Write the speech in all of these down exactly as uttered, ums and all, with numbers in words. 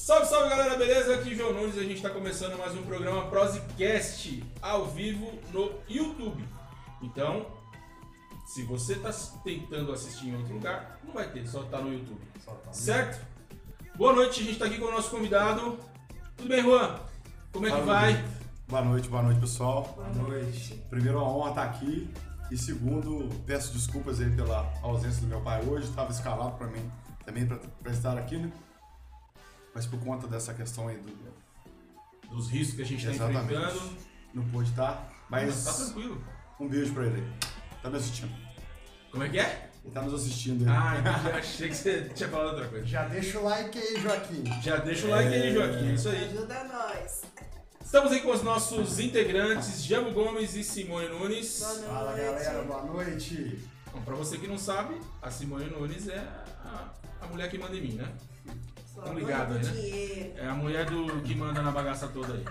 Salve, salve galera, beleza? Aqui João Nunes, a gente está começando mais um programa Prosecast ao vivo no YouTube. Então, se você está tentando assistir em outro lugar, não vai ter, só tá no YouTube. Só tá no certo? YouTube. Boa noite, a gente está aqui com o nosso convidado. Tudo bem, Juan? Como é que vai? Boa noite, boa noite, boa noite pessoal. Boa noite. Primeiro, a honra estar aqui. E segundo, peço desculpas aí pela ausência do meu pai hoje, estava escalado para mim também para estar aqui, né? Mas por conta dessa questão aí do... dos riscos que a gente está enfrentando, não pôde estar, mas tá tranquilo. Um beijo para ele. Tá me assistindo? Como é que é? Ele tá nos assistindo aí. Ah, achei que você tinha falado outra coisa. Já deixa o like aí, Joaquim. Já deixa o like é... aí, Joaquim. É isso aí. Ajuda nós. Estamos aí com os nossos integrantes, Jambo Gomes e Simone Nunes. Fala galera, boa noite. Bom, pra você que não sabe, a Simone Nunes é a, a mulher que manda em mim, né? Estão ligados aí, né? Dinheiro. É a mulher do, que manda na bagaça toda aí,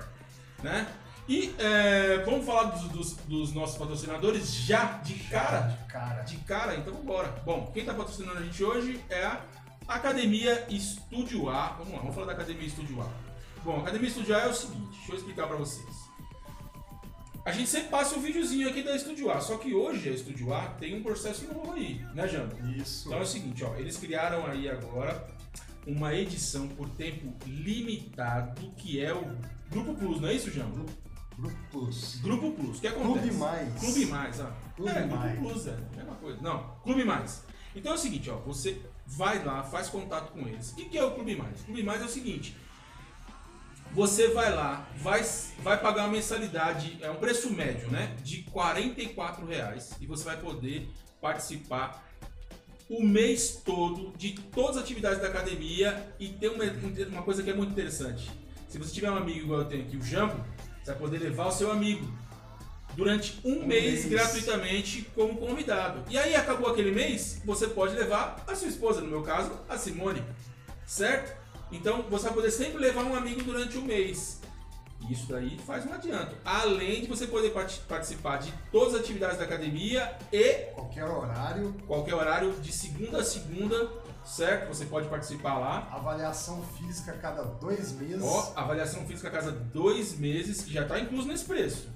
né? E é, vamos falar dos, dos, dos nossos patrocinadores já de cara? De cara. De cara, então vambora. Bom, quem tá patrocinando a gente hoje é a Academia Estúdio A. Vamos lá, vamos falar da Academia Estúdio A. Bom, Academia Estúdio A é o seguinte, deixa eu explicar pra vocês. A gente sempre passa um videozinho aqui da Estúdio A, só que hoje a Estúdio A tem um processo novo aí, né, Jambo? Isso. Então é o seguinte, ó, eles criaram aí agora uma edição por tempo limitado, que é o Grupo Plus, não é isso, Jambo? Grupo Plus. Grupo Plus, o que acontece? Clube Mais. Clube Mais, ah. Clube é, mais. Grupo Plus, é a mesma coisa. Não, Clube Mais. Então é o seguinte, ó, você vai lá, faz contato com eles. O que é o Clube Mais? O Clube Mais é o seguinte... Você vai lá, vai, vai pagar uma mensalidade, é um preço médio, né? De quarenta e quatro reais, e você vai poder participar o mês todo de todas as atividades da academia. E tem uma, uma coisa que é muito interessante. Se você tiver um amigo igual eu tenho aqui, o Jambo, você vai poder levar o seu amigo durante um, um mês, mês gratuitamente como convidado. E aí acabou aquele mês, você pode levar a sua esposa, no meu caso, a Simone, certo? Então, você vai poder sempre levar um amigo durante um mês. Isso daí faz um adianto. Além de você poder part- participar de todas as atividades da academia e... Qualquer horário. Qualquer horário, de segunda a segunda, certo? Você pode participar lá. Avaliação física a cada dois meses. Ó, avaliação física a cada dois meses, que já está incluso nesse preço.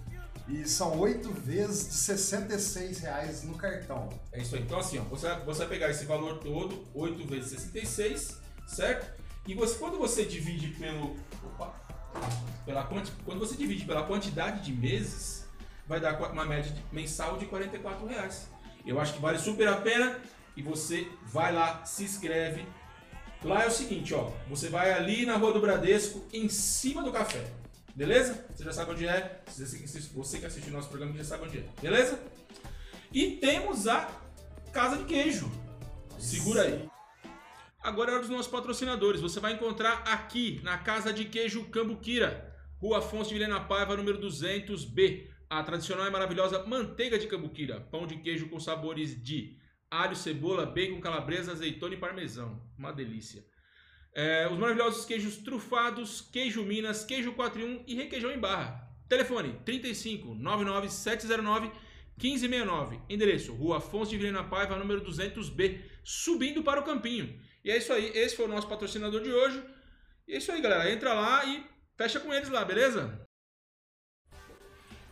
E são oito vezes de sessenta e seis reais no cartão. É isso aí. Então, assim, ó, você, você vai pegar esse valor todo, oito vezes sessenta e seis, certo? E você, quando você divide pelo, opa, pela, quando você divide pela quantidade de meses, vai dar uma média mensal de quarenta e quatro reais. Eu acho que vale super a pena e você vai lá, se inscreve. Lá é o seguinte, ó, você vai ali na Rua do Bradesco, em cima do café, beleza? Você já sabe onde é, você que assistiu o nosso programa já sabe onde é, beleza? E temos a Casa de Queijo, segura aí. Agora é hora dos nossos patrocinadores. Você vai encontrar aqui na Casa de Queijo Cambuquira, Rua Afonso de Vilhena Paiva, número duzentos B. A tradicional e maravilhosa manteiga de Cambuquira. Pão de queijo com sabores de alho, cebola, bacon, calabresa, azeitona e parmesão. Uma delícia. É, os maravilhosos queijos trufados, queijo Minas, queijo quatro um e requeijão em barra. Telefone trinta e cinco, noventa e nove, sete zero nove, quinze sessenta e nove. Endereço Rua Afonso de Vilhena Paiva, número duzentos B. Subindo para o Campinho. E é isso aí, esse foi o nosso patrocinador de hoje. E é isso aí, galera. Entra lá e fecha com eles lá, beleza?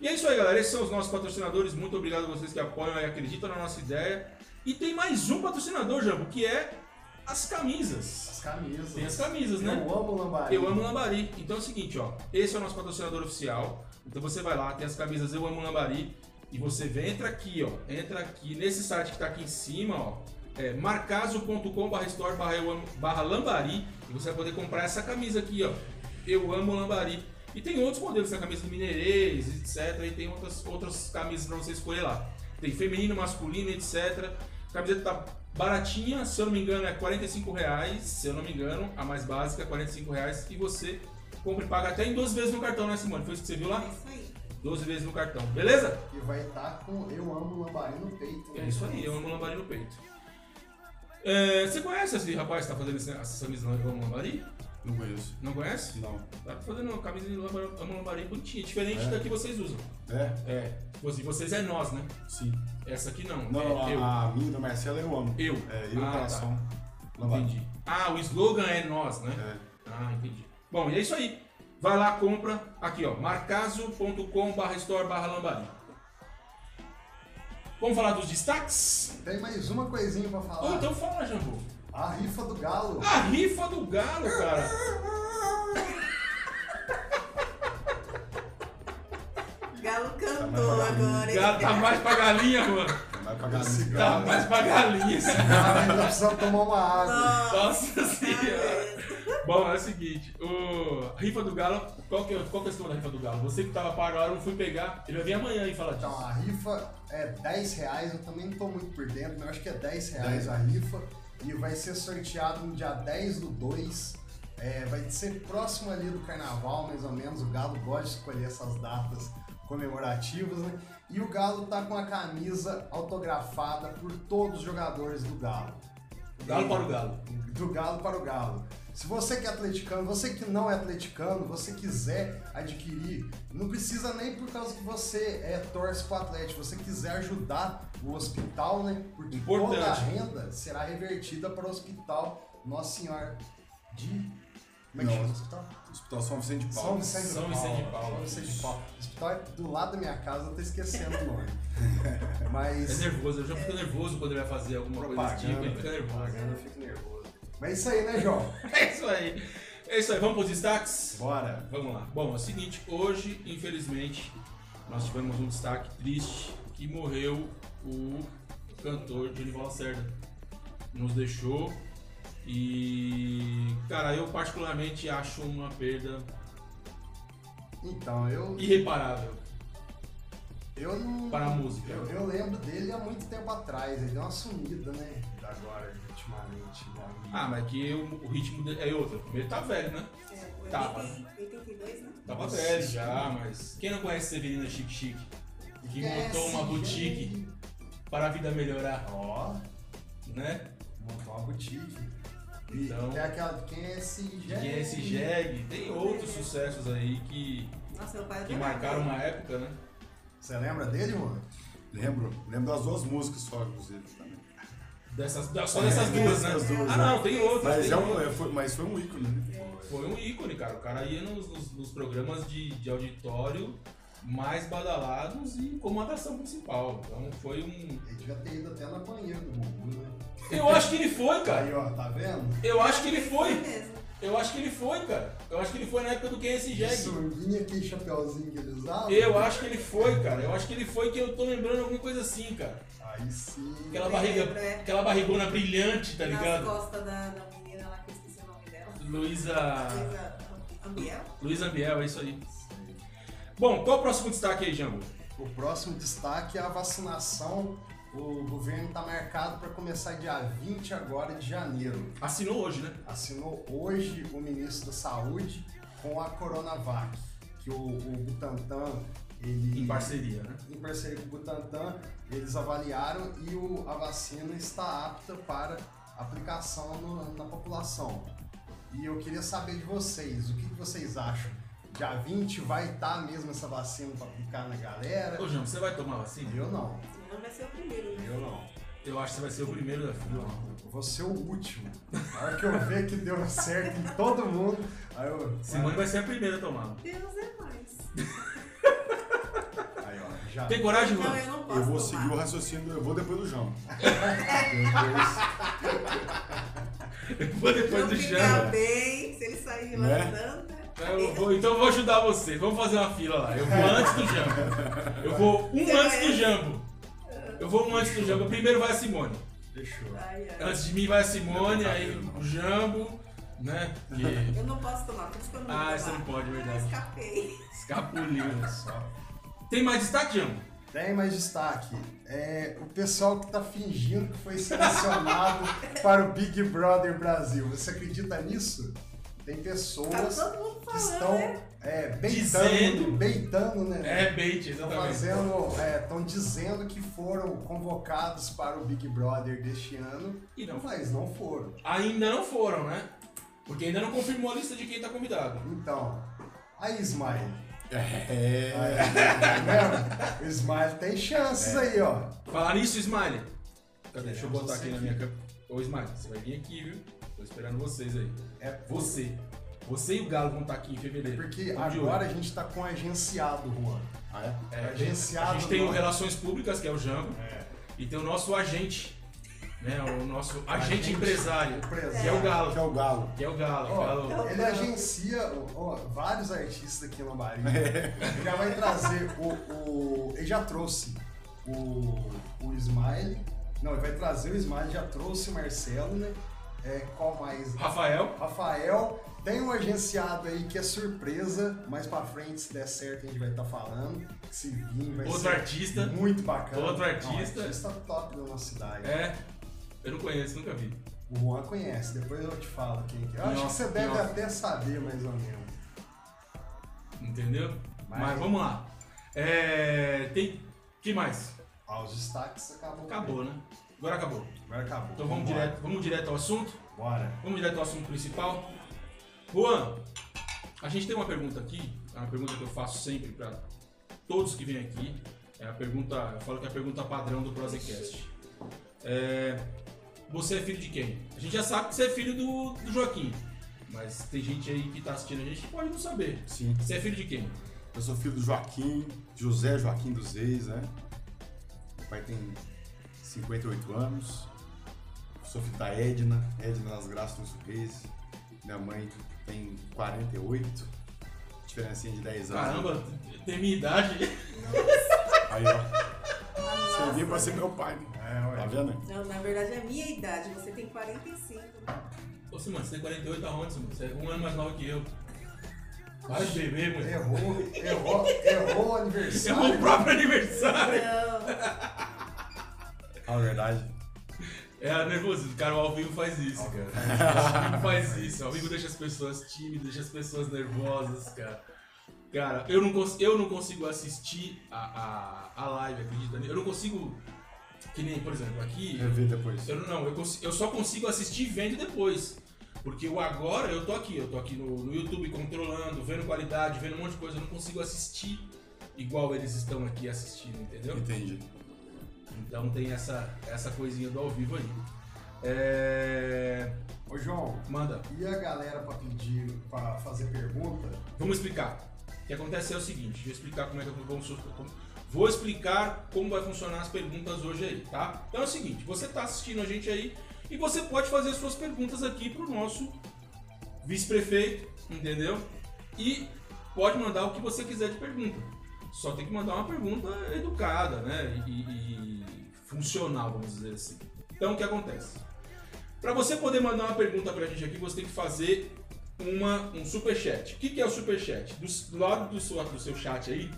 E é isso aí, galera. Esses são os nossos patrocinadores. Muito obrigado a vocês que apoiam e acreditam na nossa ideia. E tem mais um patrocinador, Jambo, que é as camisas. As camisas. Tem as camisas, né? Eu amo Lambari. Eu amo Lambari. Então é o seguinte, ó. Esse é o nosso patrocinador oficial. Então você vai lá, tem as camisas Eu Amo Lambari. E você vem, entra aqui, ó. Entra aqui nesse site que tá aqui em cima, ó. É, marcaso ponto com barra store barra lambari, e você vai poder comprar essa camisa aqui, ó, Eu Amo Lambari. E tem outros modelos, tem a camisa do Mineirês, etc, e tem outras, outras camisas para você escolher lá. Tem feminino, masculino, etc. A camiseta tá baratinha, se eu não me engano é quarenta e cinco reais, se eu não me engano a mais básica é quarenta e cinco reais, e você compra e paga até em doze vezes no cartão, né, Simone? Foi isso que você viu lá? doze vezes no cartão, beleza? E vai estar com Eu Amo Lambari no peito, né? É isso aí, Eu Amo Lambari no peito. É, você conhece esse rapaz que tá fazendo essa camisa de Lambari? Não conheço. Não conhece? Não. Tá fazendo uma camisa de Lambari bonitinha, diferente é. da que vocês usam. É? É. Assim, vocês é nós, né? Sim. Essa aqui não. Não, é, a, a minha da Marcelo eu amo. Eu? É, eu ah, coração. Tá. Entendi. Ah, o slogan é nós, né? É. Ah, entendi. Bom, e é isso aí. Vai lá, compra aqui, ó, marcaso ponto com barra store barra lambari. Vamos falar dos destaques? Tem mais uma coisinha pra falar. Oh, então fala, Jambo. A rifa do Galo. A rifa do Galo, cara. Galo cantou tá agora. Galo tá mais pra galinha, mano. Tá mais pra galinha. Ainda precisa tomar uma água. Nossa senhora. Bom, é o seguinte, o... rifa do Galo, qual que é, qual que é a história da rifa do Galo? Você que tava pago agora, eu não fui pegar, ele vai vir amanhã e falar disso. Então, a rifa é dez reais, eu também não tô muito por dentro, mas eu acho que é dez reais a rifa, e vai ser sorteado no dia dez do dois, é, vai ser próximo ali do carnaval, mais ou menos, o Galo gosta de escolher essas datas comemorativas, né? E o Galo tá com a camisa autografada por todos os jogadores do Galo. Do Galo para o Galo. Do Galo para o Galo. Se você que é atleticano, você que não é atleticano, você quiser adquirir, não precisa nem por causa que você é, torce para o Atlético, você quiser ajudar o hospital, né? Porque importante. Toda a renda será revertida para o hospital Nossa Senhora de... Como é que chama o hospital? Hospital São Vicente de Paulo. São Vicente de Paulo. São Vicente de Paulo. São Vicente de Paulo. O hospital é do lado da minha casa, eu tô esquecendo o nome. Mas... É nervoso, eu já fico nervoso quando ele vai fazer alguma coisa desse tipo, ele fica nervoso. Eu fico nervoso. Mas é isso aí, né, João? É isso aí. É isso aí, vamos pros destaques? Bora. Vamos lá. Bom, é o seguinte, hoje, infelizmente, nós tivemos um destaque triste, que morreu o cantor Dorival Lacerda. Nos deixou... E, cara, eu particularmente acho uma perda então, eu... irreparável eu não... para a música. Eu, eu lembro dele há muito tempo atrás, ele deu uma sumida, né? Agora, ultimamente. Né? Ah, mas que o, o ritmo dele é outro. Primeiro tá velho, né? É, tava. oitenta e dois, né? Tava Nossa, velho já, mas. Quem não conhece Severina Chique Chique? Que é, montou uma boutique que... para a vida melhorar. Ó, oh. Né? Montou uma boutique. Então, tem aquela, quem é esse jegue? Quem é esse jegue? Tem outros sucessos aí que, Nossa, que marcaram uma época, né? Você lembra dele, mano? Lembro. Lembro das duas músicas só, inclusive. Dessas, só dessas é, duas, né? Duas, ah, não, tem outras. Mas, tem é um, outras. Foi, mas foi um ícone, né? Foi um ícone, cara. O cara ia nos, nos, nos programas de, de auditório mais badalados e como atração principal. Então foi um... Ele devia ter ido até na banheira do mundo, né? Eu acho que ele foi, cara. Aí, ó, tá vendo? Eu acho que ele foi. Eu acho que ele foi, cara. Eu acho que ele foi na época do Quem é esse jegue? Surguinha, aquele chapéuzinho que ele usava. Eu acho que ele foi, cara. Eu acho que ele foi, que eu tô lembrando alguma coisa assim, cara. Aí sim. Aquela barriga, é. Aquela barrigona brilhante, tá ligado? Nas costas da, da menina lá que eu esqueci o nome dela. Luísa... Luísa Ambiel? Luísa Ambiel, é isso aí. Sim. Bom, qual é o próximo destaque aí, Jambo? O próximo destaque é a vacinação. O governo está marcado para começar dia vinte agora de janeiro. Assinou hoje, né? Assinou hoje o ministro da Saúde com a Coronavac, que o, o Butantan... Ele, em parceria, né? Em parceria com o Butantan, eles avaliaram e o, a vacina está apta para aplicação no, na população. E eu queria saber de vocês, o que, que vocês acham? Dia vinte vai estar tá mesmo essa vacina para aplicar na galera? Ô, João, você vai tomar vacina? Eu não. Não vai ser o primeiro, né? Eu não. Eu acho que você vai ser o primeiro da fila. Eu vou ser o último. A hora que eu ver que deu certo em todo mundo, aí eu... Simone vai ser a primeira a tomar. Deus é mais. Aí, ó, já... Tem coragem, João? Não, eu não posso Eu vou tomar. Seguir o raciocínio, eu vou depois do João. Meu Deus. Eu vou depois eu do João. Ficar bem, se ele sair lá andando... Eu vou, então eu vou ajudar você. Vamos fazer uma fila lá. Eu vou antes do Jambo. Eu vou um você antes vai... do Jambo. Eu vou um antes do Jambo. Primeiro vai a Simone. Fechou. Antes de mim vai a Simone, aí o Jambo, né? Que... Eu não posso tomar, por isso que eu não vou. Ah, tomar. Você não pode, é verdade. Eu escapei. Escapuliu só. Tem mais destaque, Jambo? Tem mais destaque. É o pessoal que tá fingindo que foi selecionado para o Big Brother Brasil. Você acredita nisso? Tem pessoas tá falando, que estão né? é, beitando, beitando, né? É, bait, exatamente. Estão é, dizendo que foram convocados para o Big Brother deste ano, e não mas foram. não foram. Ainda não foram, né? Porque ainda não confirmou a lista de quem está convidado. Então, aí Smiley. É. Aí, tá o Smiley tem chances é. aí, ó. Falar nisso, Smiley. Cadê? Deixa eu botar aqui na minha câmera. Ô, Smiley, você vai vir aqui, viu? Tô esperando vocês aí. É você. Você e o Galo vão estar aqui em fevereiro. Porque agora a gente está com agenciado, Juan. Ah, é? É, agenciado. A gente tem o Relações Públicas, que é o Jambo, é. E tem o nosso agente, né? O nosso agente, agente empresário, empresário, que é o Galo. Que é o Galo. Que é o Galo. Ó, Galo. Ele agencia ó, vários artistas aqui em Lambari. É. Ele já vai trazer o, o... Ele já trouxe o, o Smiley. Não, ele vai trazer o Smiley, já trouxe o Marcelo, né? É, qual mais? Rafael. Rafael. Tem um agenciado aí que é surpresa, mais pra frente, se der certo, a gente vai estar tá falando. Se vir, vai Outro ser artista. Muito bacana. Outro artista. Não, artista top da nossa cidade. É. Eu não conheço, nunca vi. O Juan conhece, depois eu te falo quem que é. Eu nossa, acho que você deve nossa. até saber, mais ou menos. Entendeu? Mas, Mas vamos lá. É... Tem... que mais? Ah, os destaques acabou. Acabou, né? Agora acabou. Agora acabou. Então vamos, vamos, direto, vamos direto ao assunto? Bora. Vamos direto ao assunto principal. Juan, a gente tem uma pergunta aqui, é uma pergunta que eu faço sempre para todos que vêm aqui, é a pergunta, eu falo que é a pergunta padrão do Prosecast. É, você é filho de quem? A gente já sabe que você é filho do, do Joaquim, mas tem gente aí que tá assistindo a gente que pode não saber. Sim. Você é filho de quem? Eu sou filho do Joaquim, José Joaquim dos Reis, né? Meu pai tem cinquenta e oito anos, eu sou filho da Edna, Edna das Graças dos Reis. Minha mãe tem quarenta e oito, diferencinha de dez anos. Caramba, tem minha idade. Nossa. Aí, ó. Você viu pra ser meu pai, né? É, tá vendo? Não, na verdade é minha idade, você tem quarenta e cinco. Ô, Simone, você tem quarenta e oito aonde, Simone? Você é um ano mais nova que eu. Vai beber, mano. Errou, errou, errou o aniversário. Errou o próprio aniversário. Não. Ah, verdade. É nervoso, o cara ao vivo faz isso, cara. Ao vivo faz isso, ao vivo deixa as pessoas tímidas, deixa as pessoas nervosas, cara. Cara, eu não, cons- eu não consigo assistir a, a, a live, acredita? Eu não consigo, que nem, por exemplo, aqui... Eu vi depois. Eu, não, eu, cons- eu só consigo assistir vendo depois. Porque eu agora, eu tô aqui, eu tô aqui no, no YouTube controlando, vendo qualidade, vendo um monte de coisa, eu não consigo assistir igual eles estão aqui assistindo, entendeu? Entendi. Então tem essa, essa coisinha do ao vivo aí. É... Ô João, manda. E a galera pra pedir, pra fazer pergunta? Vamos explicar. O que acontece é o seguinte, vou explicar como é que eu vou, vou explicar como vai funcionar as perguntas hoje aí, tá? Então é o seguinte, você tá assistindo a gente aí e você pode fazer suas perguntas aqui pro nosso vice-prefeito, entendeu? E pode mandar o que você quiser de pergunta. Só tem que mandar uma pergunta educada, né? E, e funcional, vamos dizer assim. Então, o que acontece? Para você poder mandar uma pergunta pra gente aqui, você tem que fazer uma, um superchat. O que, que é o superchat? Do lado do seu, do seu chat aí,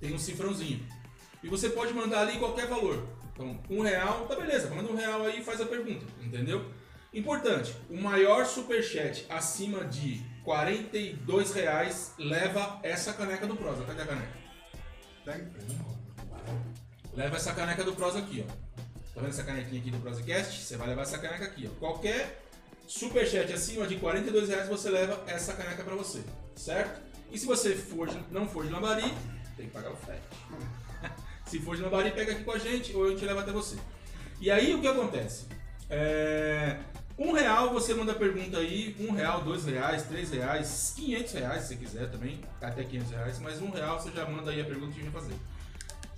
tem um cifrãozinho. E você pode mandar ali qualquer valor. Então, um real, tá beleza, manda um real aí e faz a pergunta, entendeu? Importante, o maior superchat acima de quarenta e dois reais leva essa caneca do Prosa. Cadê a caneca? Leva essa caneca do Prosa aqui, ó. Tá vendo essa canequinha aqui do Prosecast? Você vai levar essa caneca aqui, ó. Qualquer superchat acima de quarenta e dois reais você leva essa caneca pra você, certo? E se você for de, não for de Lambari, tem que pagar o frete. Se for de Lambari, pega aqui com a gente ou eu te levo até você. E aí o que acontece? É... Um real você manda a pergunta aí, um real, dois reais, três reais, quinhentos reais se você quiser também, até quinhentos reais, mas um real você já manda aí a pergunta que a gente vai fazer.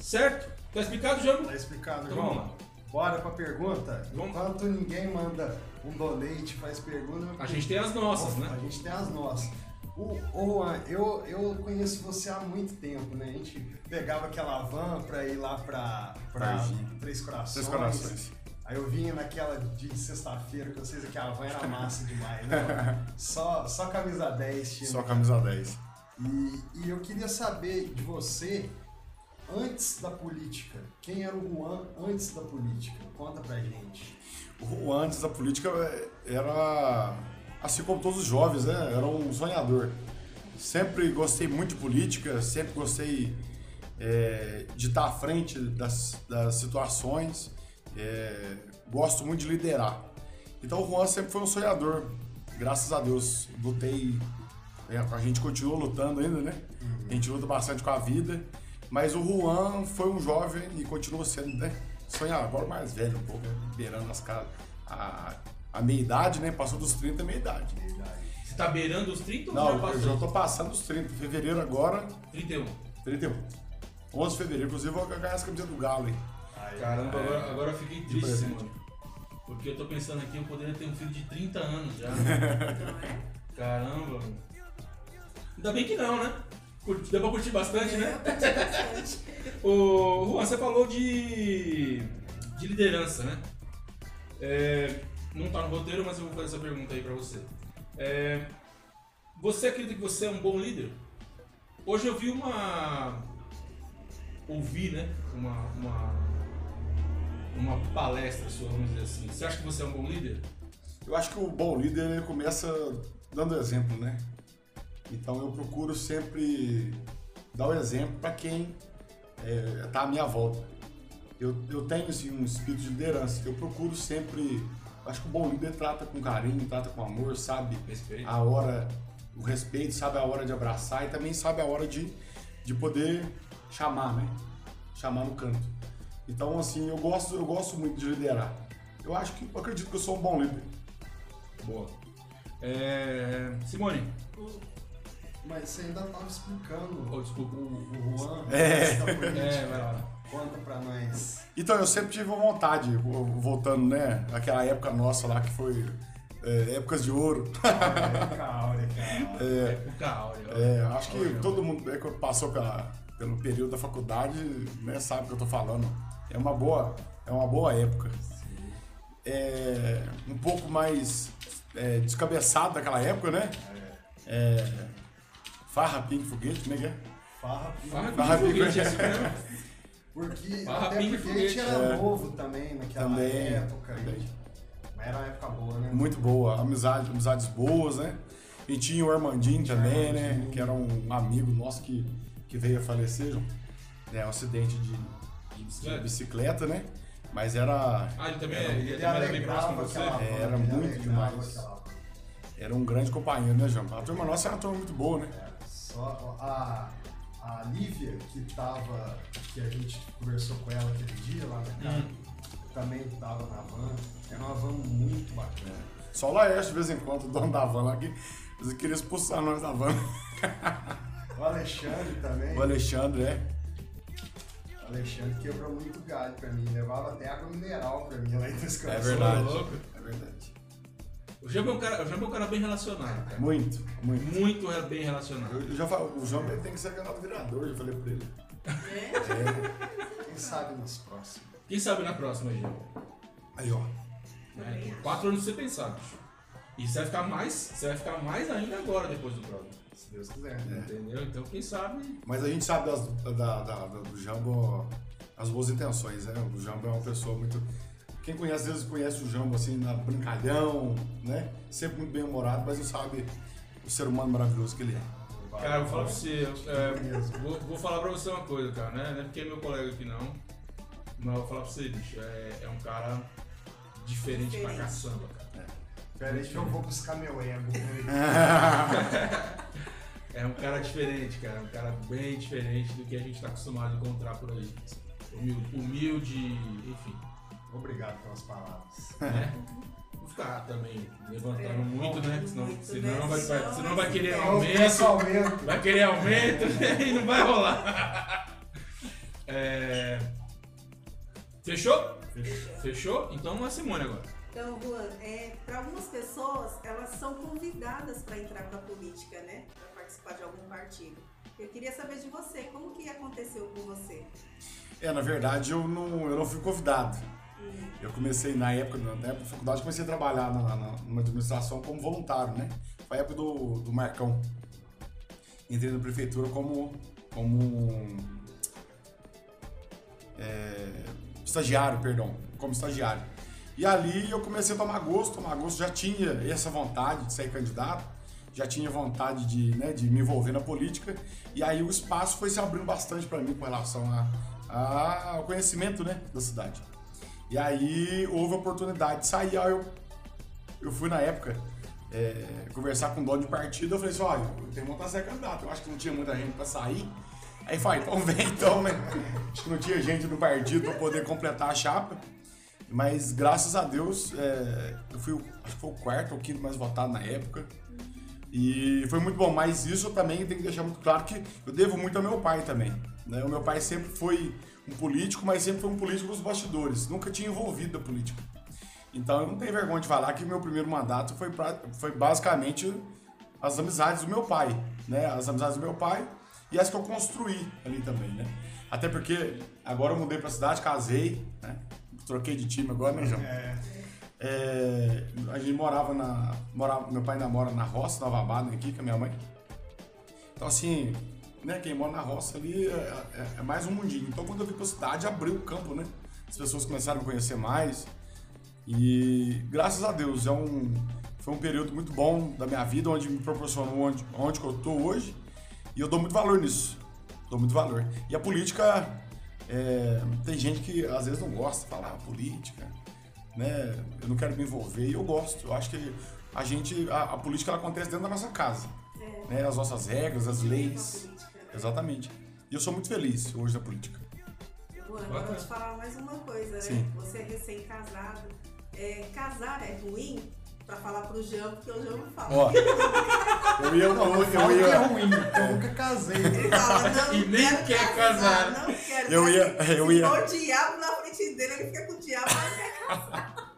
Certo? Tá explicado, Jambo? Tá explicado, então, João. Vamos lá. Bora pra pergunta? Vamos. Enquanto ninguém manda um donate, faz pergunta... A gente tem as nossas, né? A gente tem as nossas. O Juan, eu, eu conheço você há muito tempo, né? A gente pegava aquela van pra ir lá pra, pra Três Corações. Três Corações. Aí eu vinha naquela de sexta-feira, que eu sei que a van era massa demais, né? Só, só camisa dez, tinha. Só camisa dez. E, e eu queria saber de você, antes da política, quem era o Juan antes da política? Conta pra gente. O Juan antes da política era, assim como todos os jovens, né? Era um sonhador. Sempre gostei muito de política, sempre gostei é, de estar à frente das, das situações. É, gosto muito de liderar. Então o Juan sempre foi um sonhador. Graças a Deus, lutei. É, a gente continua lutando ainda, né? Uhum. A gente luta bastante com a vida. Mas o Juan foi um jovem e continua sendo, né? Sonhador, agora mais velho, um pouco, né? Beirando as, a, a meia idade, né? Passou dos trinta, é meia idade. Meia idade. Você tá beirando os trinta ou não, já passou? Não, eu já tô passando os trinta. Fevereiro agora... trinta e um. trinta e um. onze de fevereiro. Inclusive, eu vou ganhar as camisetas do Galo, hein? Ai, caramba, é, agora, agora eu fiquei triste, mano. Porque eu tô pensando aqui, eu poderia ter um filho de trinta anos já. Caramba, mano. Ainda bem que não, né? Deu pra curtir bastante, né? Ô, Juan, você falou de, de liderança, né? É, não tá no roteiro, mas eu vou fazer essa pergunta aí pra você. É, você acredita que você é um bom líder? Hoje eu vi uma... Ouvi, né? Uma... uma uma palestra sua, vamos dizer assim. Você acha que você é um bom líder? Eu acho que o bom líder, ele começa dando exemplo, né? Então eu procuro sempre dar o exemplo para quem está é, à minha volta. Eu, eu tenho assim, um espírito de liderança, eu procuro sempre... Acho que o bom líder trata com carinho, trata com amor, sabe respeito. A hora, o respeito, sabe a hora de abraçar e também sabe a hora de, de poder chamar, né? Chamar no canto. Então assim, eu gosto, eu gosto muito de liderar. Eu acho que, eu acredito que eu sou um bom líder. Boa. É... Simone. Mas você ainda estava explicando oh, desculpa. o, o Juan. É, é vai lá. Conta pra nós. Então, eu sempre tive uma vontade, voltando, né? Aquela época nossa lá que foi é, épocas de ouro. Época áurea, cara. Época áurea. É, acho que todo mundo que passou pela, pelo período da faculdade, né, sabe o que eu tô falando. É uma boa, é uma boa época. Sim. É, um pouco mais... É, descabeçado daquela época, né? É. É, farra, pingue, foguete, como é que é? Farra, pingue, farra, pingue, foguete. É. Porque farra, até pingue, porque a gente era é. novo também naquela também, época. Também. Mas era uma época boa, né? Muito boa, amizade, amizades boas, né? E tinha o Armandinho também, Armandinho. né? Que era um amigo nosso que, que veio a falecer. É, um acidente de, de, bicicleta. de bicicleta, né? Mas era... Ah, ele também era, ele ele era bem próximo de você? Aquela, era ele muito ele demais. Era um grande companheiro, né, João? A turma nossa era uma turma muito boa, né? É, só a, a Lívia, que tava... Que a gente conversou com ela aquele dia lá na casa, hum. também tava na van. Era uma van muito bacana. É. Só o Laércio, de vez em quando, o dono da van lá, que eles queriam expulsar nós da van. O Alexandre também. O Alexandre, é. Alexandre quebrou muito galho pra mim, levava até água mineral pra mim lá em Toscana. É verdade, louco. É verdade. O Jambo é um cara, o cara bem relacionado, cara. Muito, muito. Muito bem relacionado. Eu, eu já falo, o Jambo tem que ser candidato vereador, já falei pra ele. É? É. Quem sabe nas próximas. Quem sabe na próxima, Jambo? Aí, ó. É, quatro anos você pensar, bicho. E você vai ficar mais, você vai ficar mais ainda agora, depois do programa. Se Deus quiser, né? Entendeu? Então quem sabe... Mas a gente sabe das, da, da, da, do Jambo as boas intenções, né? O Jambo é uma pessoa muito... Quem conhece, às vezes conhece o Jambo assim, na brincalhão, né? Sempre muito bem-humorado, mas não sabe o ser humano maravilhoso que ele é. Cara, eu vou falar pra você, é, vou, vou falar pra você uma coisa, cara, né? Não é porque é meu colega aqui não, mas eu vou falar pra você, bicho, é, é um cara diferente, diferente. pra caçamba, cara. É. Peraí que eu vou buscar meu ego. É um cara diferente, cara. Um cara bem diferente do que a gente está acostumado a encontrar por aí. Humilde, humilde, enfim. Obrigado pelas palavras. É. Vou ficar também levantando muito, né? Senão, muito senão, vai, vai, senão vai querer aumento. aumento. Vai querer aumento e não vai rolar. É... Fechou? Fechou? Fechou? Então não é Simone agora. Então, Juan, é, para algumas pessoas, elas são convidadas para entrar para a política, né? Para participar de algum partido. Eu queria saber de você, como que aconteceu com você? É, na verdade, eu não, eu não fui convidado. Uhum. Eu comecei, na época, na época da faculdade, comecei a trabalhar na, na, numa administração como voluntário, né? Foi a época do, do Marcão. Entrei na prefeitura como, como é, estagiário, perdão, como estagiário. E ali eu comecei a tomar gosto, tomar gosto, já tinha essa vontade de ser candidato, já tinha vontade de, né, de me envolver na política, e aí o espaço foi se abrindo bastante para mim com relação a, a, ao conhecimento, né, da cidade. E aí houve a oportunidade de sair, aí eu, eu fui na época é, conversar com o dono de partido, eu falei assim, olha, eu tenho vontade de ser candidato, eu acho que não tinha muita gente para sair, aí falei, então vem então, né, acho que não tinha gente no partido para poder completar a chapa. Mas graças a Deus, é, eu fui, acho que foi o quarto ou quinto mais votado na época. E foi muito bom, mas isso eu também tenho que deixar muito claro que eu devo muito ao meu pai também, né? O meu pai sempre foi um político, mas sempre foi um político dos bastidores, nunca tinha envolvido a política. Então eu não tenho vergonha de falar que o meu primeiro mandato foi, pra, foi basicamente as amizades do meu pai, né? As amizades do meu pai e as que eu construí ali também, né? Até porque agora eu mudei pra cidade, casei, né? Troquei de time agora, né, João? É. É, a gente morava na... Morava, meu pai ainda mora na roça, Nova Abada, aqui com a minha mãe. Então assim, né, quem mora na roça ali é, é, é mais um mundinho. Então quando eu vim pra cidade, abriu o campo, né? As pessoas começaram a conhecer mais. E graças a Deus, é um, foi um período muito bom da minha vida, onde me proporcionou onde, onde que eu tô hoje. E eu dou muito valor nisso. Dou muito valor. E a política, é, tem gente que às vezes não gosta de falar política, né? Eu não quero me envolver e eu gosto. Eu acho que a gente, a, a política ela acontece dentro da nossa casa, é, né? As nossas regras, as leis, política, né? Exatamente. E eu sou muito feliz hoje na política. Juan, eu vou te falar mais uma coisa, né? Sim. Você é recém-casado. É, casar é ruim? Pra falar pro Jean, porque o Jean não fala. Ó, eu ia, eu, eu ia, é ruim, eu nunca casei. Ele fala, não, e nem quer casar. casar. Não quero. Eu ia, eu ia. Se for o diabo na frente dele, ele fica com o diabo, mas não quer casar.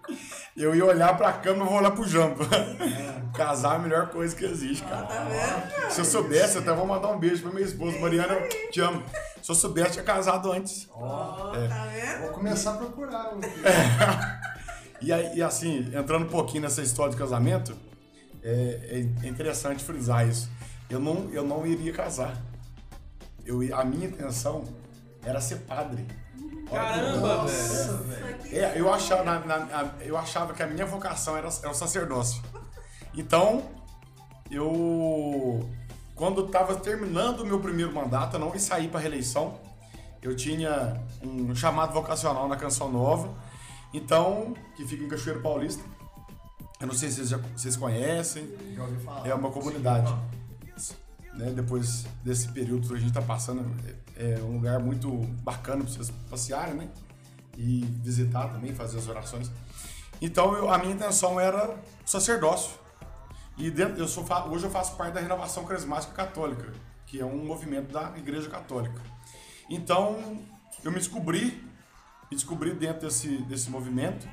Eu ia olhar pra câmera, eu vou olhar pro Jean. É. Casar é a melhor coisa que existe, cara. Ah, tá vendo? Se eu soubesse, eu até vou mandar um beijo pra minha esposa, é, Mariana, eu te amo. Se eu soubesse, eu tinha casado antes. Ó, oh, é. Tá vendo? Vou começar a procurar. E, aí, e assim, entrando um pouquinho nessa história de casamento, é, é interessante frisar isso. Eu não, eu não iria casar. Eu, a minha intenção era ser padre. Caramba, velho! É, eu, achava, na, na, eu achava que a minha vocação era, era o sacerdócio. Então, eu... Quando estava terminando o meu primeiro mandato, eu não ia sair para reeleição. Eu tinha um chamado vocacional na Canção Nova. Então, que fica em Cachoeiro Paulista, eu não sei se vocês, já, vocês conhecem, já ouvi falar. É uma comunidade, né? Depois desse período que a gente está passando, é, é um lugar muito bacana para vocês passearem, né? E visitar também, fazer as orações. Então, eu, a minha intenção era sacerdócio. E dentro, eu sou, hoje eu faço parte da Renovação Carismática Católica, que é um movimento da Igreja Católica. Então, eu me descobri... Me descobri dentro desse, desse movimento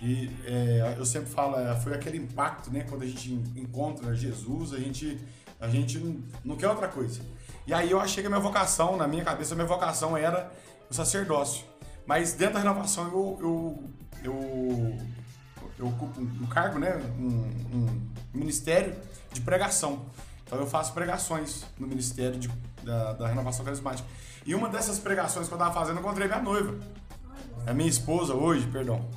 e é, eu sempre falo, foi aquele impacto, né? Quando a gente encontra Jesus, a gente, a gente não, não quer outra coisa. E aí eu achei que a minha vocação, na minha cabeça, a minha vocação era o sacerdócio. Mas dentro da renovação eu, eu, eu, eu ocupo um cargo, né? Um, um ministério de pregação. Então eu faço pregações no ministério de, da, da Renovação Carismática. E uma dessas pregações que eu tava fazendo, eu encontrei minha noiva. É minha esposa hoje, perdão.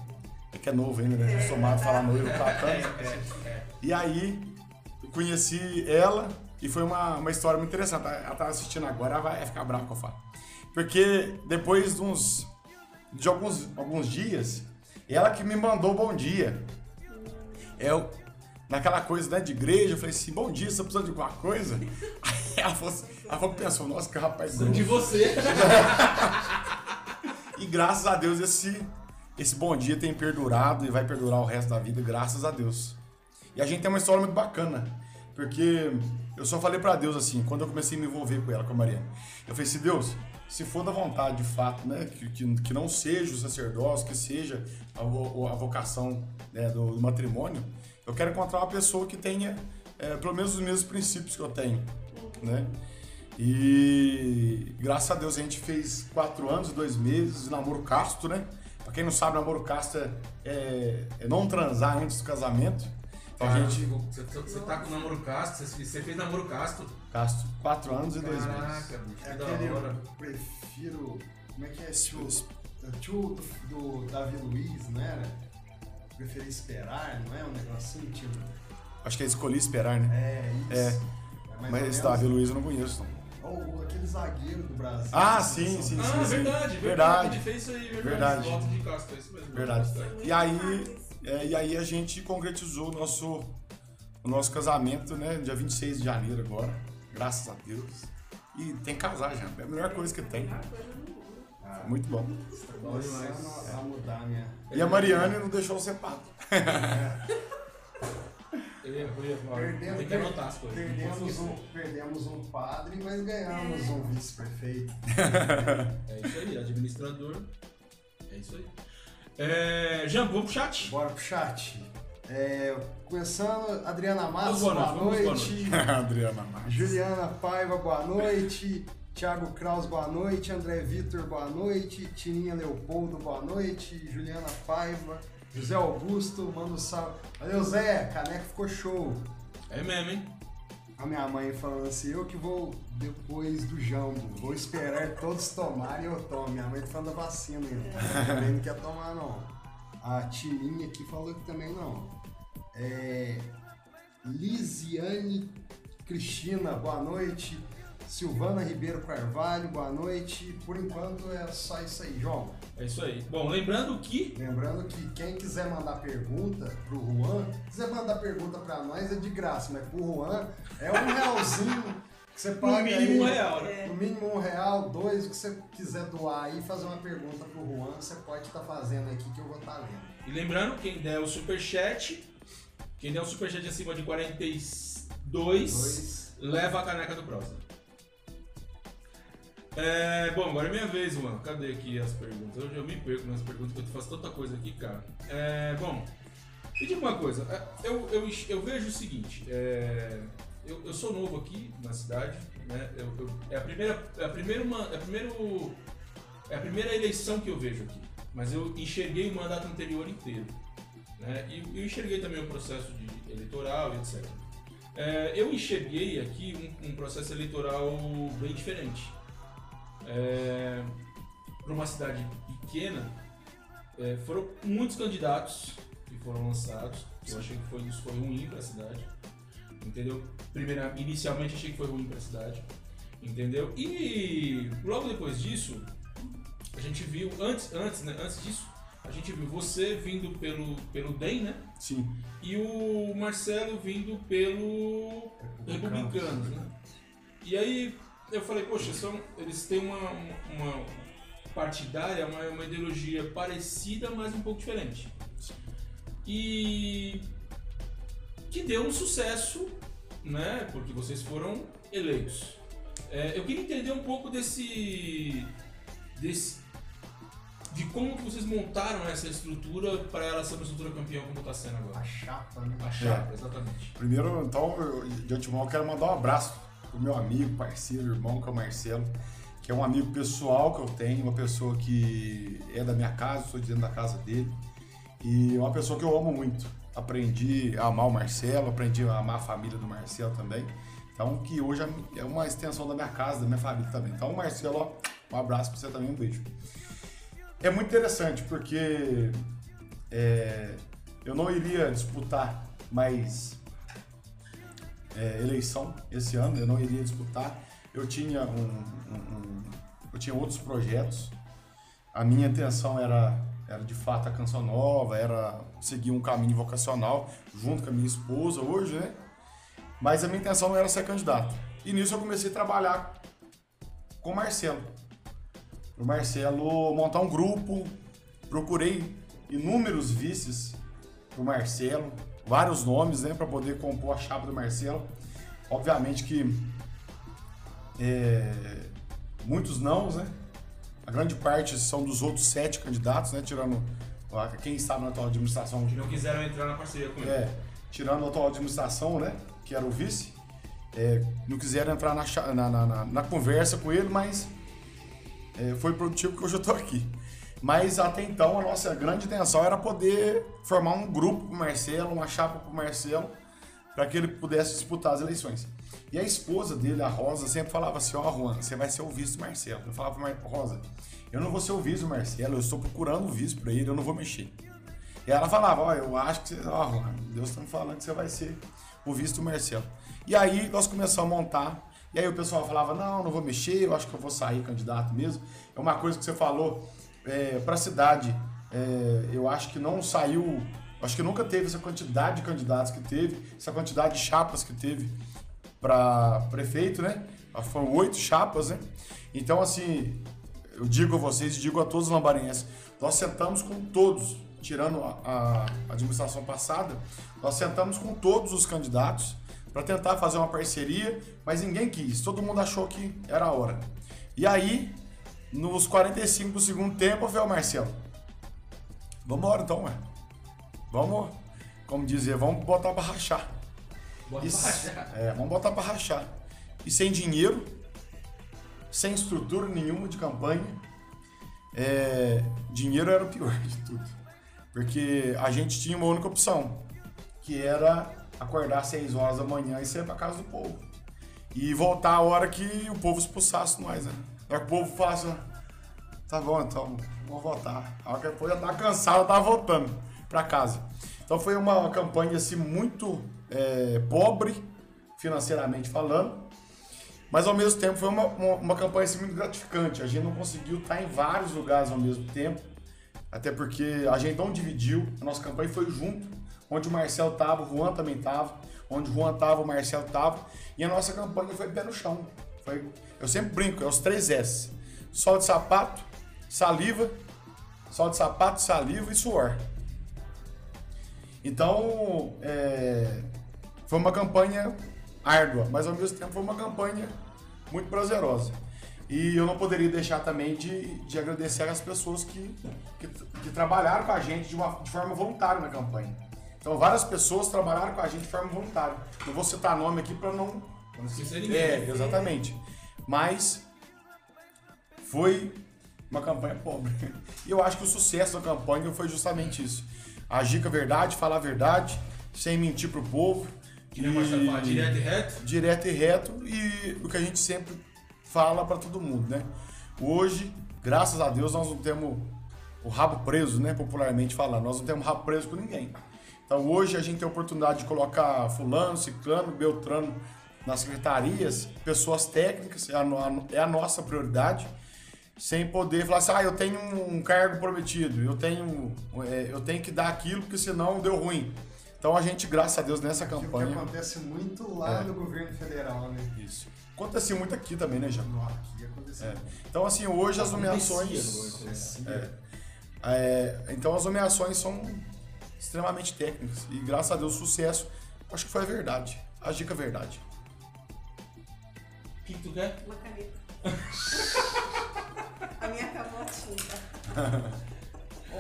É que é novo ainda, né? Eu sou mal de falar noivo, tá tanto. E aí, eu conheci ela e foi uma, uma história muito interessante. Ela tá assistindo agora, ela vai ficar brava que eu falo. Porque depois de, uns, de alguns, alguns dias, ela que me mandou bom dia. Eu, naquela coisa, né, de igreja, eu falei assim, bom dia, você tá precisando de alguma coisa? Aí ela falou, ela falou, pensou, nossa, que rapaz novo. De você. E graças a Deus esse, esse bom dia tem perdurado e vai perdurar o resto da vida, graças a Deus. E a gente tem uma história muito bacana, porque eu só falei pra Deus assim, quando eu comecei a me envolver com ela, com a Mariana, eu falei assim, Deus, se for da vontade de fato, né, que, que, que não seja o sacerdócio, que seja a, a vocação, né, do, do matrimônio, eu quero encontrar uma pessoa que tenha é, pelo menos os mesmos princípios que eu tenho, né? E graças a Deus a gente fez quatro anos e dois meses de namoro casto, né? Pra quem não sabe, namoro casto é, é, é não transar antes do casamento. Então ah, a gente. Você, você tá com namoro casto, você, você fez namoro casto? Casto, quatro anos Caraca, e dois meses. Caraca, bicho, que é da hora. Eu prefiro. Como é que é esse tio? O tio do, do Davi Luiz, né? Preferi esperar, não é? Um negocinho, assim, tipo. Acho que é escolhi esperar, né? É, isso. É. Mas esse Davi Luiz eu não conheço, não. Oh, aquele zagueiro do Brasil. Ah, sim, sim, sim. Ah, sim, verdade, sim. Verdade. Verdade. Fez isso aí, verdade. Verdade. De castor, isso mesmo, verdade. E aí, é, e aí a gente concretizou o nosso, o nosso casamento, né? Dia vinte e seis de janeiro agora, graças a Deus. E tem que casar já, é a melhor coisa que tem. Ah, Muito bom. Nossa, a mudar minha... E a Mariana não deixou você pago. Eu ia, eu ia perdemos, tem que anotar as coisas. Perdemos um, perdemos um padre, mas ganhamos um vice-prefeito. É isso aí, administrador. É isso aí. É, Jean, vamos pro chat? Bora pro chat. É, começando, Adriana Massa, boa, boa, boa noite. Adriana Massa. Juliana Paiva, boa noite. Thiago Kraus, boa noite. André Vitor, boa noite. Tininha Leopoldo, boa noite. Juliana Paiva. José Augusto, manda um salve. Valeu, Zé, caneco ficou show. É mesmo, hein? A minha mãe falando assim, eu que vou depois do jambo, vou esperar todos tomarem eu tomo. Minha mãe tá falando da vacina ainda, também não quer tomar não. A Tininha aqui falou que também não. É... Lisiane Cristina, boa noite. Silvana Ribeiro Carvalho, boa noite. Por enquanto é só isso aí, João. É isso aí. Bom, lembrando que... Lembrando que quem quiser mandar pergunta pro Juan, quiser mandar pergunta pra nós é de graça, mas pro Juan é um realzinho que você paga. No mínimo aí, um real, né? No mínimo um real, dois, o que você quiser doar aí, fazer uma pergunta pro Juan, você pode estar tá fazendo aqui que eu vou estar tá lendo. E lembrando, quem der o superchat, quem der o superchat acima de quarenta e dois, dois. Leva a caneca do próximo. É, bom, agora é minha vez, mano. Cadê aqui as perguntas? Eu, eu me perco nas perguntas, porque eu faço tanta coisa aqui, cara. É, bom, me diga uma coisa. Eu, eu, eu vejo o seguinte. É, eu, eu sou novo aqui na cidade, né? Eu, eu, é a primeira, é a primeira, é a primeira, é a primeira eleição que eu vejo aqui. Mas eu enxerguei o mandato anterior inteiro, né? E eu enxerguei também o processo de eleitoral, etcétera. É, eu enxerguei aqui um, um processo eleitoral bem diferente. É, para uma cidade pequena, é, foram muitos candidatos que foram lançados. Eu achei que foi, isso foi ruim para a cidade, entendeu? Primeira, inicialmente achei que foi ruim para a cidade, entendeu? E logo depois disso, a gente viu, antes, antes, né, antes disso, a gente viu você vindo pelo, pelo D E M, né? Sim. E o Marcelo vindo pelo Republicanos, né? E aí... Eu falei, poxa, são, eles têm uma, uma partidária, uma, uma ideologia parecida, mas um pouco diferente. E que deu um sucesso, né? Porque vocês foram eleitos. É, eu queria entender um pouco desse, desse... de como vocês montaram essa estrutura para ela ser uma estrutura campeão como está sendo agora. A chapa, né? A chapa, é. Exatamente. Primeiro, então, eu, de antemão, eu quero mandar um abraço o meu amigo, parceiro, irmão, que é o Marcelo, que é um amigo pessoal que eu tenho, uma pessoa que é da minha casa, sou de dentro da casa dele, e é uma pessoa que eu amo muito. Aprendi a amar o Marcelo, aprendi a amar a família do Marcelo também, então que hoje é uma extensão da minha casa, da minha família também. Então, Marcelo, ó, um abraço pra você também, um beijo. É muito interessante, porque é, eu não iria disputar mais... É, eleição esse ano, eu não iria disputar, eu tinha, um, um, um, eu tinha outros projetos, a minha intenção era, era de fato a Canção Nova, era seguir um caminho vocacional junto com a minha esposa hoje, né? Mas a minha intenção não era ser candidato, e nisso eu comecei a trabalhar com o Marcelo, o Marcelo montar um grupo, procurei inúmeros vices pro Marcelo, vários nomes, né, para poder compor a chapa do Marcelo. Obviamente que é, muitos não, né? A grande parte são dos outros sete candidatos, né? Tirando a, quem estava na atual administração. Que não quiseram entrar na parceria com ele. É, tirando a atual administração, né? Que era o vice. É, não quiseram entrar na, na, na, na conversa com ele, mas é, foi produtivo que hoje eu estou aqui. Mas até então a nossa grande intenção era poder formar um grupo para o Marcelo, uma chapa para o Marcelo, para que ele pudesse disputar as eleições. E a esposa dele, a Rosa, sempre falava assim, ó, oh, Juan, você vai ser o vice do Marcelo. Eu falava para Rosa, eu não vou ser o vice do Marcelo, eu estou procurando o vice para ele, eu não vou mexer. E ela falava, ó, oh, eu acho que você, ó, oh, Juan, Deus tá me falando que você vai ser o vice do Marcelo. E aí nós começamos a montar, e aí o pessoal falava, não, não vou mexer, eu acho que eu vou sair candidato mesmo. É uma coisa que você falou... É, para a cidade, é, eu acho que não saiu, acho que nunca teve essa quantidade de candidatos que teve, essa quantidade de chapas que teve para prefeito, né? Foram oito chapas, né? Então, assim, eu digo a vocês e digo a todos os lambarenses, nós sentamos com todos, tirando a, a administração passada, nós sentamos com todos os candidatos para tentar fazer uma parceria, mas ninguém quis, todo mundo achou que era a hora. E aí, nos quarenta e cinco do segundo tempo, veio o Marcelo. Vamos embora então, ué. Vamos, como dizer, vamos botar para rachar. Isso, é, vamos botar para rachar. E sem dinheiro, sem estrutura nenhuma de campanha, é, dinheiro era o pior de tudo. Porque a gente tinha uma única opção, que era acordar às seis horas da manhã e sair para casa do povo. E voltar a hora que o povo expulsasse nós, né? A hora que o povo falasse, tá bom, então, vou votar. A hora que depois já tava cansado, eu tava voltando para casa. Então foi uma campanha assim muito é, pobre, financeiramente falando, mas ao mesmo tempo foi uma, uma, uma campanha assim, muito gratificante. A gente não conseguiu estar em vários lugares ao mesmo tempo, até porque a gente não dividiu, a nossa campanha foi junto, onde o Marcelo estava, o Juan também estava, onde o Juan estava, o Marcelo estava, e a nossa campanha foi pé no chão. Foi, eu sempre brinco, é os três S, sol de sapato, saliva, sol de sapato, saliva e suor. Então, é, foi uma campanha árdua, mas ao mesmo tempo foi uma campanha muito prazerosa. E eu não poderia deixar também de, de agradecer às pessoas que, que, que trabalharam com a gente de, uma, de forma voluntária na campanha. Então várias pessoas trabalharam com a gente de forma voluntária. Eu vou citar nome aqui para não... Pra não esquecer ninguém. É, exatamente. Mas foi uma campanha pobre. E eu acho que o sucesso da campanha foi justamente isso. Agir com a verdade, falar a verdade, sem mentir pro povo. E, e, direto e reto? Direto e reto, e o que a gente sempre fala para todo mundo, né? Hoje, graças a Deus, nós não temos o rabo preso, né? Popularmente falando, nós não temos rabo preso com ninguém. Então hoje a gente tem a oportunidade de colocar fulano, ciclano, beltrano nas secretarias, pessoas técnicas, é a, é a nossa prioridade, sem poder falar assim, ah, eu tenho um cargo prometido, eu tenho, é, eu tenho que dar aquilo, porque senão deu ruim. Então a gente, graças a Deus, nessa campanha... O que acontece muito lá é. no governo federal, né? Isso. Acontece muito aqui também, né, Jambo? Aqui aconteceu. É. Então, assim, hoje as nomeações... É. É. Então as nomeações são extremamente técnicas e, graças a Deus, o sucesso, acho que foi a verdade. A dica é verdade. O que tu quer? Uma caneta. A minha acabou a tinta.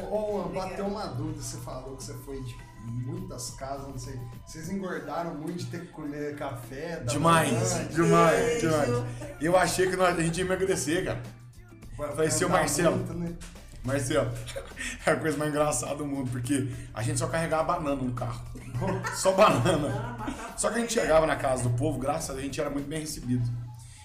Ô, bateu uma dúvida, você falou que você foi de muitas casas, não sei. Vocês engordaram muito de ter que comer café? Da demais, manhã, demais, demais. Eu achei que nós, a gente ia emagrecer, cara. Vai ser o Marcelo. Muito, né? Marcelo, é a coisa mais engraçada do mundo, porque a gente só carregava banana no carro. Só banana. Só que a gente chegava na casa do povo, graças a Deus, a gente era muito bem recebido.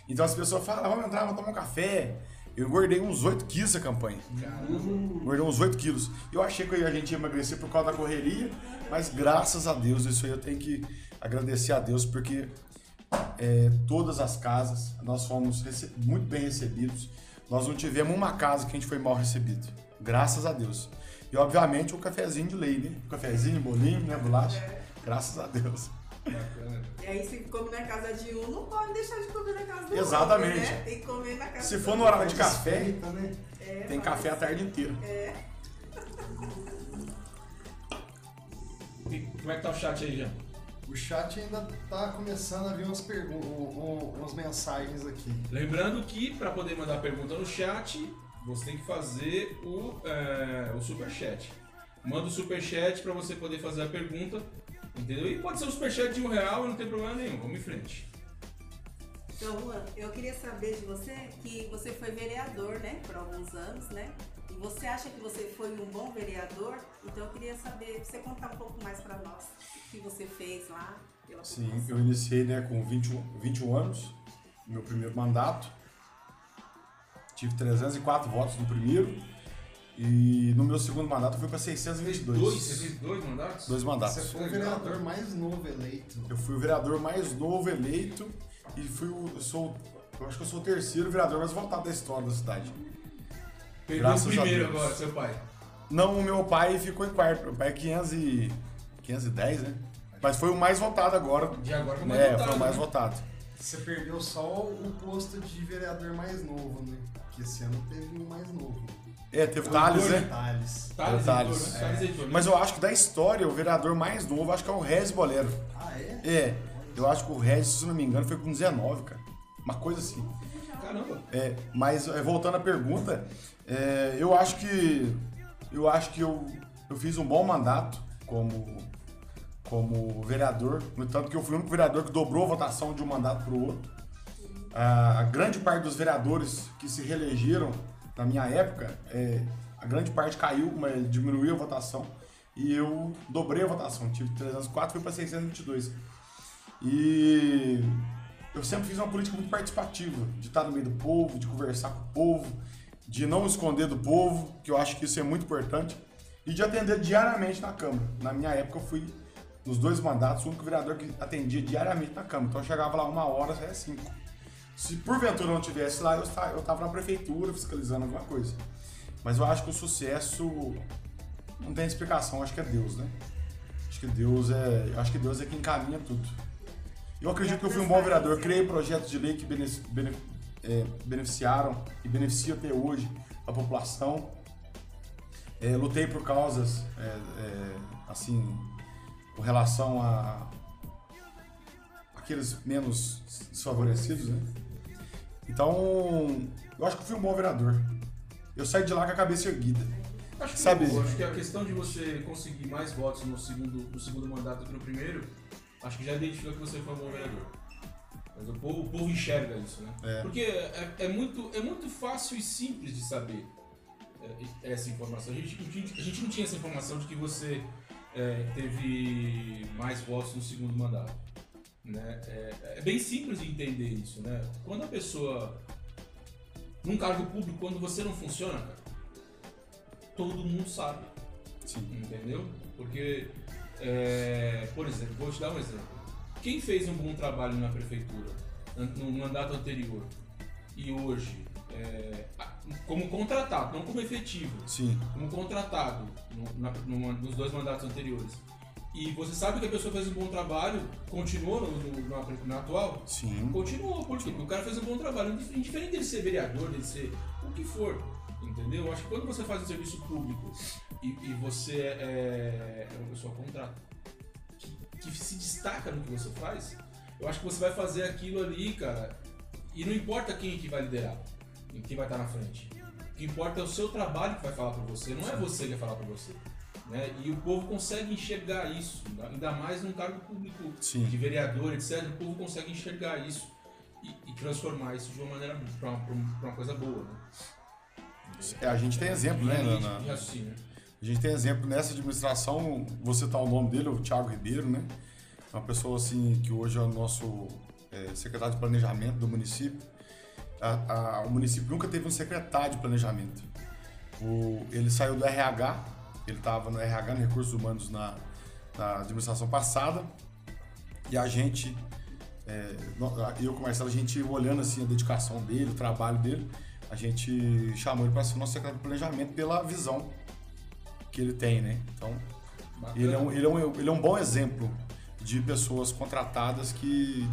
Então as pessoas falavam, ah, vamos entrar, vamos tomar um café. Eu engordei uns oito quilos essa campanha. Caramba. Engordei uns oito quilos. Eu achei que a gente ia emagrecer por causa da correria, mas graças a Deus, isso aí eu tenho que agradecer a Deus, porque é, todas as casas, nós fomos muito bem recebidos. Nós não tivemos uma casa que a gente foi mal recebido. Graças a Deus. E, obviamente, o cafezinho de lei, né? O cafezinho, bolinho, né? Bolacha. Graças a Deus. Bacana. E aí, se come na casa de um, não pode deixar de comer na casa do outro. Exatamente. Né? Tem que comer na casa se do for no horário de café, desfeita, né? É, tem café a tarde inteira. É. E como é que tá o chat aí, Jean? O chat ainda tá começando a vir umas, pergun- umas mensagens aqui. Lembrando que, para poder mandar pergunta no chat, você tem que fazer o, é, o superchat. Manda o superchat para você poder fazer a pergunta. Entendeu? E pode ser um superchat de um real, não tem problema nenhum. Vamos em frente. Então, Juan, eu queria saber de você que você foi vereador, né? Por alguns anos, né? E você acha que você foi um bom vereador? Então, eu queria saber, você contar um pouco mais para nós o que você fez lá. Pela Sim, população. Eu iniciei, né, com vinte e um anos, meu primeiro mandato. Tive trezentos e quatro votos no primeiro. E no meu segundo mandato eu fui para seiscentos e vinte e dois. Dois, você fez dois mandatos? Dois mandatos. Você foi o vereador mais novo eleito. Eu fui o vereador mais novo eleito e fui o, eu, sou, eu acho que eu sou o terceiro vereador mais votado da história da cidade. Perdeu o primeiro agora, seu pai? Não, o meu pai ficou em quarto. Meu pai é quinhentos e dez, né? Mas foi o mais votado agora. De agora foi o mais é, votado. É, foi o mais né? votado. Você perdeu só o posto de vereador mais novo, né? Que esse ano teve um mais novo. É, teve o Thales, né? Thales. Thales, Thales. É. Thales. É. Mas eu acho que da história, o vereador mais novo, acho que é o Regis Bolero. Ah, é? É. Eu acho que o Regis, se não me engano, foi com dezenove, cara. Uma coisa assim. Caramba. É, mas voltando à pergunta, é, eu acho que eu acho que eu, eu fiz um bom mandato como, como vereador, no tanto que eu fui o único vereador que dobrou a votação de um mandato para o outro. A, a grande parte dos vereadores que se reelegeram na minha época, é, a grande parte caiu, mas diminuiu a votação e eu dobrei a votação, tive trezentos e quatro, fui para seiscentos e vinte e dois. E eu sempre fiz uma política muito participativa, de estar no meio do povo, de conversar com o povo, de não esconder do povo, que eu acho que isso é muito importante, e de atender diariamente na Câmara. Na minha época eu fui, nos dois mandatos, o único vereador que atendia diariamente na Câmara. Então eu chegava lá uma hora, saia cinco. Se porventura não estivesse lá, eu estava na prefeitura fiscalizando alguma coisa. Mas eu acho que o sucesso não tem explicação, eu acho que é Deus, né? Acho que Deus é, eu acho que Deus é quem encaminha tudo. Eu acredito que eu fui um bom vereador, eu criei projetos de lei que benef, benef, é, beneficiaram e beneficiam até hoje a população. É, lutei por causas, é, é, assim, com relação a aqueles menos desfavorecidos, né? Então, eu acho que eu fui um bom vereador. Eu saí de lá com a cabeça erguida. Acho que, Sabe? Eu acho que a questão de você conseguir mais votos no segundo, no segundo mandato do que no primeiro, acho que já identificou que você foi um bom vereador. Mas o povo, o povo enxerga isso, né? É. Porque é, é, muito, é muito fácil e simples de saber essa informação. A gente, a gente não tinha essa informação de que você é, teve mais votos no segundo mandato, né? É, é bem simples de entender isso, né? Quando a pessoa, num cargo público, quando você não funciona, cara, todo mundo sabe. Sim. Entendeu? Porque, é, por exemplo, vou te dar um exemplo. Quem fez um bom trabalho na prefeitura, no mandato anterior e hoje, é, como contratado, não como efetivo, Sim. como contratado no, na, no, nos dois mandatos anteriores, e você sabe que a pessoa fez um bom trabalho, continuou no, no, na, na atual? Sim. Continuou, por quê? Porque o cara fez um bom trabalho, indiferente dele ser vereador, dele ser o que for, entendeu? Acho que quando você faz um serviço público e, e você é, é uma pessoa contratada, que, que se destaca no que você faz, eu acho que você vai fazer aquilo ali, cara, e não importa quem é que vai liderar, quem vai estar na frente. O que importa é o seu trabalho que vai falar para você, não é você que vai falar para você. Né? E o povo consegue enxergar isso, ainda mais num cargo público, Sim. de vereador, etcétera. O povo consegue enxergar isso e, e transformar isso de uma maneira, para uma, uma coisa boa. Né? É, a gente tem exemplo, é, né? De, na, de raciocínio. A gente tem exemplo nessa administração, você tá o nome dele, o Thiago Ribeiro, né? Uma pessoa assim que hoje é o nosso é, secretário de planejamento do município. A, a, o município nunca teve um secretário de planejamento. O, ele saiu do R H. Ele estava no R H, no Recursos Humanos, na, na administração passada. E a gente, é, eu com o Marcelo, a gente olhando assim, a dedicação dele, o trabalho dele, a gente chamou ele para ser nosso secretário de planejamento pela visão que ele tem, né? Então, ele é, um, ele, é um, ele é um bom exemplo de pessoas contratadas que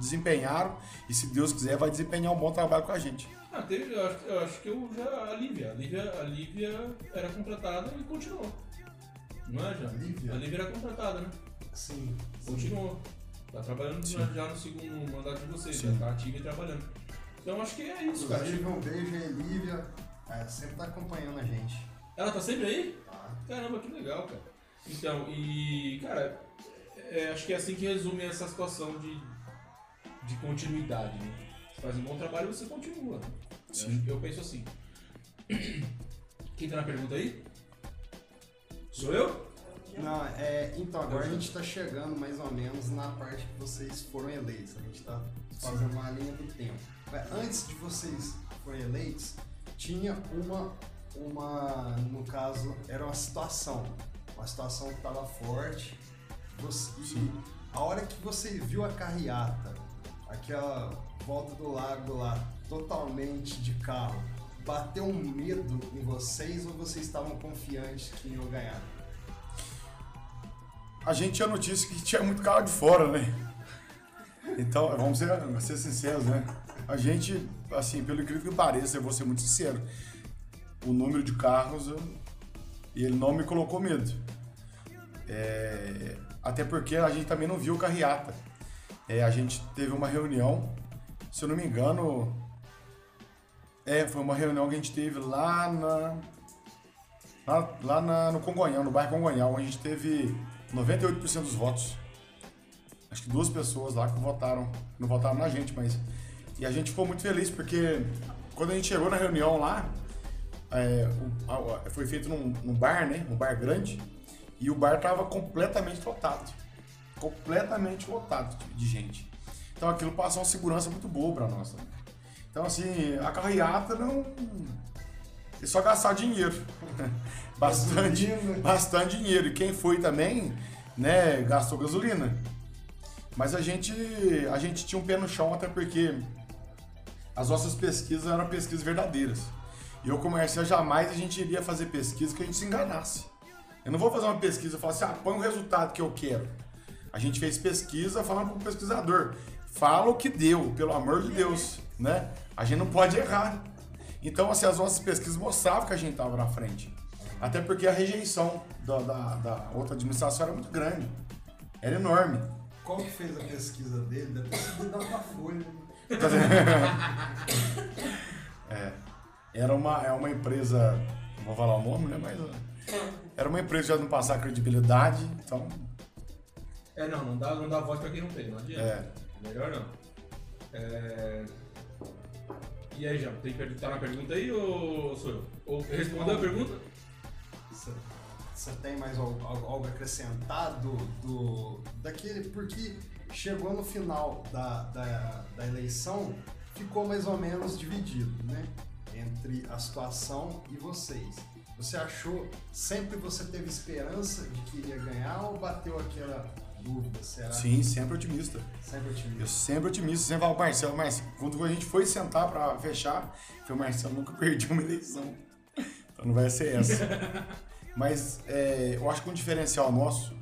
desempenharam e, se Deus quiser, vai desempenhar um bom trabalho com a gente. Ah, teve, eu, acho, eu acho que eu já, a Lívia, a Lívia, a Lívia era contratada e continuou, não é, já? Lívia. A Lívia era contratada, né? Sim. Continuou, tá trabalhando Sim. já no segundo mandato de vocês, Sim. já tá ativa e trabalhando. Então acho que é isso, cara. Inclusive, um beijo aí, Lívia, ela sempre tá acompanhando a gente. Ela tá sempre aí? Tá. Caramba, que legal, cara. Então, e, cara, é, acho que é assim que resume essa situação de, de continuidade, né? Faz um bom trabalho e você continua. Sim. Eu, eu penso assim. Quem tá na pergunta aí? Sou eu? Não, é, então agora eu a gente tá chegando mais ou menos na parte que vocês foram eleitos. A gente tá fazendo Sim. uma linha do tempo. Mas antes de vocês forem eleitos, tinha uma, uma, no caso, era uma situação. Uma situação que tava forte. Você, Sim. A hora que você viu a carreata, aquela volta do lago lá, totalmente de carro, bateu um medo em vocês ou vocês estavam confiantes que iam ganhar? A gente tinha notícia que tinha muito carro de fora, né? Então, vamos ser, vamos ser sinceros, né? A gente, assim, pelo incrível que pareça, eu vou ser muito sincero, o número de carros, eu, ele não me colocou medo. É, até porque a gente também não viu carreata. É, a gente teve uma reunião, se eu não me engano, é, foi uma reunião que a gente teve lá na... Lá, lá na, no Congonhão, no bairro Congonhão, onde a gente teve noventa e oito por cento dos votos. Acho que duas pessoas lá que votaram, não votaram na gente, mas... E a gente ficou muito feliz, porque quando a gente chegou na reunião lá, é, o, a, foi feito num, num bar, né? Um bar grande. E o bar estava completamente lotado. Completamente lotado de gente. Então aquilo passou uma segurança muito boa para nós. Né? Então assim, a carreata não... É só gastar dinheiro, bastante, bastante dinheiro. E quem foi também, né, gastou gasolina. Mas a gente, a gente tinha um pé no chão, até porque as nossas pesquisas eram pesquisas verdadeiras. E eu comecei, jamais a gente iria fazer pesquisa que a gente se enganasse. Eu não vou fazer uma pesquisa e falar assim, ah, põe o resultado que eu quero. A gente fez pesquisa falando para o pesquisador, fala o que deu, pelo amor de Deus, né? A gente não pode errar. Então, assim, as nossas pesquisas mostravam que a gente estava na frente. Até porque a rejeição da, da, da outra administração era muito grande. Era enorme. Qual que fez a pesquisa dele? Deve ter sido dar uma folha. É. Era uma, é uma empresa... Não vou falar o nome, né? Mas... Era uma empresa que já não passava credibilidade, então... É, não. Não dá, não dá voz pra quem não tem. Não adianta. É. Melhor não. É... E aí, Jambo, tem que estar na pergunta aí ou sou eu? Ou respondeu a pergunta? Você, você tem mais algo, algo acrescentado do, daquele? Porque chegou no final da, da, da eleição, ficou mais ou menos dividido, né? Entre a situação e vocês. Você achou, sempre você teve esperança de que iria ganhar ou bateu aquela... Dúvida, será? Sim, sempre otimista. Sempre otimista. Eu sempre otimista. Sempre falo, Marcelo, mas quando a gente foi sentar pra fechar, eu falei, Marcelo, nunca perdi uma eleição. Então não vai ser essa. Mas é, eu acho que um diferencial nosso,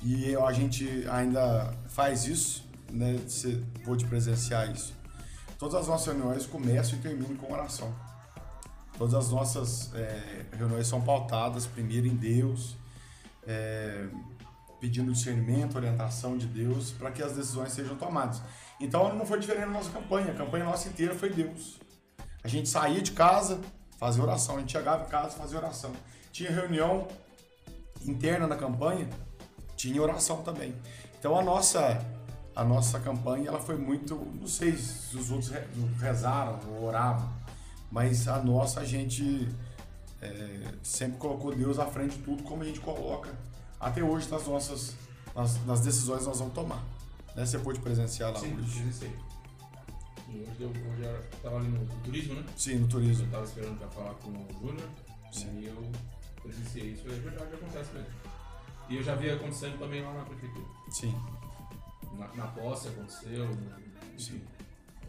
e a gente ainda faz isso, né? Você pode presenciar isso. Todas as nossas reuniões começam e terminam com oração. Todas as nossas é, reuniões são pautadas primeiro em Deus. É, pedindo discernimento, orientação de Deus para que as decisões sejam tomadas. Então não foi diferente na nossa campanha, a campanha nossa inteira foi Deus. A gente saía de casa, fazia oração, a gente chegava em casa, fazia oração. Tinha reunião interna na campanha, tinha oração também. Então a nossa, a nossa campanha ela foi muito, não sei se os outros rezaram ou oravam, mas a nossa a gente é, sempre colocou Deus à frente de tudo, como a gente coloca até hoje nas nossas nas, nas decisões nós vamos tomar, né? Você pôde presenciar lá. Sim, presenciei. Hoje eu já estava ali no, no turismo, né? Sim, no turismo. Eu estava esperando para falar com o Júnior, e eu presenciei isso, é verdade, acontece mesmo. E eu já vi acontecendo também lá na prefeitura. Sim. Na, na posse aconteceu. No, sim.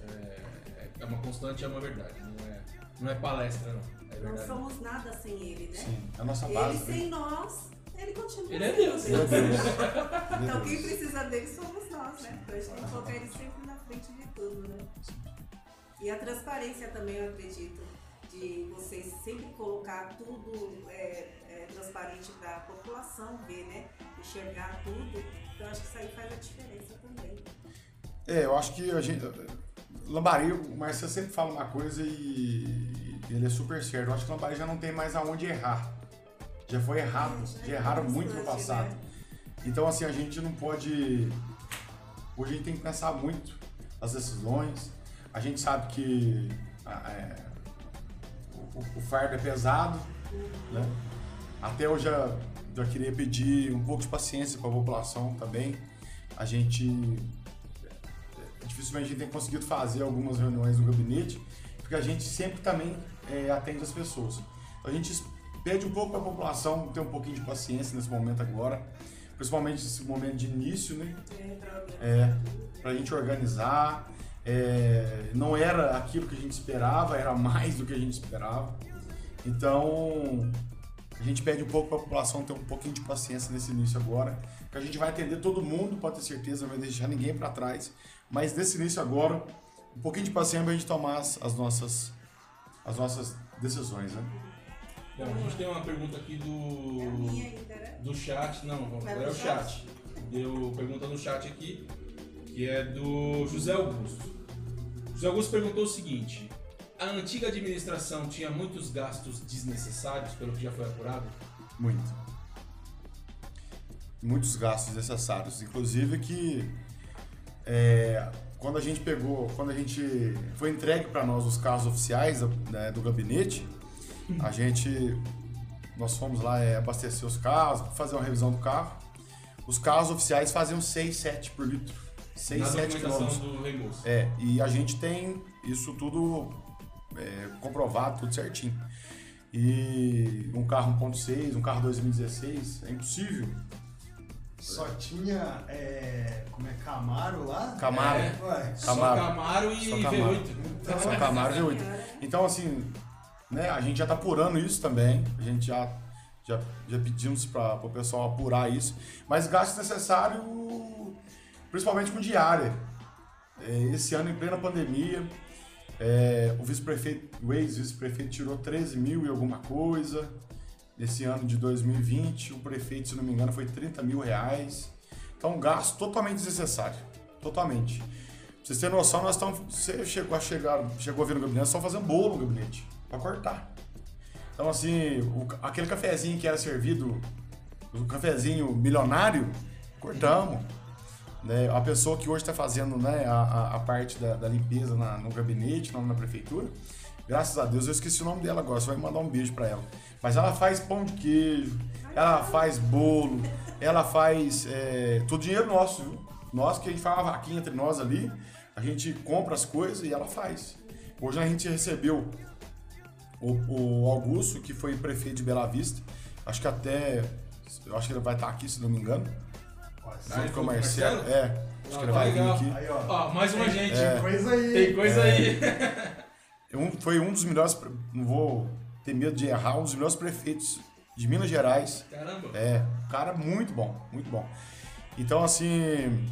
É, é uma constante, é uma verdade, não é, não é palestra, não. É não somos nada sem ele, né? Sim, é a nossa base. Ele sem nós... Ele continua. Ele é Deus. Ele é Deus. Então quem precisa dele somos nós, né? Então a gente tem que colocar ele sempre na frente de tudo, né? E a transparência também, eu acredito, de vocês sempre colocar tudo é, é, transparente para a população ver, né? Enxergar tudo. Então acho que isso aí faz a diferença também. É, eu acho que a gente... Lambari, o Marcelo sempre fala uma coisa e ele é super certo. Eu acho que o Lambari já não tem mais aonde errar. Já foi errado, já erraram muito no passado. Então, assim, a gente não pode... Hoje a gente tem que pensar muito nas decisões. A gente sabe que é, o, o fardo é pesado, né? Até hoje eu já, já queria pedir um pouco de paciência para a população também. A gente... Dificilmente a gente tem conseguido fazer algumas reuniões no gabinete, porque a gente sempre também é, atende as pessoas. Então, a gente... Pede um pouco para a população ter um pouquinho de paciência nesse momento agora, principalmente nesse momento de início, né? É, para a gente organizar. É, não era aquilo que a gente esperava, era mais do que a gente esperava. Então, a gente pede um pouco para a população ter um pouquinho de paciência nesse início agora. que a gente vai atender todo mundo, pode ter certeza, não vai deixar ninguém para trás. Mas nesse início agora, um pouquinho de paciência para a gente tomar as, as, nossas, as nossas decisões, né? Não, a gente tem uma pergunta aqui do, do chat, não, vamos é o chat. Deu pergunta no chat aqui, que é do José Augusto. José Augusto perguntou o seguinte: a antiga administração tinha muitos gastos desnecessários, pelo que já foi apurado? Muito. Muitos gastos desnecessários. Inclusive que é, quando a gente pegou, quando a gente foi entregue para nós os carros oficiais, né, do gabinete, a gente, nós fomos lá é, abastecer os carros, fazer uma revisão do carro. Os carros oficiais faziam seis, sete por litro. seis, sete quilômetros. É, e a gente tem isso tudo é, comprovado, tudo certinho. E um carro um ponto seis, um carro dois mil e dezesseis, é impossível. Só tinha, é, como é, Camaro lá? Camaro. É, Camaro. Só Camaro e Só Camaro. V oito. Então, Só Camaro e V oito. Então, assim, né, a gente já tá apurando isso também. A gente já, já, já pedimos para o pessoal apurar isso. Mas gasto necessário, principalmente com diária. Esse ano, em plena pandemia, é, o vice-prefeito, o ex-vice-prefeito tirou treze mil e alguma coisa. Esse ano de dois mil e vinte, o prefeito, se não me engano, foi trinta mil reais. Então, um gasto totalmente desnecessário. Totalmente. Pra vocês terem noção, nós estamos, você chegou a, chegar, chegou a vir no gabinete, só fazendo bolo no gabinete, para cortar. Então, assim, o, aquele cafezinho que era servido, o cafezinho milionário, cortamos. Né? A pessoa que hoje está fazendo, né, a, a parte da, da limpeza na, no gabinete, na, na prefeitura, graças a Deus, eu esqueci o nome dela agora, só vai mandar um beijo para ela. Mas ela faz pão de queijo, ela faz bolo, ela faz... É, tudo dinheiro nosso, viu? Nós, que a gente faz uma vaquinha entre nós ali, a gente compra as coisas e ela faz. Hoje a gente recebeu o, o Augusto, que foi prefeito de Bela Vista, acho que até... Eu acho que ele vai estar aqui, se não me engano. Junto aí, com o Marcelo. Marcelo? É, acho ah, que ele vai legal. vir aqui. Aí, ó. Ó, mais uma gente. É, tem coisa aí. Tem coisa é, aí. um, foi um dos melhores... Não vou ter medo de errar. Um dos melhores prefeitos de Minas Gerais. Caramba. É, cara muito bom, muito bom. Então, assim,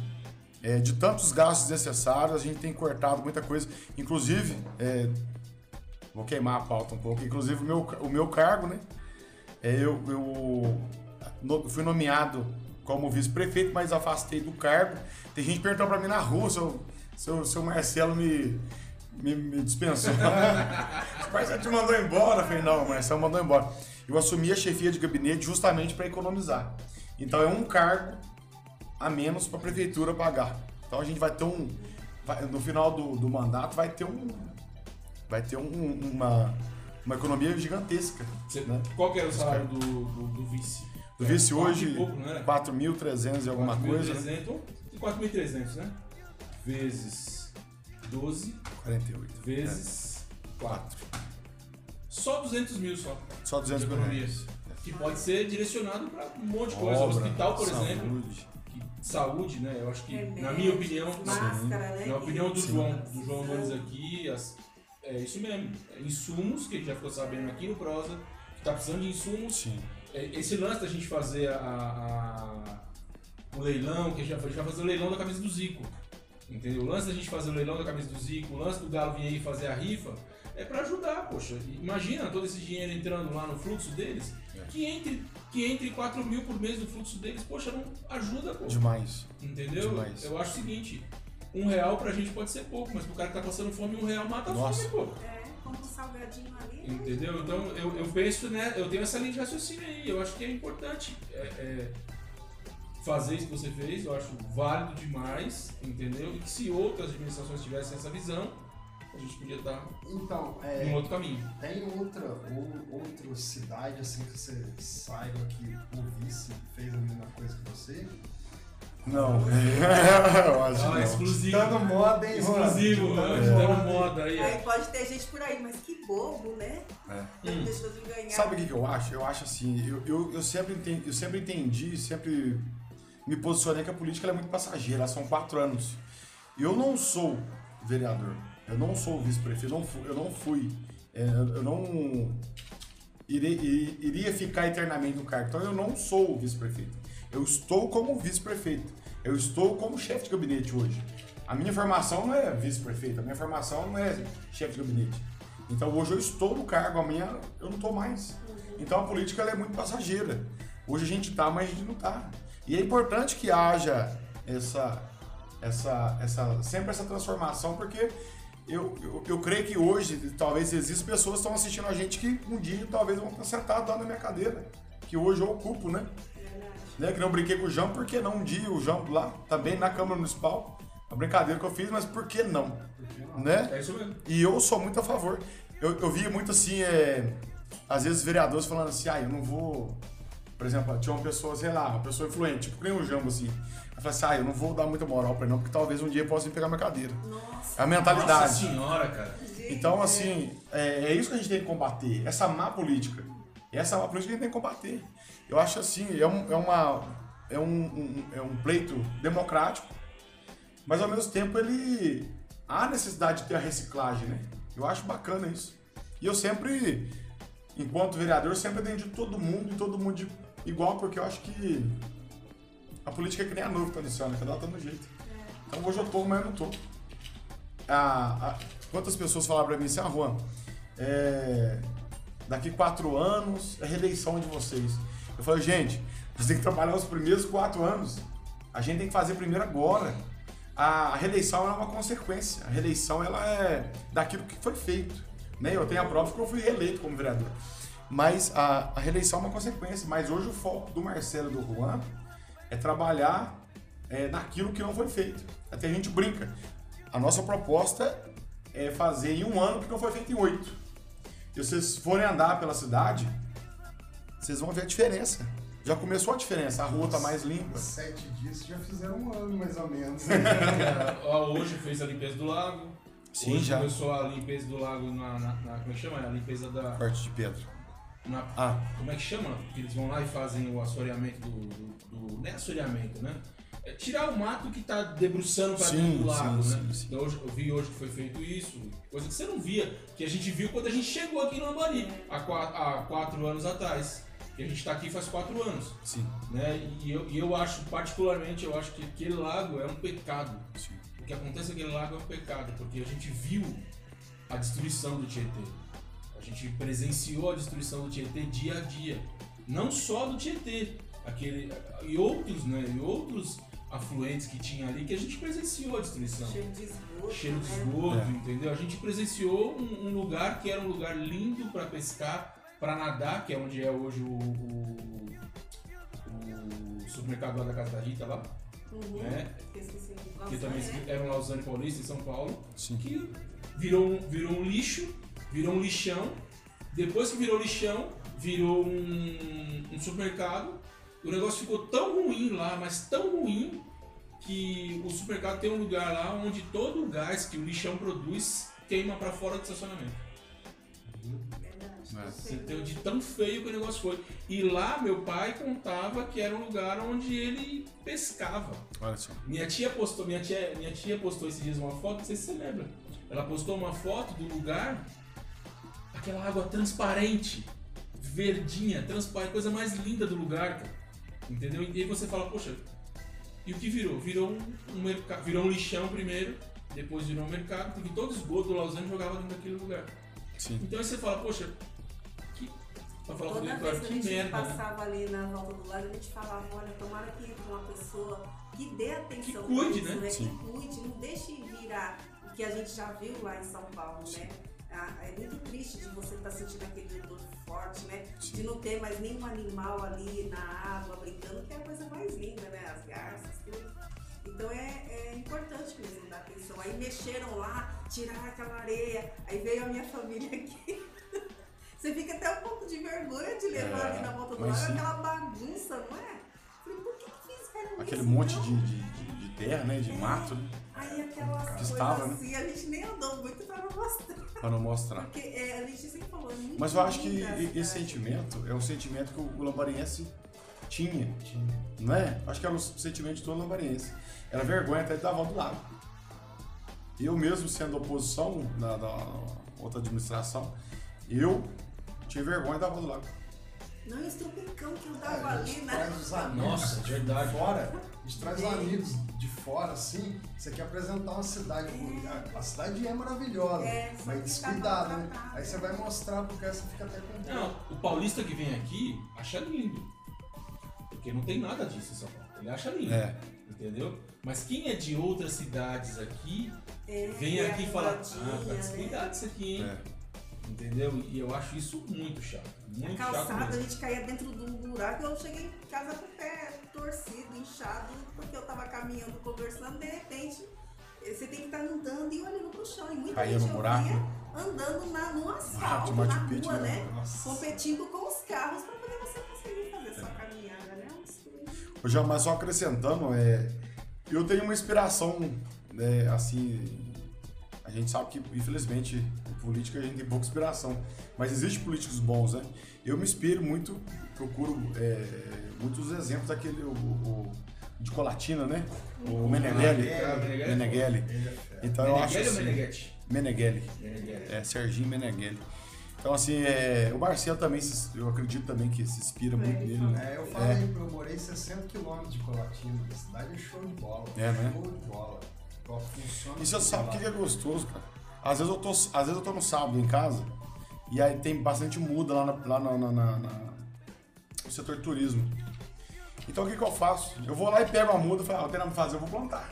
é, de tantos gastos necessários, a gente tem cortado muita coisa. Inclusive, é, vou queimar a pauta um pouco. Inclusive, o meu, o meu cargo, né? É, eu, eu no, fui nomeado como vice-prefeito, mas afastei do cargo. Tem gente perguntando pra mim na rua se o seu, seu Marcelo me, me, me dispensou. O Marcelo te mandou embora. Eu falei, não, o Marcelo mandou embora. Eu assumi a chefia de gabinete justamente para economizar. Então é um cargo a menos para a prefeitura pagar. Então a gente vai ter um... Vai, no final do, do mandato vai ter um... Vai ter um, uma, uma economia gigantesca. Você, né? Qual que era o salário do, do, do vice? Do vice hoje, quatro mil e trezentos e alguma coisa. quatro mil e trezentos, né? Vezes doze. quarenta e oito. Vezes quatro. Só duzentos mil só. Só duzentos mil. Que pode ser direcionado para um monte de coisa. O hospital, por exemplo. Saúde, né? Eu acho que, na minha opinião, na opinião do João, do João Nunes aqui, as, é isso mesmo. Insumos, que a gente já ficou sabendo aqui no Prosa, que tá precisando de insumos. Sim. Esse lance da gente fazer a, a, o leilão, que a gente vai fazer o leilão da camisa do Zico, entendeu? O lance da gente fazer o leilão da camisa do Zico, o lance do Galo vir aí fazer a rifa, é pra ajudar, poxa. Imagina todo esse dinheiro entrando lá no fluxo deles, é. que, entre, que entre quatro mil por mês no fluxo deles, poxa, não ajuda, poxa. Demais. Entendeu? Demais. Eu acho o seguinte, um real pra gente pode ser pouco, mas pro cara que tá passando fome, um real mata a fome, pô. Um salgadinho ali. Entendeu? Então eu, eu penso, né? Eu tenho essa linha de raciocínio aí. Eu acho que é importante é, é, fazer isso que você fez. Eu acho válido demais, entendeu? E que se outras administrações tivessem essa visão, a gente podia estar então, é, em outro caminho. Tem outra, ou, outra cidade assim que você saiba que o vice fez a mesma coisa que você? Não, eu acho ah, não. Exclusivo. Dando moda, hein? Exclusivo, dando moda aí. Aí pode ter gente por aí, mas que bobo, né? É. Hum. Deixou de ganhar. Sabe o que eu acho? Eu acho assim, eu, eu, eu, sempre entendi, eu sempre entendi, sempre me posicionei que a política ela é muito passageira, são quatro anos. Eu não sou vereador, eu não sou vice-prefeito, eu não fui, eu não, fui, eu não irei, iria ficar eternamente no cargo, então eu não sou vice-prefeito. Eu estou como vice-prefeito. Eu estou como chefe de gabinete hoje. A minha formação não é vice-prefeito, a minha formação não é chefe de gabinete. Então hoje eu estou no cargo, amanhã eu não estou mais. Então a política ela é muito passageira. Hoje a gente está, mas a gente não está. E é importante que haja essa, essa, essa, sempre essa transformação, porque eu, eu, eu creio que hoje talvez existam pessoas que estão assistindo a gente que um dia talvez vão estar sentados lá na minha cadeira, que hoje eu ocupo, né? Né? Que não brinquei com o João, por que não? Um dia o João lá, também na Câmara Municipal, a brincadeira que eu fiz, mas por que não? Por que não? Né? É isso mesmo. E eu sou muito a favor. Eu, eu via muito assim, é, às vezes vereadores falando assim, ah, eu não vou... Por exemplo, tinha uma pessoa, sei lá, uma pessoa influente, tipo que nem o Jambo, assim. Ela falou assim, ah, eu não vou dar muita moral pra ele não, porque talvez um dia eu possa pegar minha cadeira. Nossa, é a mentalidade. Nossa senhora, cara. Então, assim, é, é isso que a gente tem que combater, essa má política. Essa má política que a gente tem que combater. Eu acho assim, é um, é uma, é um, um, é um pleito democrático, mas ao mesmo tempo ele... Há necessidade de ter a reciclagem, né? Eu acho bacana isso. E eu sempre, enquanto vereador, sempre atendi todo mundo e todo mundo de... Igual, porque eu acho que a política é que nem a noiva tradicional, né? Cada ela tá no jeito. Então hoje eu tô, mas eu não tô. Ah, ah, quantas pessoas falaram pra mim assim, ah, Juan, é, daqui quatro anos é reeleição de vocês. Eu falei, gente, vocês têm que trabalhar os primeiros quatro anos. A gente tem que fazer primeiro agora. A reeleição é uma consequência. A reeleição, ela é daquilo que foi feito. Né? Eu tenho a prova que eu fui reeleito como vereador. Mas a, a reeleição é uma consequência. Mas hoje o foco do Marcelo e do Juan é trabalhar é, naquilo que não foi feito. Até a gente brinca. A nossa proposta é fazer em um ano o que não foi feito em oito. E se vocês forem andar pela cidade, vocês vão ver a diferença. Já começou a diferença, a rua está mais limpa. Sete dias já fizeram um ano, mais ou menos. Hoje fez a limpeza do lago. Sim, hoje já começou a limpeza do lago na, na, na... Como é que chama? A limpeza da... Corte de pedra. Na, ah. Como é que chama? Porque eles vão lá e fazem o assoreamento do... do, do não é assoreamento, né? É tirar o mato que tá debruçando pra sim, dentro do lago, sim, né? Sim, sim. Então hoje, eu vi hoje que foi feito isso, coisa que você não via, que a gente viu quando a gente chegou aqui no Lambari, há, há quatro anos atrás. E a gente tá aqui faz quatro anos. Sim. Né? E eu, eu acho, particularmente, eu acho que aquele lago é um pecado. Sim. O que acontece naquele lago é um pecado, porque a gente viu a destruição do Tietê. A gente presenciou a destruição do Tietê dia a dia. Não só do Tietê, aquele, e outros, né? E outros afluentes que tinha ali, que a gente presenciou a destruição. Cheiro de esgoto. Cheiro de esgoto, é. Entendeu? A gente presenciou um, um lugar que era um lugar lindo para pescar, para nadar, que é onde é hoje o, o, o supermercado lá da Casa da Rita, lá. Uhum. Né? Esqueci, que também era um Lausanne Paulista, em São Paulo. Sim. Que virou, virou um lixo. Virou um lixão, depois que virou lixão, virou um, um supermercado. O negócio ficou tão ruim lá, mas tão ruim, que o supermercado tem um lugar lá onde todo o gás que o lixão produz queima pra fora do estacionamento. Verdade. Você entendeu de tão feio que o negócio foi. E lá meu pai contava que era um lugar onde ele pescava. Olha só. Minha tia postou, minha tia, minha tia postou esses dias uma foto, não sei se você lembra. Ela postou uma foto do lugar. Aquela água transparente, verdinha, transparente, coisa mais linda do lugar, cara. Entendeu? E aí você fala, poxa, e o que virou? Virou um, um, merc... virou um lixão primeiro, depois virou um mercado, porque todo esgoto do Lausanne jogava dentro daquele lugar. Sim. Então aí você fala, poxa, que... falar toda vez cara, que a gente merda, passava né? ali na volta do lado, a gente falava, olha, tomara que uma pessoa que dê atenção, que cuide, isso, né? né? Que cuide, não deixe virar o que a gente já viu lá em São Paulo, Sim. né? Ah, é muito triste de você estar sentindo aquele odor forte, né? Sim. De não ter mais nenhum animal ali na água brincando, que é a coisa mais linda, né? As garças, tudo. Então é, é importante mesmo dar atenção. Aí mexeram lá, tiraram aquela areia, aí veio a minha família aqui. Você fica até um pouco de vergonha de levar é, ali na volta do lado sim. aquela bagunça, não é? Falei, por que que fizeram aquele isso, monte de, de, de terra, né? De é. mato. Aí aquelas coisas estava, assim, né? A gente nem andou muito para não mostrar. Para não mostrar. Porque é, a gente sempre falou muito. Mas eu acho que esse sentimento é um sentimento que o lambariense tinha, tinha. Não é? Acho que era um sentimento de todo lambariense. Era vergonha até de dar a volta do lado. Eu mesmo sendo oposição na, na outra administração, eu tinha vergonha de dar a volta do lado. Não, esse teu brincão que eu dava é, ali, né? Os amigos. Nossa, de verdade. Fora, a gente traz os amigos de fora, assim. Você quer apresentar uma cidade. É. A cidade é maravilhosa, é, mas descuidada, né? Aí você vai mostrar pro cara, você fica até com. Não, o paulista que vem aqui acha lindo. Porque não tem nada disso em São Paulo. Ele acha lindo. É. Entendeu? Mas quem é de outras cidades aqui, é, vem aqui e fala, ah, vai descuidar disso aqui, hein? É. Entendeu? E eu acho isso muito chato. Muito chato. A calçada, chato a gente caía dentro de um buraco. Eu cheguei em casa com o pé torcido, inchado, porque eu tava caminhando, conversando. De repente, você tem que estar andando e olhando pro chão. E muita caía gente no andando na, no asfalto, na rua, pit, né? Nossa. Competindo com os carros para poder você conseguir fazer é. sua caminhada, né? Ô, João, mas só acrescentando, é, eu tenho uma inspiração, né, assim. A gente sabe que, infelizmente, em política a gente tem pouca inspiração, mas existem políticos bons, né? Eu me inspiro muito, procuro é, muitos exemplos daquele o, o, de Colatina, né? O Meneghelli. Meneghelli. Então eu acho assim, Meneghelli. É, Serginho Meneghelli. Então assim, é, o Marcelo também, eu acredito também que se inspira é, muito nele, né? É, eu falei, é. eu morei sessenta quilômetros de Colatina, a cidade é show de bola, é, né? Show de bola. E você sabe o que, que é gostoso, cara? Às vezes, eu tô, às vezes eu tô no sábado em casa e aí tem bastante muda lá, na, lá na, na, na, na, no setor de turismo. Então o que, que eu faço? Eu vou lá e pego a muda e falo, ah, não tem nada pra fazer, eu vou plantar.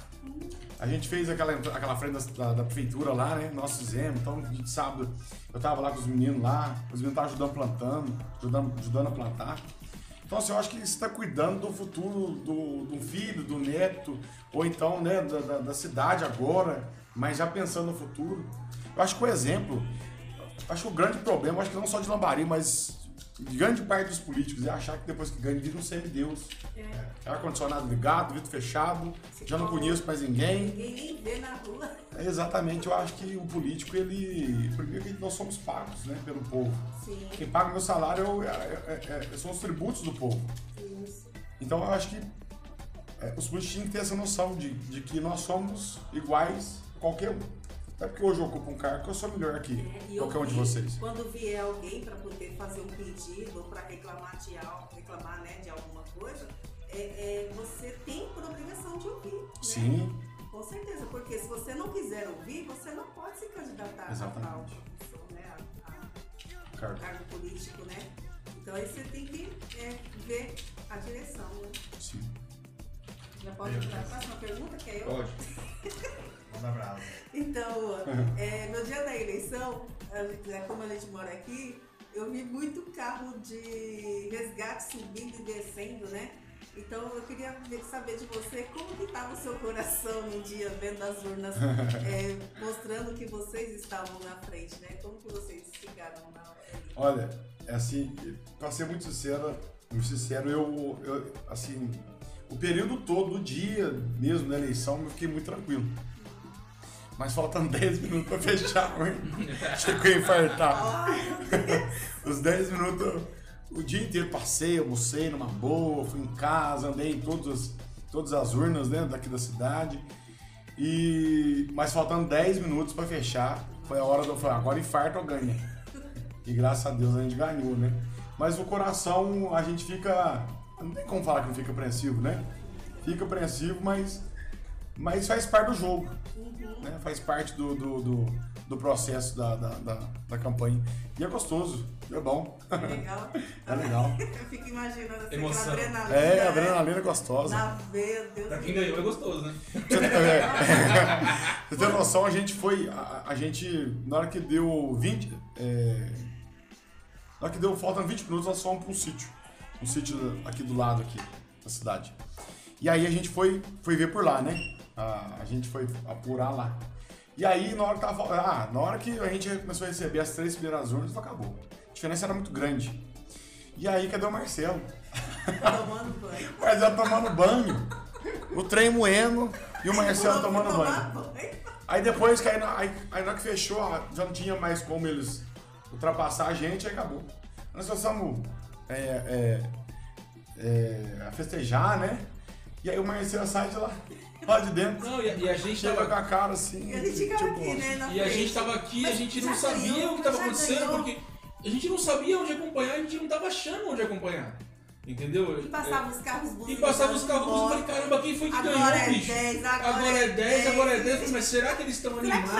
A gente fez aquela, aquela frente da, da prefeitura lá, né? Nós fizemos, então de sábado eu tava lá com os meninos lá, os meninos estavam ajudando plantando, ajudando, ajudando a plantar. Então, assim, eu acho que você está cuidando do futuro do, do filho, do neto, ou então, né, da, da, da cidade agora, mas já pensando no futuro. Eu acho que o exemplo, acho que o grande problema, acho que não só de Lambari, mas de grande parte dos políticos, é achar que depois que ganha, vira um semideus. É. Ar-condicionado ligado, vidro fechado, você já não conheço mais ninguém. Ninguém vê na rua. É, exatamente, eu acho que o político, ele. Primeiro que nós somos pagos, né, pelo povo. Sim. Quem paga o meu salário eu, eu, eu, eu, são os tributos do povo. Isso. Então eu acho que é, os políticos têm que ter essa noção de, de que nós somos iguais a qualquer um. Até porque hoje eu ocupo um cargo que eu sou melhor que é, qualquer vi, um de vocês. Quando vier alguém para poder fazer um pedido ou para reclamar, de, reclamar né, de alguma coisa, é, é, você tem por obrigação de ouvir. Né? Sim. Com certeza, porque se você não quiser ouvir, você não pode se candidatar Exatamente. a tal profissão, né, a, a, cargo. cargo político, né? Então aí você tem que é, ver a direção. Né? Sim. Já pode entrar na próxima pergunta, que é eu? Pode. Então, é, no dia da eleição, como a gente mora aqui, eu vi muito carro de resgate subindo e descendo, né? Então eu queria saber de você como que estava o seu coração no dia vendo as urnas, é, mostrando que vocês estavam na frente, né? Como que vocês ficaram na frente? Olha, assim, para ser muito sincero, muito sincero, eu, eu assim, o período todo, o dia mesmo da eleição, eu fiquei muito tranquilo. Mas faltando dez minutos pra fechar, hein? Chegou a infartar. Os dez minutos, o dia inteiro passei, almocei numa boa, fui em casa, andei em todas, todas as urnas, né, daqui da cidade. E, mas faltando dez minutos pra fechar, foi a hora de eu falar, agora infarta ou ganha. E graças a Deus a gente ganhou, né? Mas o coração, a gente fica... Não tem como falar que não fica apreensivo, né? Fica apreensivo, mas... Mas faz parte do jogo, uhum. né? Faz parte do, do, do, do processo da, da, da, da campanha. E é gostoso, é bom. É legal. É legal. Eu fico imaginando assim, aquela adrenalina. É, né? Adrenalina gostosa. Na veia, Deus. Pra quem ganhou é gostoso, né? Você tem noção, a gente foi. A, a gente, na hora que deu vinte. É, na hora que deu falta vinte minutos, nós fomos para um sítio. Um sítio aqui do lado, aqui, da cidade. E aí a gente foi, foi ver por lá, né? A, a gente foi apurar lá. E aí, na hora que, tava, ah, na hora que a gente começou a receber as três primeiras urnas, acabou. A diferença era muito grande. E aí, cadê o Marcelo? Tomando banho. O Marcelo tomando banho. O trem moendo e o Marcelo tomando banho. Aí depois, que aí, aí, aí na hora que fechou, já não tinha mais como eles ultrapassar a gente, aí acabou. Nós começamos é, é, é, a festejar, né? E aí o Marcelo sai de lá. Lá de dentro. Não, e, a, e a gente chega tava com a cara assim. E a gente, tipo, aqui, né, e a gente tava aqui, mas a gente não sabia ganhou, o que tava acontecendo, ganhou. Porque a gente não sabia onde acompanhar, a gente não tava achando onde acompanhar. Entendeu? E passava é, os carros bons. E passava os carros bons e falei, caramba, quem foi que agora ganhou, é bicho? dez, agora, agora é dez, agora é dez. Mas será que eles estão animados?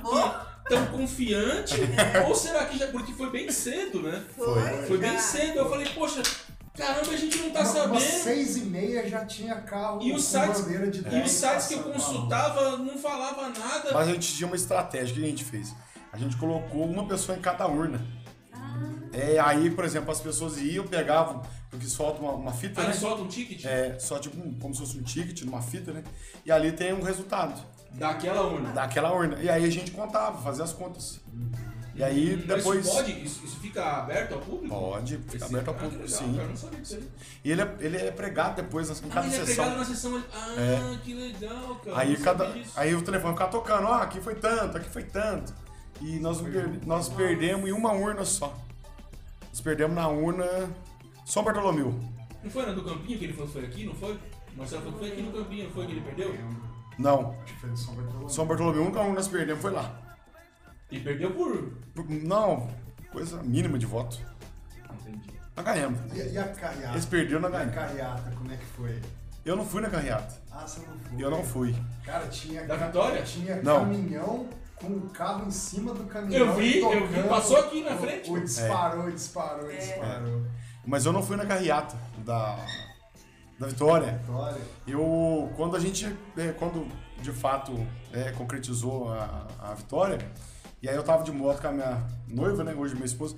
Porque tão confiante? É. Ou será que já... Porque foi bem cedo, né? Foi. Foi bem cedo. Eu falei, poxa, caramba, a gente não tá uma, sabendo. Às seis e meia já tinha carro e os sites, bandeira de dez. E os sites que eu consultava não falava nada. Mas a gente tinha uma estratégia que a gente fez. A gente colocou uma pessoa em cada urna. É, aí, por exemplo, as pessoas iam, pegavam, porque solta uma, uma fita, ah, né? Solta um ticket? É, só tipo, um, como se fosse um ticket, uma fita, né? E ali tem um resultado. Daquela urna? Daquela urna. E aí a gente contava, fazia as contas. E aí hum, depois... Isso pode? Isso, isso fica aberto ao público? Pode, fica Esse aberto ao público, legal, sim. Cara, não sabia disso aí. E ele é, ele é pregado depois em cada ah, sessão. Ah, ele é pregado na sessão... Ah, é. Que legal, cara. Aí, cada, aí o telefone ficava tocando, ó, oh, aqui foi tanto, aqui foi tanto. E nós, per, nós perdemos em uma urna só. Nós perdemos na urna São Bartolomeu. Não foi na do Campinho que ele falou que foi aqui, não foi? Marcelo falou que foi aqui no Campinho, não foi que ele perdeu? Não. Acho que foi no São Bartolomeu. São Bartolomeu, a única urna que nós perdemos foi lá. E perdeu por... por não, coisa mínima de voto. Entendi. Nós ganhamos. E, e a carreata? Eles perderam na ganhamos. E a carreata, como é que foi? Eu não fui na carreata. Ah, você não foi? Eu não fui. Cara, tinha... Da Vitória? Tinha caminhão... Não. Com um carro em cima do caminhão. Eu vi, tocando, eu vi, passou aqui na frente. O, o disparou, é. disparou, é. disparou. É. Mas eu não fui na carreata da, da Vitória. Vitória. Eu, quando a gente, quando de fato é, concretizou a, a Vitória, e aí eu tava de moto com a minha noiva, né, hoje minha esposa,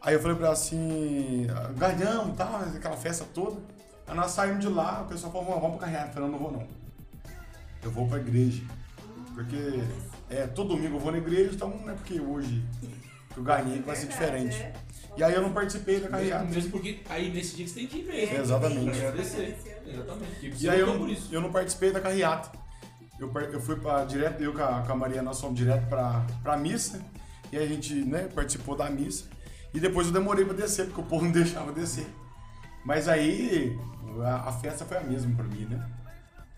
aí eu falei pra ela assim, ganhamos e tal, aquela festa toda. Aí nós saímos de lá, o pessoal falou, vamos pra carreata. Eu falei, não vou não. Eu vou pra igreja. Porque... É, todo domingo eu vou na igreja, então não é porque hoje eu ganhei que vai ser diferente. É. E aí eu não participei da carreata. Mesmo porque aí nesse dia que você tem que ir mesmo. Exatamente. Pra agradecer. Exatamente. E aí eu, eu não participei da carreata. Eu, eu fui pra direto, eu com a, com a Mariana, nós fomos direto pra, pra missa. E aí a gente, né, participou da missa. E depois eu demorei pra descer, porque o povo não deixava descer. Mas aí a, a festa foi a mesma pra mim, né?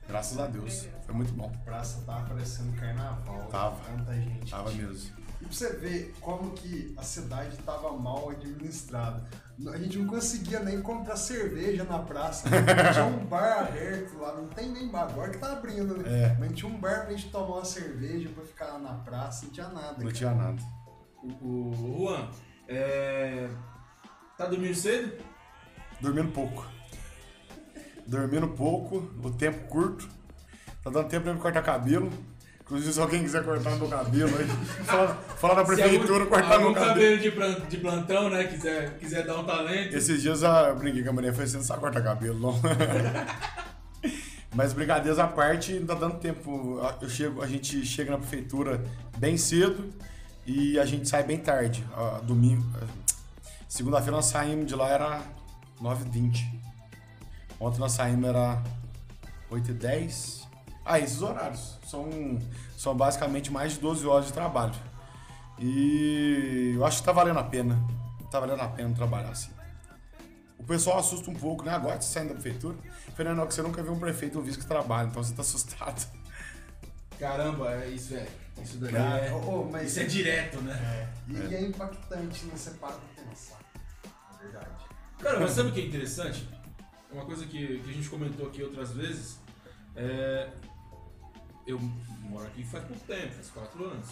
Graças a Deus, foi muito bom. A praça tava parecendo carnaval, tava, tanta gente. Tava mesmo. E pra você ver como que a cidade tava mal administrada. A gente não conseguia nem comprar cerveja na praça. Tinha um bar aberto lá, não tem nem bar, agora que tá abrindo, né? É. Mas tinha um bar pra gente tomar uma cerveja, pra ficar lá na praça, não tinha nada. Não cara. tinha nada. O Juan, é... tá dormindo cedo? Dormindo pouco. Dormindo pouco, o tempo curto. Tá dando tempo pra me cortar cabelo. Inclusive, se alguém quiser cortar meu cabelo aí, fala, fala na prefeitura algum, cortar algum meu cabelo. Se cabelo de plantão, né, quiser, quiser dar um talento. Esses dias eu brinquei com a Mariana, falei, você não sabe cortar cabelo, não. Mas brincadeiras à parte, não tá dando tempo. Eu chego, a gente chega na prefeitura bem cedo e a gente sai bem tarde. Uh, domingo, uh, segunda-feira nós saímos de lá, era nove e vinte. Ontem nós saímos, era oito e dez. Ah, esses horários. São, são basicamente mais de doze horas de trabalho. E eu acho que tá valendo a pena. Tá valendo a pena trabalhar assim. O pessoal assusta um pouco, né? Agora você saindo da prefeitura. Fernando, que você nunca viu um prefeito ou um vice que trabalha, então você tá assustado. Caramba, é isso, velho. É. Isso daí é, é, oh, mas isso é direto, né? É. E é, é impactante, né? Você para pra pensar. Na verdade. Cara, mas sabe o que é interessante? Uma coisa que, que a gente comentou aqui outras vezes, é, eu moro aqui faz pouco tempo, faz quatro anos.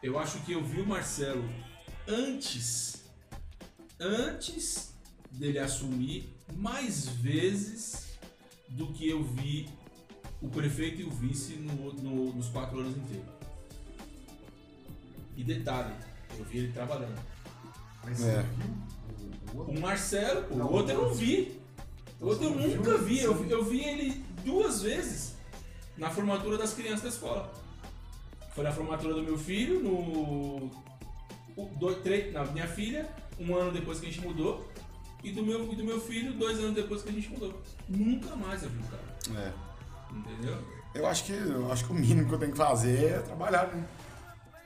Eu acho que eu vi o Marcelo antes, antes dele assumir, mais vezes do que eu vi o prefeito e o vice no, no, nos quatro anos inteiros. E detalhe, eu vi ele trabalhando. Mas é. O Marcelo, o não, outro eu não vi. Outro eu nunca vi, eu, eu vi ele duas vezes na formatura das crianças da escola. Foi na formatura do meu filho, no, dois, três, na minha filha, um ano depois que a gente mudou, e do meu, do meu filho, dois anos depois que a gente mudou. Nunca mais eu vi o cara. É. Entendeu? Eu acho que, eu acho que o mínimo que eu tenho que fazer é trabalhar, né?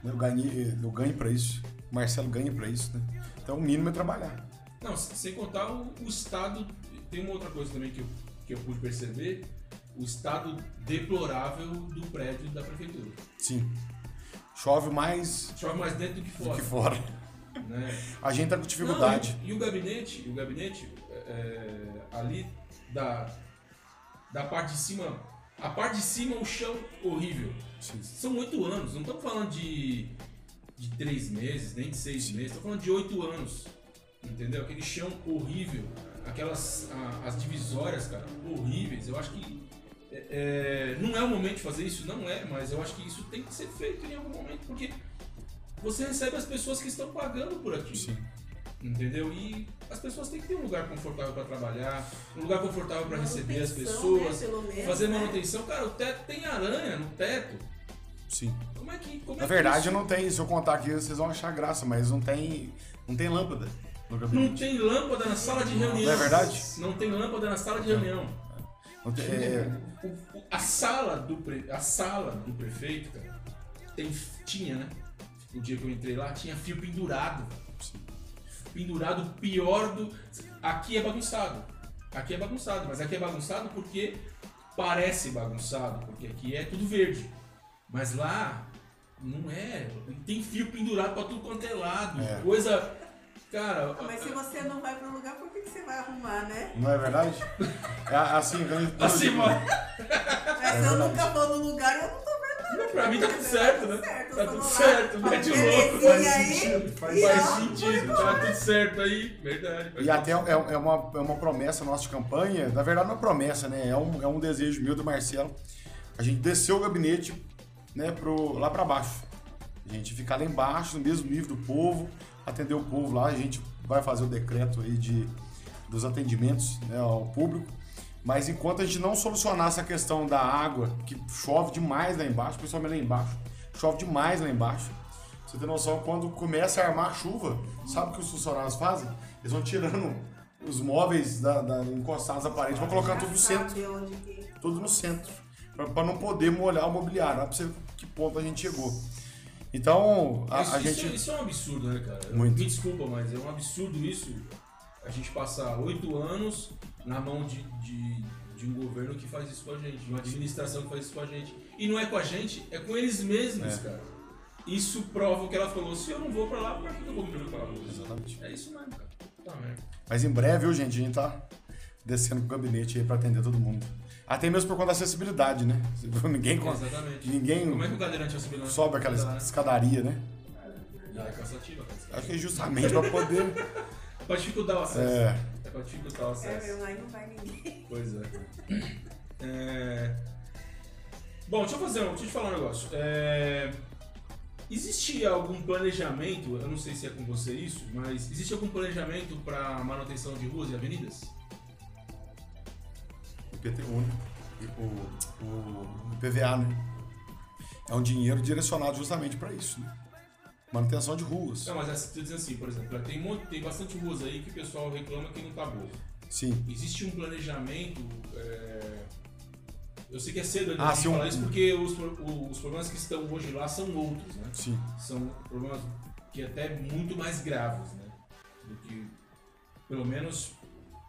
Eu ganhei, eu ganho pra isso, o Marcelo ganha pra isso, né? Então o mínimo é trabalhar. Não, sem contar o, o estado... Tem uma outra coisa também que eu, que eu pude perceber, o estado deplorável do prédio da prefeitura. Sim. Chove mais... Chove mais dentro do que fora. Do que fora. Né? A gente tá com dificuldade. Não, e, e o gabinete, o gabinete é, ali da, da parte de cima, a parte de cima, o chão horrível. Sim. São oito anos, não estamos falando de, de três meses, nem de seis Sim. meses, estamos falando de oito anos. Entendeu? Aquele chão horrível, aquelas a, as divisórias, cara, horríveis. Eu acho que é, não é o momento de fazer isso, não é, mas eu acho que isso tem que ser feito em algum momento, porque você recebe as pessoas que estão pagando por aqui. Sim. Entendeu? E as pessoas têm que ter um lugar confortável para trabalhar, um lugar confortável para receber as pessoas, né, pelo menos, fazer manutenção. Né? Cara, o teto tem aranha no teto. Sim. Como é que, como é Na verdade, que não tem. Se eu contar aqui, vocês vão achar graça, mas não tem, não tem lâmpada no gabinete. Não tem lâmpada na sala de reunião. Não é verdade? Não tem lâmpada na sala de reunião. É. O, o, a, sala do pre, a sala do prefeito, cara, tem, tinha, né? O dia que eu entrei lá, tinha fio pendurado. Sim. Pendurado pior do... Aqui é bagunçado. Aqui é bagunçado, mas aqui é bagunçado porque parece bagunçado, porque aqui é tudo verde. Mas lá, não é. Tem fio pendurado pra tudo quanto é lado. É. Coisa... Cara... Mas se você não vai pra um lugar, por que você vai arrumar, né? Não é verdade? É assim, eu... Assim, mano. Mas se eu nunca vou no lugar, eu não tô vendo nada. Pra mim tá tudo certo, né? Tá tudo certo, mete o louco. Faz sentido, faz sentido. Tá tudo certo aí, verdade. E até é, é, uma, é uma promessa nossa de campanha. Na verdade, não é promessa, né? É um, é um desejo meu do Marcelo. A gente desceu o gabinete, né, pro, lá pra baixo. A gente ficar lá embaixo, no mesmo nível do povo, atender o povo lá. A gente vai fazer o decreto aí de, dos atendimentos, né, ao público. Mas enquanto a gente não solucionar essa questão da água, que chove demais lá embaixo, principalmente lá embaixo, chove demais lá embaixo. Você tem noção, quando começa a armar a chuva, sabe o que os funcionários fazem? Eles vão tirando os móveis da, da, encostados na parede, vão colocando tudo no centro. Tudo no centro. Para não poder molhar o mobiliário, olha pra você que ponto a gente chegou. Então, a, isso, a gente... Isso, isso é um absurdo, né, cara? Muito. Me desculpa, mas é um absurdo isso. A gente passar oito anos na mão de, de, de um governo que faz isso com a gente, de uma administração que faz isso com a gente. E não é com a gente, é com eles mesmos, é. cara. Isso prova o que ela falou. Se eu não vou pra lá, por que eu vou me preocupar com você? Exatamente. É isso mesmo, cara. Tá mesmo. Mas em breve, viu, gente? A gente tá descendo pro gabinete aí pra atender todo mundo. Até mesmo por conta da acessibilidade, né? Ninguém, Exatamente. Ninguém Como é que o cadeirante sobe aquela escadaria, escadaria né? É cansativa. Acho que é justamente para poder... Para dificultar o acesso. É. É para dificultar o acesso. É, meu pai não vai ninguém. Pois é. é. Bom, deixa eu, fazer, deixa eu te falar um negócio. É... Existe algum planejamento, eu não sei se é com você isso, mas existe algum planejamento para manutenção de ruas e avenidas? O I P V A, né? É um dinheiro direcionado justamente para isso, né? Manutenção de ruas. Não, mas estou dizendo assim, por exemplo, tem, muito, tem bastante ruas aí que o pessoal reclama que não está boa. Sim. Existe um planejamento... É... Eu sei que é cedo ainda ah, sim, falar um... isso, porque os, os problemas que estão hoje lá são outros, né? Sim. São problemas que até muito mais graves, né? Do que, pelo menos,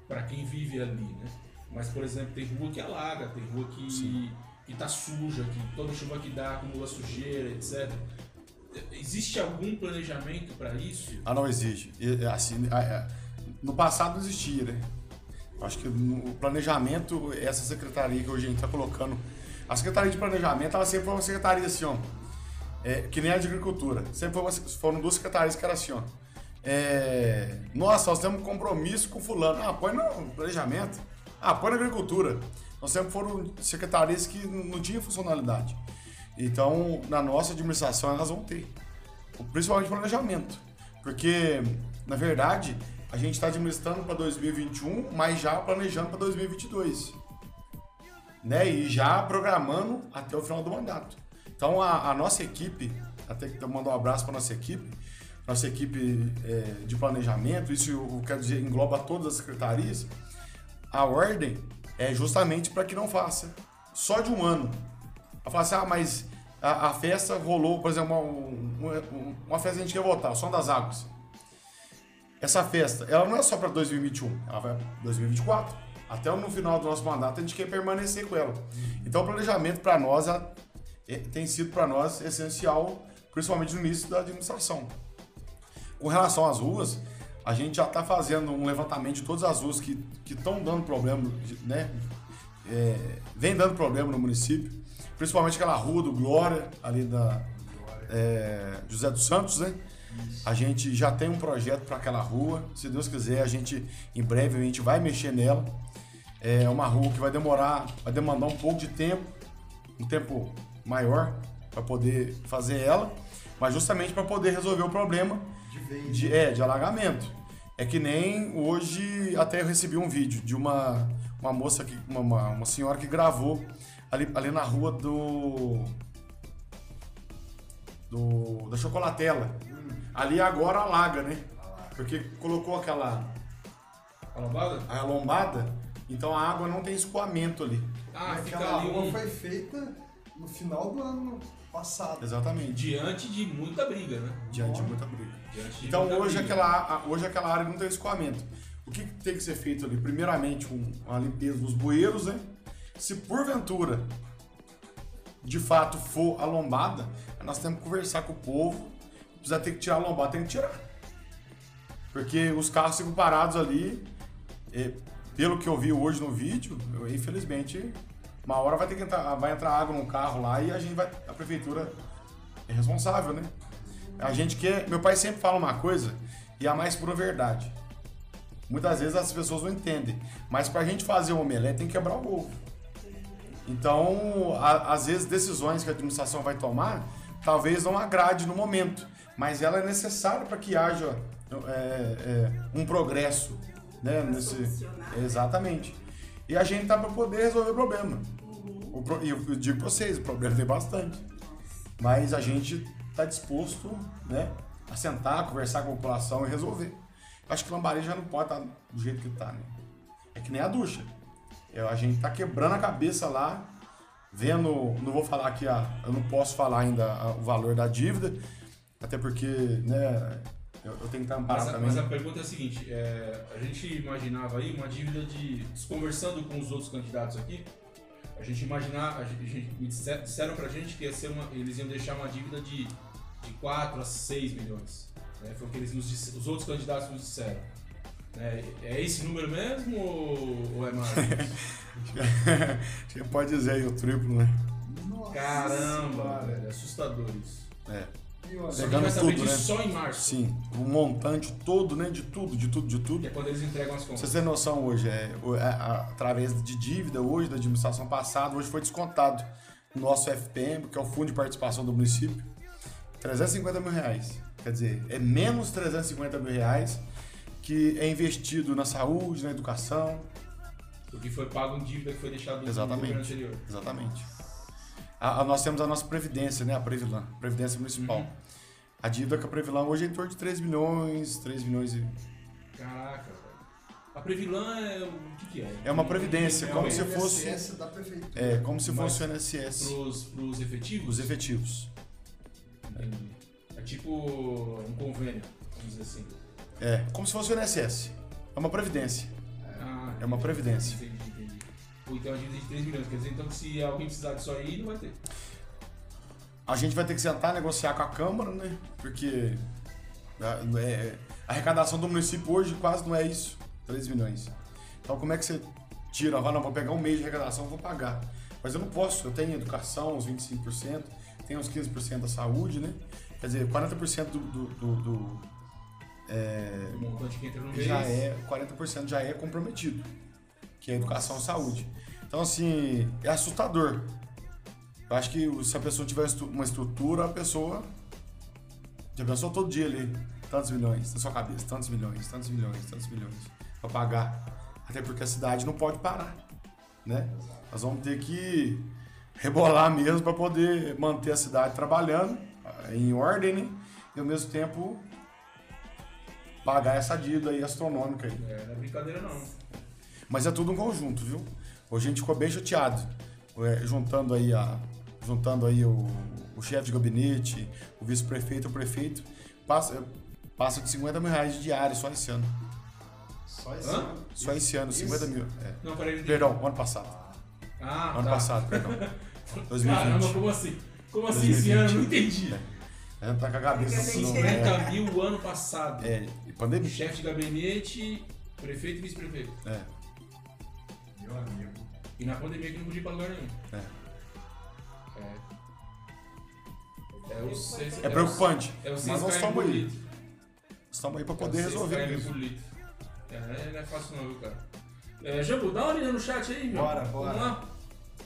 para quem vive ali, né? Mas, por exemplo, tem rua que alaga, tem rua que, que tá suja, que toda chuva que dá acumula sujeira, etcétera. Existe algum planejamento para isso? Ah, não existe. Assim, no passado não existia, né? Acho que o planejamento, essa secretaria que hoje a gente tá colocando... A secretaria de planejamento, ela sempre foi uma secretaria assim, ó. É, que nem a de agricultura. Sempre foi uma, foram duas secretarias que eram assim, ó. É, nossa, nós temos um compromisso com fulano. Ah, põe no planejamento. Ah, põe na agricultura. Nós sempre foram secretarias que não tinham funcionalidade. Então, na nossa administração, elas vão ter. Principalmente planejamento. Porque, na verdade, a gente está administrando para dois mil e vinte e um, mas já planejando para dois mil e vinte e dois. Né? E já programando até o final do mandato. Então, a, a nossa equipe, até que mandar um abraço para nossa equipe, nossa equipe é, de planejamento, isso eu quero dizer, engloba todas as secretarias. A ordem é justamente para que não faça só de um ano. Ela fala assim, ah, mas a, a festa rolou, por exemplo, uma, uma, uma festa que a gente quer voltar, o Som das Águas. Essa festa, ela não é só para dois mil e vinte e um, ela vai para dois mil e vinte e quatro. Até no final do nosso mandato, a gente quer permanecer com ela. Então, o planejamento para nós ela, é, tem sido para nós essencial, principalmente no início da administração. Com relação às ruas, a gente já está fazendo um levantamento de todas as ruas que estão dando problema, né? É, vem dando problema no município, principalmente aquela rua do Glória, ali da é, José dos Santos, né? A gente já tem um projeto para aquela rua, se Deus quiser, a gente em breve a gente vai mexer nela. É uma rua que vai demorar, vai demandar um pouco de tempo, um tempo maior para poder fazer ela, mas justamente para poder resolver o problema de, vez, de, né? é, de alagamento. É que nem hoje, até eu recebi um vídeo de uma, uma moça, que, uma, uma, uma senhora que gravou ali, ali na rua do, do da Chocolatela. Ali agora alaga, né? Porque colocou aquela a lombada, a lombada então a água não tem escoamento ali. Ah, mas aquela ali... rua foi feita no final do ano passado. Exatamente. Diante de muita briga, né? Diante de muita briga. Diante de então muita hoje, briga. Aquela, hoje aquela área não tem escoamento. O que tem que ser feito ali? Primeiramente, um, uma limpeza dos bueiros, né? Se porventura, de fato, for a lombada, nós temos que conversar com o povo. Precisa ter que tirar a lombada, tem que tirar. Porque os carros ficam parados ali. E, pelo que eu vi hoje no vídeo, eu, infelizmente, uma hora vai ter que entrar, vai entrar água no carro lá e a gente vai, a prefeitura é responsável, né? A gente quer, meu pai sempre fala uma coisa e é a mais pura verdade. Muitas vezes as pessoas não entendem, mas pra gente fazer o omelete tem que quebrar o ovo. Então, a, às vezes decisões que a administração vai tomar, talvez não agrade no momento, mas ela é necessária para que haja é, é, um progresso, né? Nesse... Exatamente. E a gente tá para poder resolver o problema. Uhum. O pro... Eu digo para vocês, o problema tem bastante. Mas a gente tá disposto, né, a sentar, conversar com a população e resolver. Eu acho que Lambari já não pode estar tá do jeito que tá, né? É que nem a ducha. Eu, a gente tá quebrando a cabeça lá, vendo... Não vou falar aqui, a, eu não posso falar ainda a, o valor da dívida, até porque, né, eu, eu tenho que estar amparado também. Mas a pergunta é a seguinte, é, a gente imaginava aí uma dívida de, conversando com os outros candidatos aqui, a gente imaginava, a gente, disseram pra gente que ia ser uma, eles iam deixar uma dívida de, de quatro a seis milhões, né, foi o que eles nos disseram, os outros candidatos nos disseram. É, é esse número mesmo ou, ou é mais? Você pode dizer aí o triplo, né? Nossa, caramba, velho, é assustador isso. É. Pegando tudo, né? Só em março. Sim, o montante todo, né? De tudo, de tudo, de tudo. É quando eles entregam as contas. Vocês têm noção hoje, é, é, através de dívida hoje, da administração passada, hoje foi descontado o nosso F P M, que é o Fundo de Participação do Município, trezentos e cinquenta mil reais. Quer dizer, é menos trezentos e cinquenta mil reais que é investido na saúde, na educação. O que foi pago em dívida que foi deixado no governo anterior. Exatamente. A, a, nós temos a nossa previdência, né? A Previlan, Previdência Municipal. Uhum. A dívida com a Previlan hoje é em torno de três milhões, três milhões e... Caraca, velho. A Previlan é o que, que é? É uma previdência, é como, se fosse, da é, como se Mas fosse o I N S S. Para os efetivos? Os efetivos. Entendi. É tipo um convênio, vamos dizer assim. É, como se fosse o I N S S. É uma previdência. Ah, é uma previdência. Entendi, entendi. Então a dívida de três milhões, quer dizer, então se alguém precisar disso aí, não vai ter. A gente vai ter que sentar, negociar com a Câmara, né? Porque a, é, a arrecadação do município hoje quase não é isso, três milhões. Então como é que você tira? Vai, não, vou pegar um mês de arrecadação, vou pagar. Mas eu não posso, eu tenho educação, uns vinte e cinco por cento, tenho uns quinze por cento da saúde, né? Quer dizer, quarenta por cento do... do, do, do é, o montante que entra no mês. Já é, quarenta por cento já é comprometido. Que é educação e saúde. Então, assim, é assustador. Eu acho que se a pessoa tiver uma estrutura, a pessoa já pensou todo dia ali, tantos milhões na sua cabeça, tantos milhões, tantos milhões, tantos milhões para pagar. Até porque a cidade não pode parar, né? Nós vamos ter que rebolar mesmo para poder manter a cidade trabalhando em ordem, né? E ao mesmo tempo pagar essa dívida aí astronômica aí. É, não é brincadeira não. Mas é tudo um conjunto, viu? Hoje a gente ficou bem chateado, é, juntando aí, a, juntando aí o, o chefe de gabinete, o vice-prefeito, o prefeito, passa, passa de cinquenta mil reais de diário só esse ano. Só esse Hã? ano? Só esse Isso. ano, cinquenta mil. É. Não, peraí, não perdão, ano passado. Ah, ano tá. passado, perdão. dois mil e vinte. Caramba, como assim? Como assim dois mil e vinte. Esse ano? Não entendi. É. Ela tá com a cabeça assim. cinquenta mil o ano passado. É, pandemia. Chefe de gabinete, prefeito e vice-prefeito. É. Meu amigo. E na pandemia que não podia ir pra lugar nenhum. É. É. É, o seis, é, é preocupante, é o mas nós estamos aí. Estamos aí para poder é resolver isso. É, não é fácil não, viu, cara? É, Jambo, dá uma olhada no chat aí, meu. Bora, bora. Vamos lá.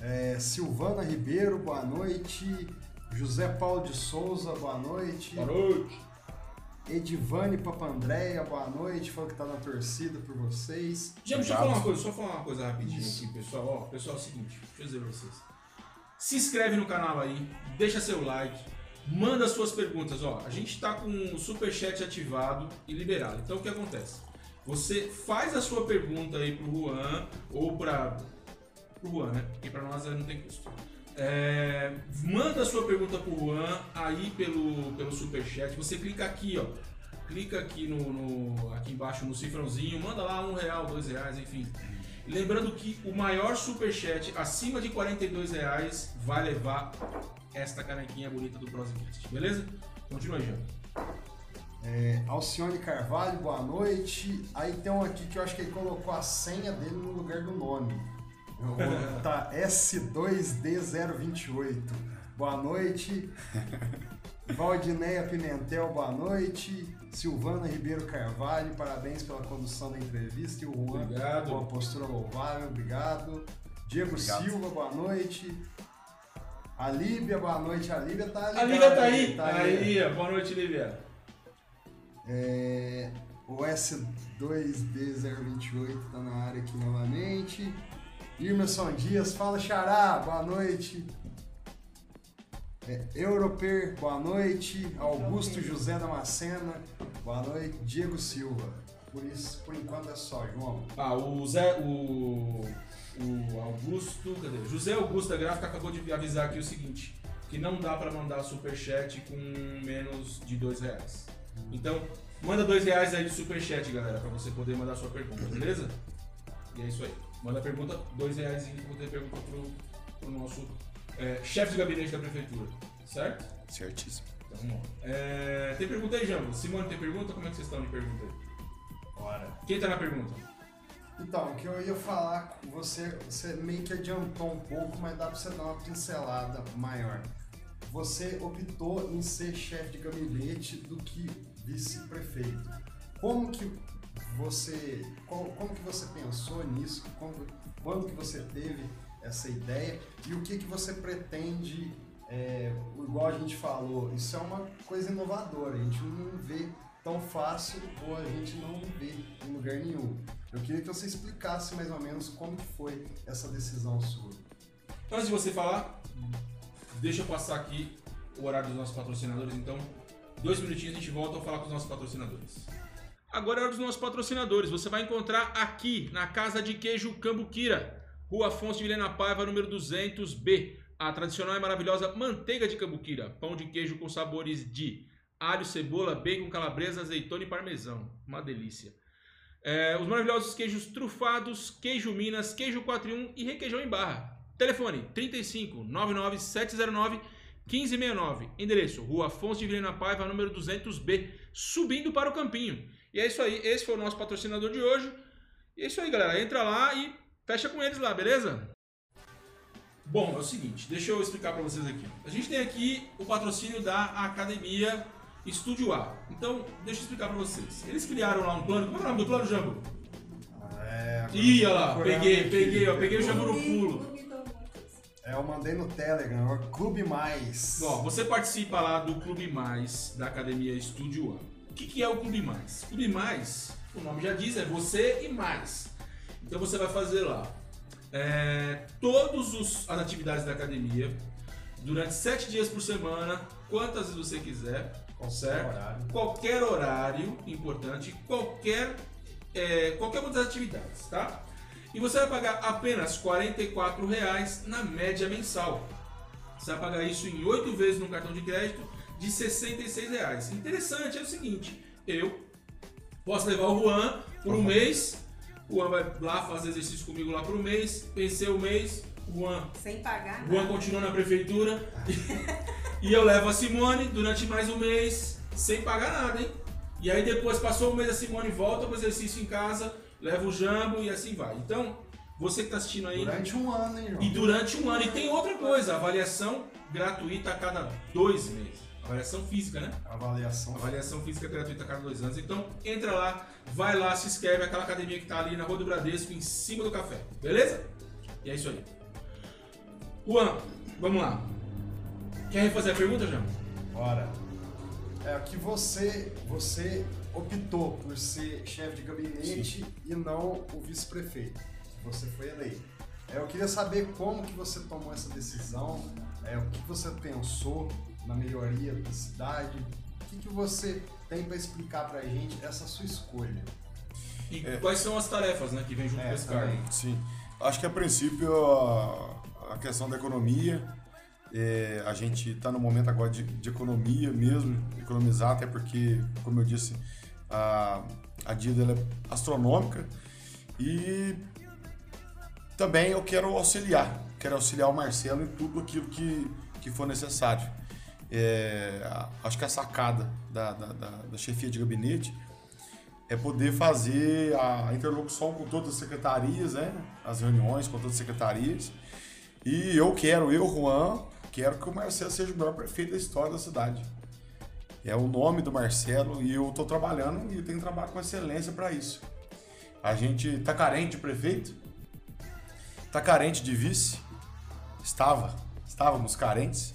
É, Silvana Ribeiro, boa noite. José Paulo de Souza, boa noite. Boa noite. Edivane Papandréia, boa noite. Falou que tá na torcida por vocês. Jambo, deixa eu falar uma coisa, só falar uma coisa rapidinho isso. Aqui, pessoal. Ó, pessoal, é o seguinte, deixa eu dizer pra vocês. Se inscreve no canal aí, deixa seu like. Manda suas perguntas, ó, a gente tá com o superchat ativado e liberado, então o que acontece? Você faz a sua pergunta aí pro Juan, ou pra... pro Juan, né? Porque pra nós não tem custo. É... Manda a sua pergunta pro Juan aí pelo, pelo superchat, você clica aqui, ó, clica aqui, no, no, aqui embaixo no cifrãozinho, manda lá um real, dois reais, enfim. Lembrando que o maior superchat acima de quarenta e dois reais vai levar esta canequinha bonita do Prosecast, beleza? Continua aí, João. É, Alcione Carvalho, boa noite. Aí tem um aqui que eu acho que ele colocou a senha dele no lugar do nome. Eu vou botar S dois D zero dois oito. Boa noite. Valdineia Pimentel, boa noite. Silvana Ribeiro Carvalho, parabéns pela condução da entrevista. E o Juan, obrigado. Boa postura louvável, obrigado. Diego obrigado. Silva, boa noite. A Lívia, boa noite. A Lívia tá ligada. A Lívia tá aí. Tá aí. Lívia. Boa noite, Lívia. É, o S dois D zero dois oito tá na área aqui novamente. Irmerson Dias, fala xará, boa noite. É, Europer, boa noite. Augusto José Damascena, boa noite. Diego Silva. Por isso, por enquanto é só, João. Ah, o Zé... O... O Augusto, cadê? José Augusto da Gráfica acabou de avisar aqui o seguinte, que não dá para mandar superchat com menos de dois reais. Então, manda dois reais aí de superchat, galera, para você poder mandar sua pergunta, beleza? E é isso aí. Manda a pergunta, dois reais para poder perguntar pro, pro nosso é, chefe de gabinete da prefeitura, certo? Certíssimo. Então, vamos lá. É, tem pergunta aí, Jambo? Simone, tem pergunta? Como é que vocês estão de pergunta aí? Bora. Quem tá na pergunta? Então, o que eu ia falar, você, você meio que adiantou um pouco, mas dá pra você dar uma pincelada maior. Você optou em ser chefe de gabinete do que vice-prefeito. Como que você, como, como que você pensou nisso? Como, quando que você teve essa ideia? E o que que você pretende, é, igual a gente falou, isso é uma coisa inovadora, a gente não vê tão fácil ou a gente não vê em lugar nenhum. Eu queria que você explicasse mais ou menos como foi essa decisão sua. Então, antes de você falar, deixa eu passar aqui o horário dos nossos patrocinadores. Então, dois minutinhos a gente volta a falar com os nossos patrocinadores. Agora é hora dos nossos patrocinadores. Você vai encontrar aqui na Casa de Queijo Cambuquira, Rua Afonso de Vilhena Paiva, número duzentos B. A tradicional e maravilhosa manteiga de Cambuquira. Pão de queijo com sabores de... alho, cebola, bacon, calabresa, azeitona e parmesão. Uma delícia. É, os maravilhosos queijos trufados, queijo Minas, queijo quatro um e requeijão em barra. Telefone trinta e cinco, noventa e nove, sete zero nove, um cinco seis nove. Endereço Rua Afonso de Vilhena Paiva, número duzentos B, subindo para o Campinho. E é isso aí. Esse foi o nosso patrocinador de hoje. E é isso aí, galera. Entra lá e fecha com eles lá, beleza? Bom, é o seguinte. Deixa eu explicar para vocês aqui. A gente tem aqui o patrocínio da Academia... Estúdio A. Então, deixa eu explicar pra vocês. Eles criaram lá um plano. Como é o nome do plano, Jambo? É... Ih, olha lá. Peguei, aqui, peguei, ó. Peguei o Jambo no pulo. É, eu mandei no Telegram. Ó, Clube Mais. Ó, você participa lá do Clube Mais, da Academia Estúdio A. O que, que é o Clube Mais? Clube Mais, o nome já diz, é você e mais. Então, você vai fazer lá é, todas as atividades da academia, durante sete dias por semana, quantas vezes você quiser. Qualquer horário. Qualquer horário, importante, qualquer, é, qualquer uma das atividades, tá? E você vai pagar apenas quarenta e quatro reais na média mensal. Você vai pagar isso em oito vezes no cartão de crédito de sessenta e seis reais. Interessante é o seguinte, eu posso levar o Juan por um mês, o Juan vai lá fazer exercício comigo lá por um mês, vencer o mês, o Juan... Sem pagar nada. O Juan continua na prefeitura... E eu levo a Simone durante mais um mês, sem pagar nada, hein? E aí depois, passou um mês, a Simone volta para o exercício em casa, leva o Jambo e assim vai. Então, você que está assistindo aí... Durante um ano, hein, João? E durante um ano. E tem outra coisa, avaliação gratuita a cada dois meses. Avaliação física, né? Avaliação. Avaliação física gratuita a cada dois anos. Então, entra lá, vai lá, se inscreve, aquela academia que tá ali na Rua do Bradesco, em cima do café. Beleza? E é isso aí. Juan, vamos lá. Quer refazer a pergunta, João? Bora. É que você, você optou por ser chefe de gabinete. Sim. E não o vice-prefeito. Você foi eleito. É, eu queria saber como que você tomou essa decisão, é, o que você pensou na melhoria da cidade, o que, que você tem para explicar para a gente essa sua escolha? E é, quais são as tarefas, né, que vem junto é, com esse cargo? Sim, acho que a princípio a, a questão da economia, é, a gente está no momento agora de, de economia mesmo, economizar, até porque, como eu disse, a, a dívida é astronômica, e também eu quero auxiliar, quero auxiliar o Marcelo em tudo aquilo que, que for necessário. É, acho que a sacada da, da, da, da chefia de gabinete é poder fazer a interlocução com todas as secretarias, né? As reuniões com todas as secretarias. E eu quero, eu, Juan, quero que o Marcelo seja o melhor prefeito da história da cidade. É o nome do Marcelo e eu estou trabalhando e tenho que trabalhar com excelência para isso. A gente está carente de prefeito, está carente de vice, estava, estávamos carentes.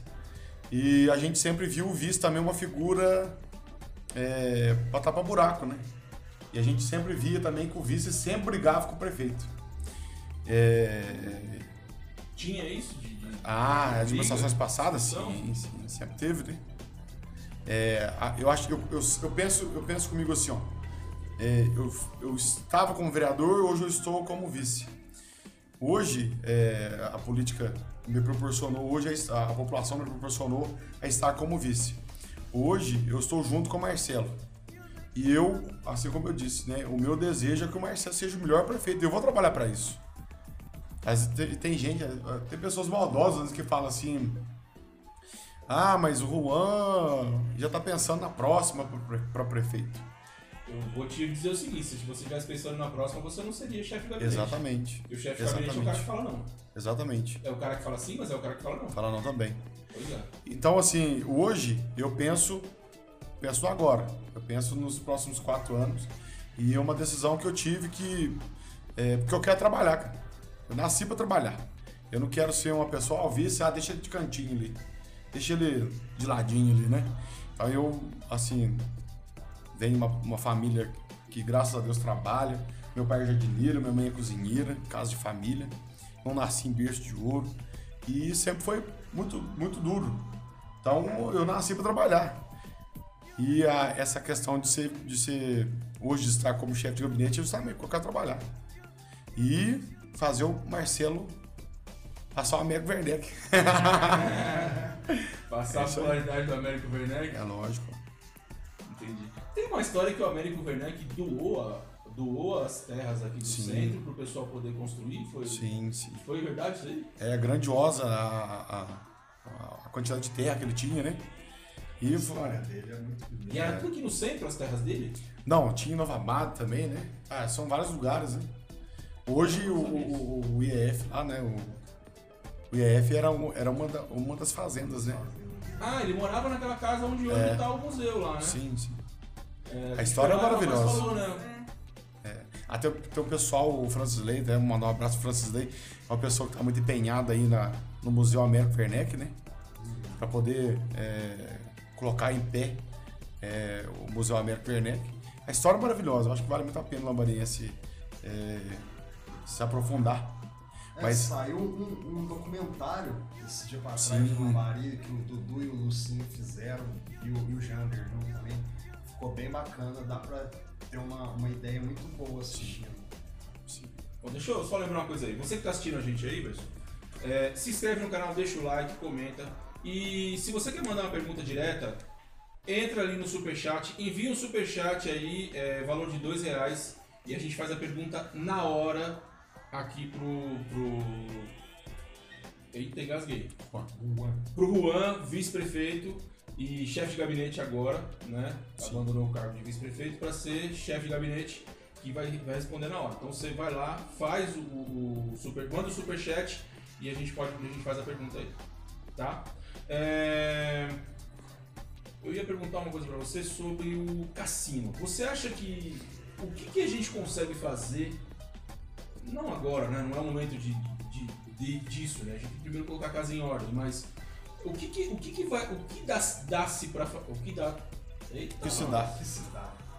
E a gente sempre viu o vice também uma figura é, para tapar buraco, né? E a gente sempre via também que o vice sempre brigava com o prefeito. É... Tinha isso? De... Ah, as administrações passadas? Sim, sim, sempre teve, né? É, eu, acho, eu, eu, eu, penso, eu penso comigo assim, ó. É, eu, eu estava como vereador, hoje eu estou como vice. Hoje, é, a política... me proporcionou hoje, a, a população me proporcionou a estar como vice. Hoje eu estou junto com o Marcelo. E eu, assim como eu disse, né, o meu desejo é que o Marcelo seja o melhor prefeito. Eu vou trabalhar para isso. Mas tem, tem gente, tem pessoas maldosas que falam assim: ah, mas o Juan já está pensando na próxima para prefeito. Eu vou te dizer o seguinte: se você estivesse pensando na próxima, você não seria chefe de gabinete. Exatamente. E o chefe de gabinete é o cara que fala não. Exatamente. É o cara que fala sim, mas é o cara que fala não. Fala não também. Pois é. Então, assim, hoje eu penso, penso agora, eu penso nos próximos quatro anos. E é uma decisão que eu tive que. É, porque eu quero trabalhar, cara. Eu nasci pra trabalhar. Eu não quero ser uma pessoa ao vice, ah, deixa ele de cantinho ali. Deixa ele de ladinho ali, né? Então eu, assim. Tem uma, uma família que, graças a Deus, trabalha. Meu pai é jardineiro, minha mãe é cozinheira, casa de família. Não nasci em berço de ouro. E sempre foi muito, muito duro. Então, eu nasci para trabalhar. E a, essa questão de ser, de ser, hoje, de estar como chefe de gabinete, eu também colocar a trabalhar. E fazer o Marcelo passar o Américo Werneck. Passar é a polaridade do Américo Werneck? É lógico. Entendi. Tem uma história que o Américo Werneck doou, a, doou as terras aqui do sim. centro para o pessoal poder construir? Foi, sim, sim. Foi verdade isso aí? É grandiosa a, a, a quantidade de terra que ele tinha, né? E a história foi... dele é muito bonita. E era tudo aqui no centro as terras dele? Não, tinha em Nova Mata também, né? Ah, são vários lugares, né? Hoje o, o, o I E F lá, né? O, o I E F era, um, era uma, da, uma das fazendas, né? Ah, ele morava naquela casa onde hoje é. Tá o museu lá, né? Sim, sim. É, a história é maravilhosa. Falou, né? é. É. Até o, o pessoal, o Francisley, né? Mandar um abraço pro Francisley, é uma pessoa que está muito empenhada aí na, no Museu Américo Werneck, né? Para poder é, colocar em pé é, o Museu Américo Werneck. A história é maravilhosa, eu acho que vale muito a pena o lambariense é, se aprofundar. É, mas... Saiu um, um documentário esse dia pra trás do Lambari que o Dudu e o Lucinho fizeram e o, e o Jander também. Ficou bem bacana, dá pra ter uma, uma ideia muito boa assistindo. Sim. Bom, deixa eu só lembrar uma coisa aí. Você que tá assistindo a gente aí, Berson, é, se inscreve no canal, deixa o like, comenta. E se você quer mandar uma pergunta direta, entra ali no superchat, envia um superchat aí, é, valor de dois reais, e a gente faz a pergunta na hora aqui pro, pro, Eita, engasguei. Pro Juan, vice-prefeito e chefe de gabinete agora, né? Abandonou o cargo de vice-prefeito para ser chefe de gabinete, que vai, vai responder na hora. Então você vai lá, faz o, o super, manda o superchat e a gente pode, a gente faz a pergunta aí, tá? É... Eu ia perguntar uma coisa para você sobre o cassino. Você acha que o que, que a gente consegue fazer? Não agora, né? Não é o momento de, de, de, disso, né? A gente tem que primeiro colocar a casa em ordem, mas o que, que, o que, que vai, o que dá, dá-se para o que dá? Eita, o que se dá?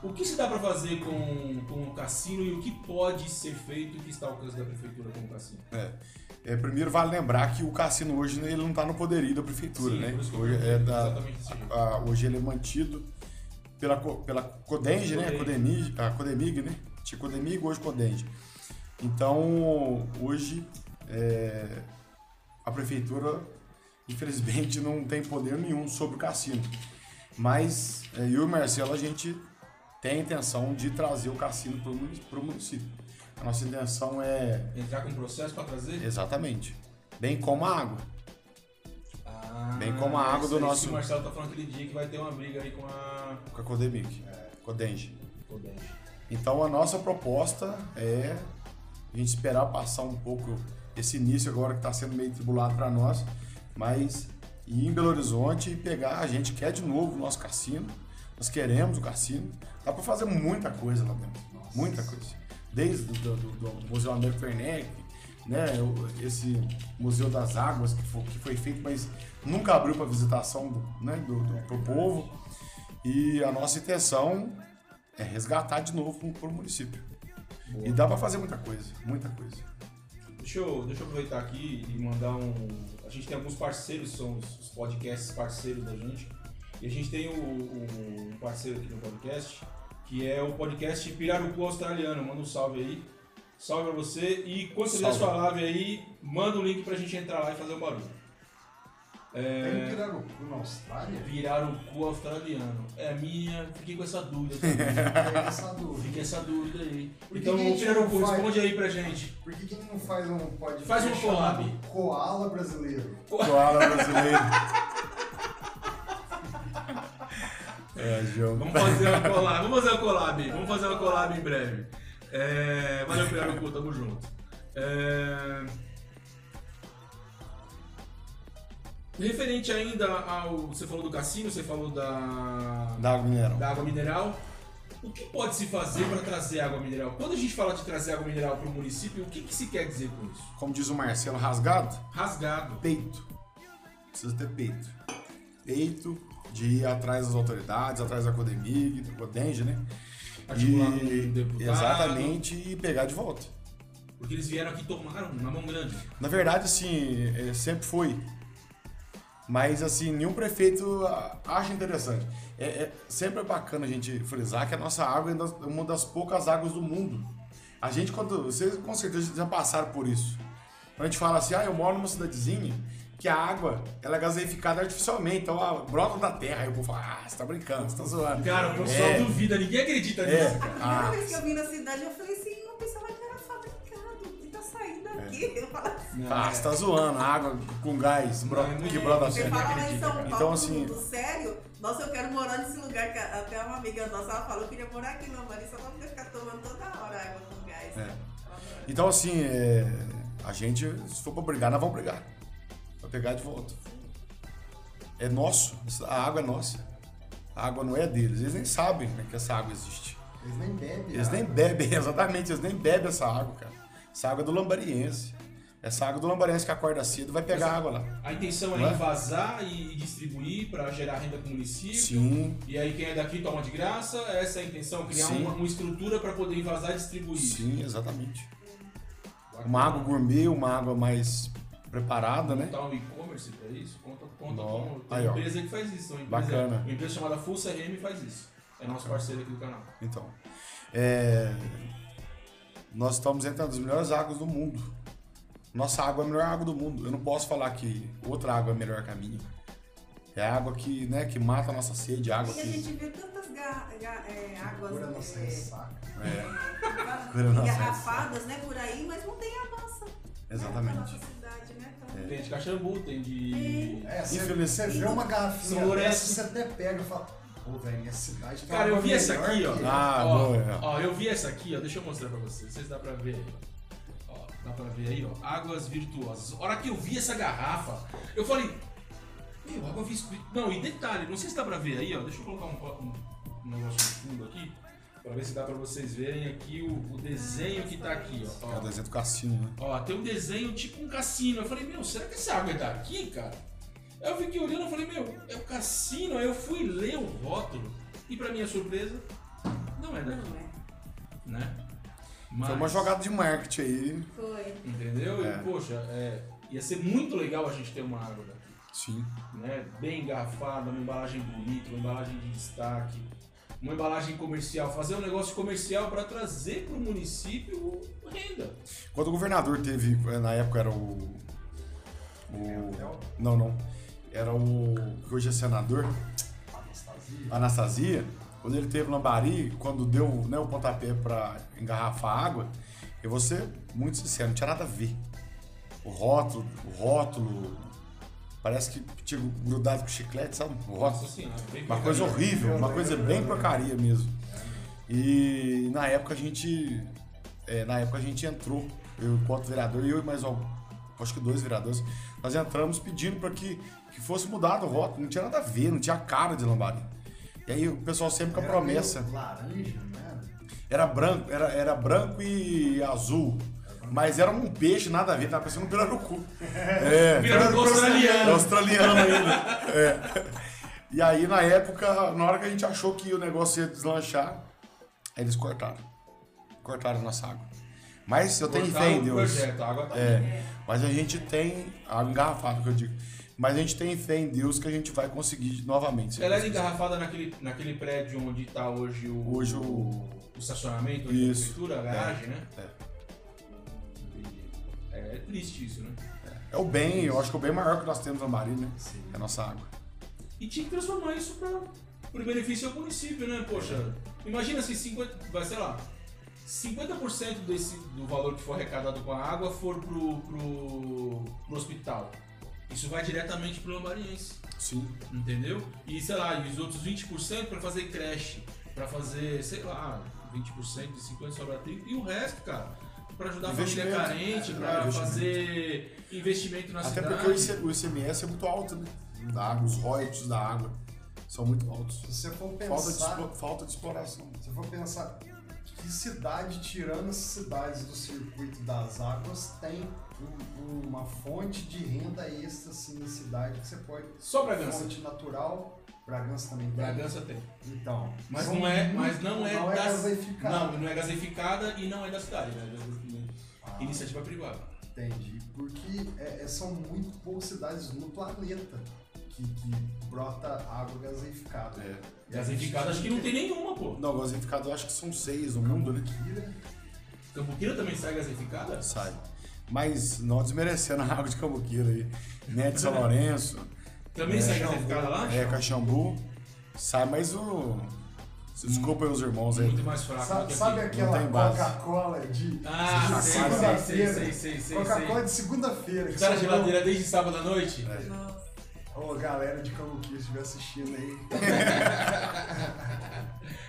O que se dá para fazer com, com o cassino e o que pode ser feito que está ao alcance da prefeitura com o cassino? É. É, primeiro vale lembrar que o cassino hoje ele não está no poderio da prefeitura, sim, né? Hoje, é da, a, a, hoje ele é mantido pela, pela Codemge, né? Codemig, a Codemig, né? Tinha Codemig, hoje Codemge. Então hoje é, a prefeitura infelizmente não tem poder nenhum sobre o cassino. Mas é, eu e o Marcelo a gente tem a intenção de trazer o cassino para o município. A nossa intenção é... Entrar com o processo para trazer? Exatamente. Bem como a água. Ah, bem como a água do nosso... O Marcelo tá falando aquele dia que vai ter uma briga aí com a... Com a Codemig. É. Codemge. Codemge. Então a nossa proposta é a gente esperar passar um pouco esse início agora que está sendo meio tribulado para nós, mas ir em Belo Horizonte e pegar, a gente quer de novo o nosso cassino, nós queremos o cassino. Dá para fazer muita coisa lá dentro. Nossa. Muita coisa. Desde do, do, do Museu Américo Werneck, né? Esse Museu das Águas que foi, que foi feito, mas nunca abriu para visitação do, né? do, do, pro povo. E a nossa intenção é resgatar de novo para o município. Boa. E dá para fazer muita coisa, muita coisa. Deixa eu, deixa eu aproveitar aqui e mandar um... A gente tem alguns parceiros, são os podcasts parceiros da gente. E a gente tem um, um parceiro aqui no podcast... que é o podcast Pirarucu Australiano. Manda um salve aí. Salve pra você. E quando você der sua live aí, manda o um link pra gente entrar lá e fazer um barulho. É... Tem um Pirarucu na Austrália? Pirarucu Australiano. É minha... Fiquei com essa dúvida também. Fiquei essa dúvida. Fiquei essa dúvida aí. Por então, o Pirarucu, faz... responde aí pra gente. Por que que não faz um podcast? Faz um collab. Koala brasileiro. Co... Koala brasileiro. É, vamos fazer uma collab, vamos fazer uma collab, vamos fazer uma collab em breve. É, valeu, Pirarucu, tamo junto. É, referente ainda ao... Você falou do cassino, você falou da... Da água mineral. Da água mineral. O que pode se fazer para trazer água mineral? Quando a gente fala de trazer água mineral para o município, o que que se quer dizer com isso? Como diz o Marcelo, rasgado? Rasgado. Peito. Precisa ter peito. Peito... de ir atrás das autoridades, atrás da Codemig, da Codemge, né? Articular com o deputado. Exatamente, e pegar de volta. Porque eles vieram aqui e tomaram na mão grande. Na verdade, assim, sempre foi. Mas, assim, nenhum prefeito acha interessante. É, é sempre é bacana a gente frisar que a nossa água é uma das poucas águas do mundo. A gente, quando... Vocês, com certeza, já passaram por isso. Quando a gente fala assim, ah, eu moro numa cidadezinha... que a água, ela é gaseificada artificialmente, então ela brota da terra. Aí eu vou falar, ah, você tá brincando, você tá zoando. Cara, o pessoal é. duvida, ninguém acredita é. nisso. A primeira ah. vez que eu vim na cidade, eu falei assim, não pensava que era fabricado, que tá saindo aqui. É. Eu falo assim. Ah, você tá zoando, a água com gás, bro... é. que brota da terra. Você fala lá em São Paulo, então, assim... tudo sério, nossa, eu quero morar nesse lugar, que até uma amiga nossa, ela falou, eu queria morar aqui no Marisa, não podia ficar tomando toda hora água com gás. É. Então, assim, é... a gente, se for pra brigar, nós vamos brigar. Pra pegar de volta. É nosso. A água é nossa. A água não é deles. Eles nem sabem, né, que essa água existe. Eles nem bebem. Eles nem bebem, exatamente. Eles nem bebem essa água, cara. Essa água é do lambariense. Essa água do lambariense que acorda cedo vai pegar a água lá. A intenção é vazar e distribuir para gerar renda para o município. Sim. E aí quem é daqui toma de graça. Essa é a intenção. Criar uma, uma estrutura para poder vazar e distribuir. Sim, exatamente. Uma água gourmet, uma água mais... preparada, né? Montar um e-commerce para isso, conta, conta com uma empresa que faz isso. Uma empresa, bacana. Uma empresa chamada Full C R M faz isso. É nosso parceiro aqui do canal. Então, é... nós estamos entre as melhores águas do mundo. Nossa água é a melhor água do mundo. Eu não posso falar que outra água é melhor que a minha. É a água que, né, que mata a nossa sede, a água e que... a gente vê tantas ga, ga, é, águas... Cura nossa ressaca. É. Garrafadas, né, por aí, mas não tem a nossa. Exatamente. É, a nossa cidade, né? Então, É. Tem de cachambu, tem de... É, você vê uma garrafinha dessa, você até pega e fala... Pô, velho, minha cidade tá... Cara, eu vi essa aqui, ó. Ah, ó, boa. Ó, eu vi essa aqui, ó. Deixa eu mostrar pra vocês. Vocês dá pra ver aí, ó. Ó, dá pra ver aí, ó. Águas Virtuosas. A hora que eu vi essa garrafa, eu falei... Meu, água virtuosa... Não, e detalhe, não sei se dá pra ver aí, ó. Deixa eu colocar um, um, um negócio no fundo aqui. Pra ver se dá pra vocês verem aqui o, o desenho que tá aqui, ó. É o desenho do cassino, né? Ó, tem um desenho tipo um cassino. Eu falei, meu, será que essa água tá aqui, cara? Eu fiquei olhando e falei, meu, é o cassino. Aí eu fui ler o rótulo e pra minha surpresa, não é daqui. Não é. Né? Mas... Foi uma jogada de marketing aí. Foi. Entendeu? É. E, poxa, é, ia ser muito legal a gente ter uma água daqui. Sim. Né? Bem engarrafada, uma embalagem bonita, uma embalagem de destaque. Uma embalagem comercial, fazer um negócio comercial para trazer para o município renda. Quando o governador teve, na época era o... o não, não. Era o que hoje é senador, Anastasia. Anastasia. Quando ele teve Lambari, quando deu, né, o pontapé para engarrafar água, eu vou ser muito sincero, não tinha nada a ver. O rótulo, o rótulo... Parece que tinha grudado com chiclete, sabe? Nossa, sim, uma coisa horrível, uma coisa bem porcaria mesmo. E na época a gente, é, na época a gente entrou, eu enquanto vereador e eu e mais algum, acho que dois vereadores, nós entramos pedindo para que, que fosse mudado o rótulo, não tinha nada a ver, não tinha cara de Lambari. E aí o pessoal sempre com a promessa. Laranja, né? Era branco, era, era branco e azul. Mas era um peixe, nada a ver, tava parecendo um pirarucu. É, pirarucu australiano. Australiano ainda. É. E aí, na época, na hora que a gente achou que o negócio ia deslanchar, eles cortaram. Cortaram a nossa água. Mas eu tenho fé em Deus. A água tá é. Mas a gente tem... Água engarrafada, que eu digo. Mas a gente tem fé em Deus que a gente vai conseguir novamente. Ela era engarrafada naquele, naquele prédio onde está hoje o... Hoje o... o estacionamento, a prefeitura, a garagem, é, né? É. É triste isso, né? É, é o bem, é eu acho que é o bem maior que nós temos na Lambari, né? Sim. É a nossa água. E tinha que transformar isso para o benefício ao município, né? Poxa, é. Imagina se cinquenta, sei lá, cinquenta por cento desse, do valor que for arrecadado com a água for pro, pro, pro hospital. Isso vai diretamente pro lambariense. Sim. Entendeu? E, sei lá, e os outros vinte por cento para fazer creche, para fazer, sei lá, vinte por cento de cinquenta por cento sobra trinta por cento e o resto, cara... Para ajudar a família carente, é, para fazer investimento na Até cidade. Até porque o I C M S é muito alto, né? Da água, os royalties da água são muito altos. Se você for pensar, falta de, falta de exploração. Se você for pensar, que cidade, tirando as cidades do circuito das águas, tem um, uma fonte de renda extra assim, na cidade que você pode. Só Bragança. Fonte natural. Bragança também tem. Bragança tem. Então. Mas não é, mas não é, não é da, gaseificada. Não, não é gaseificada e não é da cidade, né? Ah, iniciativa privada. Entendi. Porque é, são muito poucas cidades no planeta que, que brota água gaseificada. É. Gaseificada acho que não tem nenhuma, pô. Não, gaseificada eu acho que são seis no mundo, né? Cambuquira também sai gaseificada? Sai. Mas não desmerecendo a água de Cambuquira aí. Né, de São Lourenço. Também é, sai gaseificada lá? É, Caxambu. Sai mais o... Desculpa aí os irmãos aí. Muito mais fraco. Sabe, sabe aquela Coca-Cola de, ah, de segunda-feira? Coca-Cola de segunda-feira. Que tá na geladeira não... desde sábado à noite? É. Ô, oh, galera de Cambuquira, se estiver assistindo aí.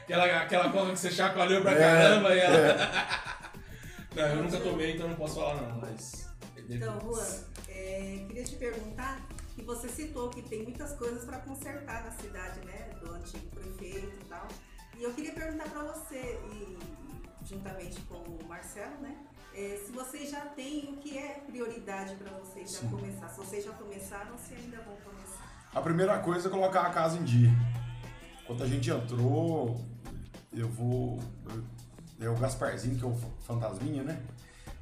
aquela, aquela Coca que você chacoalhou pra é, caramba e ela... É. Não, eu nunca tomei, então não posso falar não, mas... Então, Juan, é, queria te perguntar... E você citou que tem muitas coisas para consertar na cidade, né? Do antigo prefeito e tal. E eu queria perguntar para você, e, juntamente com o Marcelo, né? É, se vocês já têm o que é prioridade para vocês já Sim. começar. Se vocês já começaram ou se ainda vão começar. A primeira coisa é colocar a casa em dia. Quando a gente entrou, eu vou... Eu, o Gasparzinho, que é o fantasminha, né?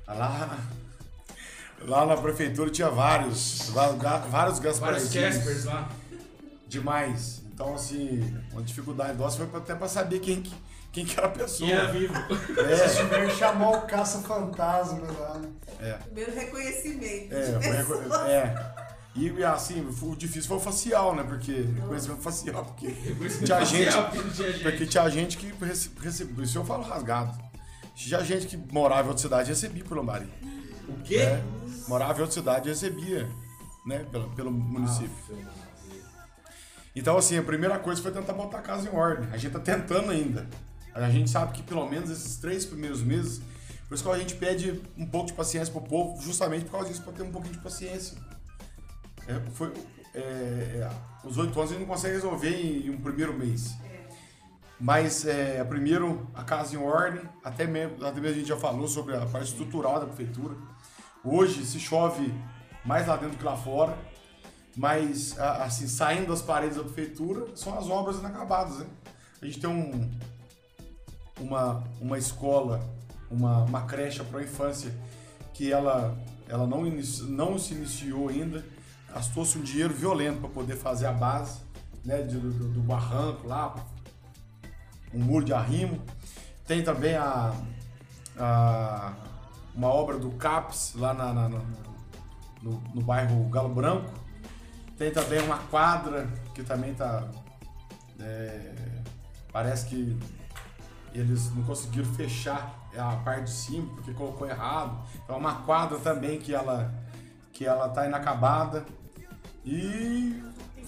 Lá... Lá na prefeitura tinha vários, vários Gasparzinhos. Vários Caspers lá. Demais. Então, assim, uma dificuldade nossa foi até pra saber quem, quem que era a pessoa. Quem era vivo. É, chamou o caça-fantasma lá. É. Primeiro reconhecimento. É, reco- é. E assim, o difícil foi o facial, né? Porque reconhecimento facial, porque tinha gente. Porque tinha gente que recebeu. Isso eu falo rasgado. Tinha gente que morava em outra cidade e recebia por Lambari. O quê? Né? Morava em outra cidade e recebia, né? Pelo, pelo município. Ah, então, assim, a primeira coisa foi tentar botar a casa em ordem. A gente tá tentando ainda. A gente sabe que pelo menos esses três primeiros meses, por isso que a gente pede um pouco de paciência pro povo, justamente por causa disso, pra ter um pouquinho de paciência. É, foi, é, é, os oito anos a gente não consegue resolver em, em um primeiro mês. Mas, é, primeiro, a casa em ordem, até mesmo, até mesmo a gente já falou sobre a parte estrutural da prefeitura. Hoje, se chove mais lá dentro que lá fora, mas, assim, saindo das paredes da prefeitura, são as obras inacabadas, né? A gente tem um, uma, uma escola, uma, uma creche para a infância, que ela, ela não, inici, não se iniciou ainda, gastou-se um dinheiro violento para poder fazer a base, né, do, do, do barranco lá, um muro de arrimo. Tem também a, a, uma obra do CAPS, lá na, na, no, no, no bairro Galo Branco. Tem também uma quadra que também tá. É, parece que eles não conseguiram fechar a parte de cima porque colocou errado. Então é uma quadra também que ela, que ela tá inacabada. E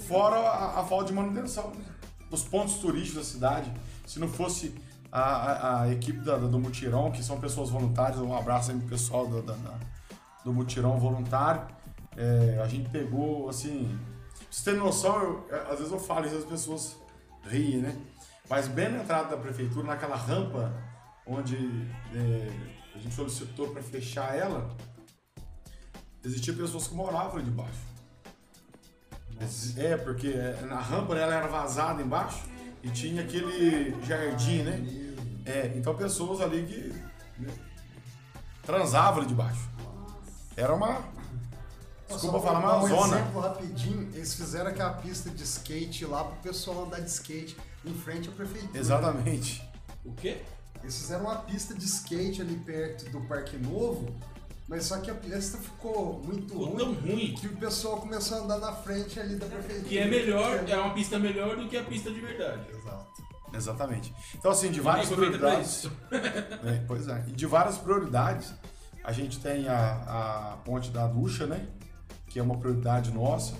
fora a, a falta de manutenção, né? Os pontos turísticos da cidade. Se não fosse a, a, a equipe da, da, do Mutirão, que são pessoas voluntárias, um abraço aí pro pessoal do, da, da, do Mutirão voluntário. É, a gente pegou, assim, pra você ter noção, eu, às vezes eu falo isso e as pessoas riem, né? Mas bem na entrada da prefeitura, naquela rampa onde é, a gente solicitou para fechar ela, existiam pessoas que moravam ali debaixo. Nossa. É, porque na rampa ela era vazada embaixo e tinha aquele jardim, né? É, então pessoas ali que, né, transavam ali debaixo. Era uma... Desculpa falar, mas um zona. Exemplo rapidinho, eles fizeram aquela pista de skate lá pro pessoal andar de skate em frente à prefeitura. Exatamente. O quê? Eles fizeram uma pista de skate ali perto do Parque Novo, mas só que a pista ficou muito ficou ruim, tão ruim que o pessoal começou a andar na frente ali da prefeitura. Que é melhor, é uma pista melhor do que a pista de verdade. Exato. Exatamente. Então, assim, de várias prioridades. É, pois é. E de várias prioridades, a gente tem a, a Ponte da Ducha, né? Que é uma prioridade nossa,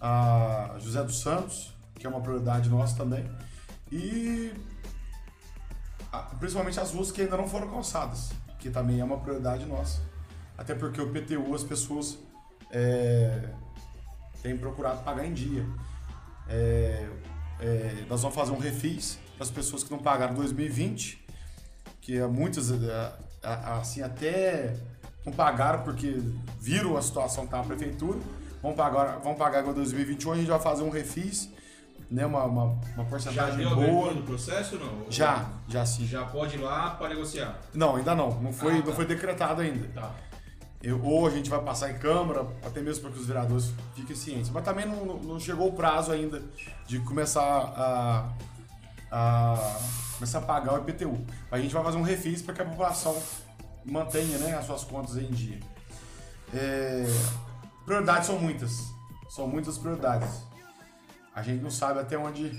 a José dos Santos, que é uma prioridade nossa também, e a, principalmente as ruas que ainda não foram calçadas, que também é uma prioridade nossa, até porque o I P T U as pessoas é, têm procurado pagar em dia. É, é, nós vamos fazer um refis para as pessoas que não pagaram dois mil e vinte, que é muitas, assim, até... Não pagaram porque viram a situação que está na prefeitura. Vão pagar, vão pagar agora em dois mil e vinte e um, a gente vai fazer um refis, né? Uma, uma, uma porcentagem boa. Já deu abertura do processo ou não? Já, já sim. Já pode ir lá para negociar? Não, ainda não. Não foi, ah, tá. Não foi decretado ainda. Tá. Eu, ou a gente vai passar em Câmara, até mesmo para que os vereadores fiquem cientes. Mas também não, não chegou o prazo ainda de começar a, a, começar a pagar o I P T U. A gente vai fazer um refis para que a população... mantenha, né, as suas contas em dia. É... Prioridades são muitas. São muitas prioridades. A gente não sabe até onde,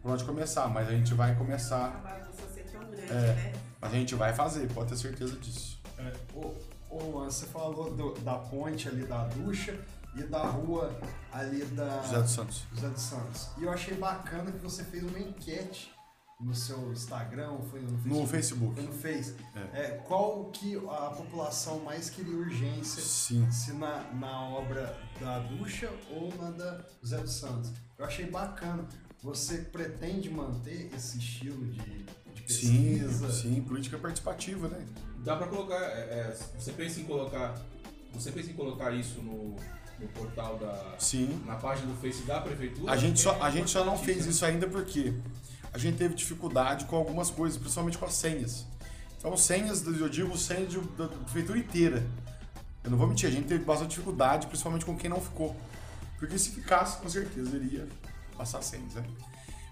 por onde começar, mas a gente vai começar. A base vai ser tão grande, é, né? Mas a gente vai fazer, pode ter certeza disso. É. Ô, ô Luan, você falou do, da ponte ali da Ducha e da rua ali da... José dos Santos. José dos Santos. E eu achei bacana que você fez uma enquete no seu Instagram, foi no Facebook? No Facebook. Foi no Face. É. É, qual que a população mais queria urgência? Sim. Se na, na obra da Ducha ou na da José dos Santos? Eu achei bacana. Você pretende manter esse estilo de, de pesquisa? Sim, sim, política participativa, né? Dá pra colocar... É, você pensa em colocar... Você pensa em colocar isso no... no portal da... Sim. Na página do Face da Prefeitura? A gente, só, a gente só não fez isso ainda porque a gente teve dificuldade com algumas coisas, principalmente com as senhas. Então, senhas, eu digo senhas da Prefeitura inteira. Eu não vou mentir, a gente teve bastante dificuldade, principalmente com quem não ficou. Porque se ficasse, com certeza, iria passar senhas, né?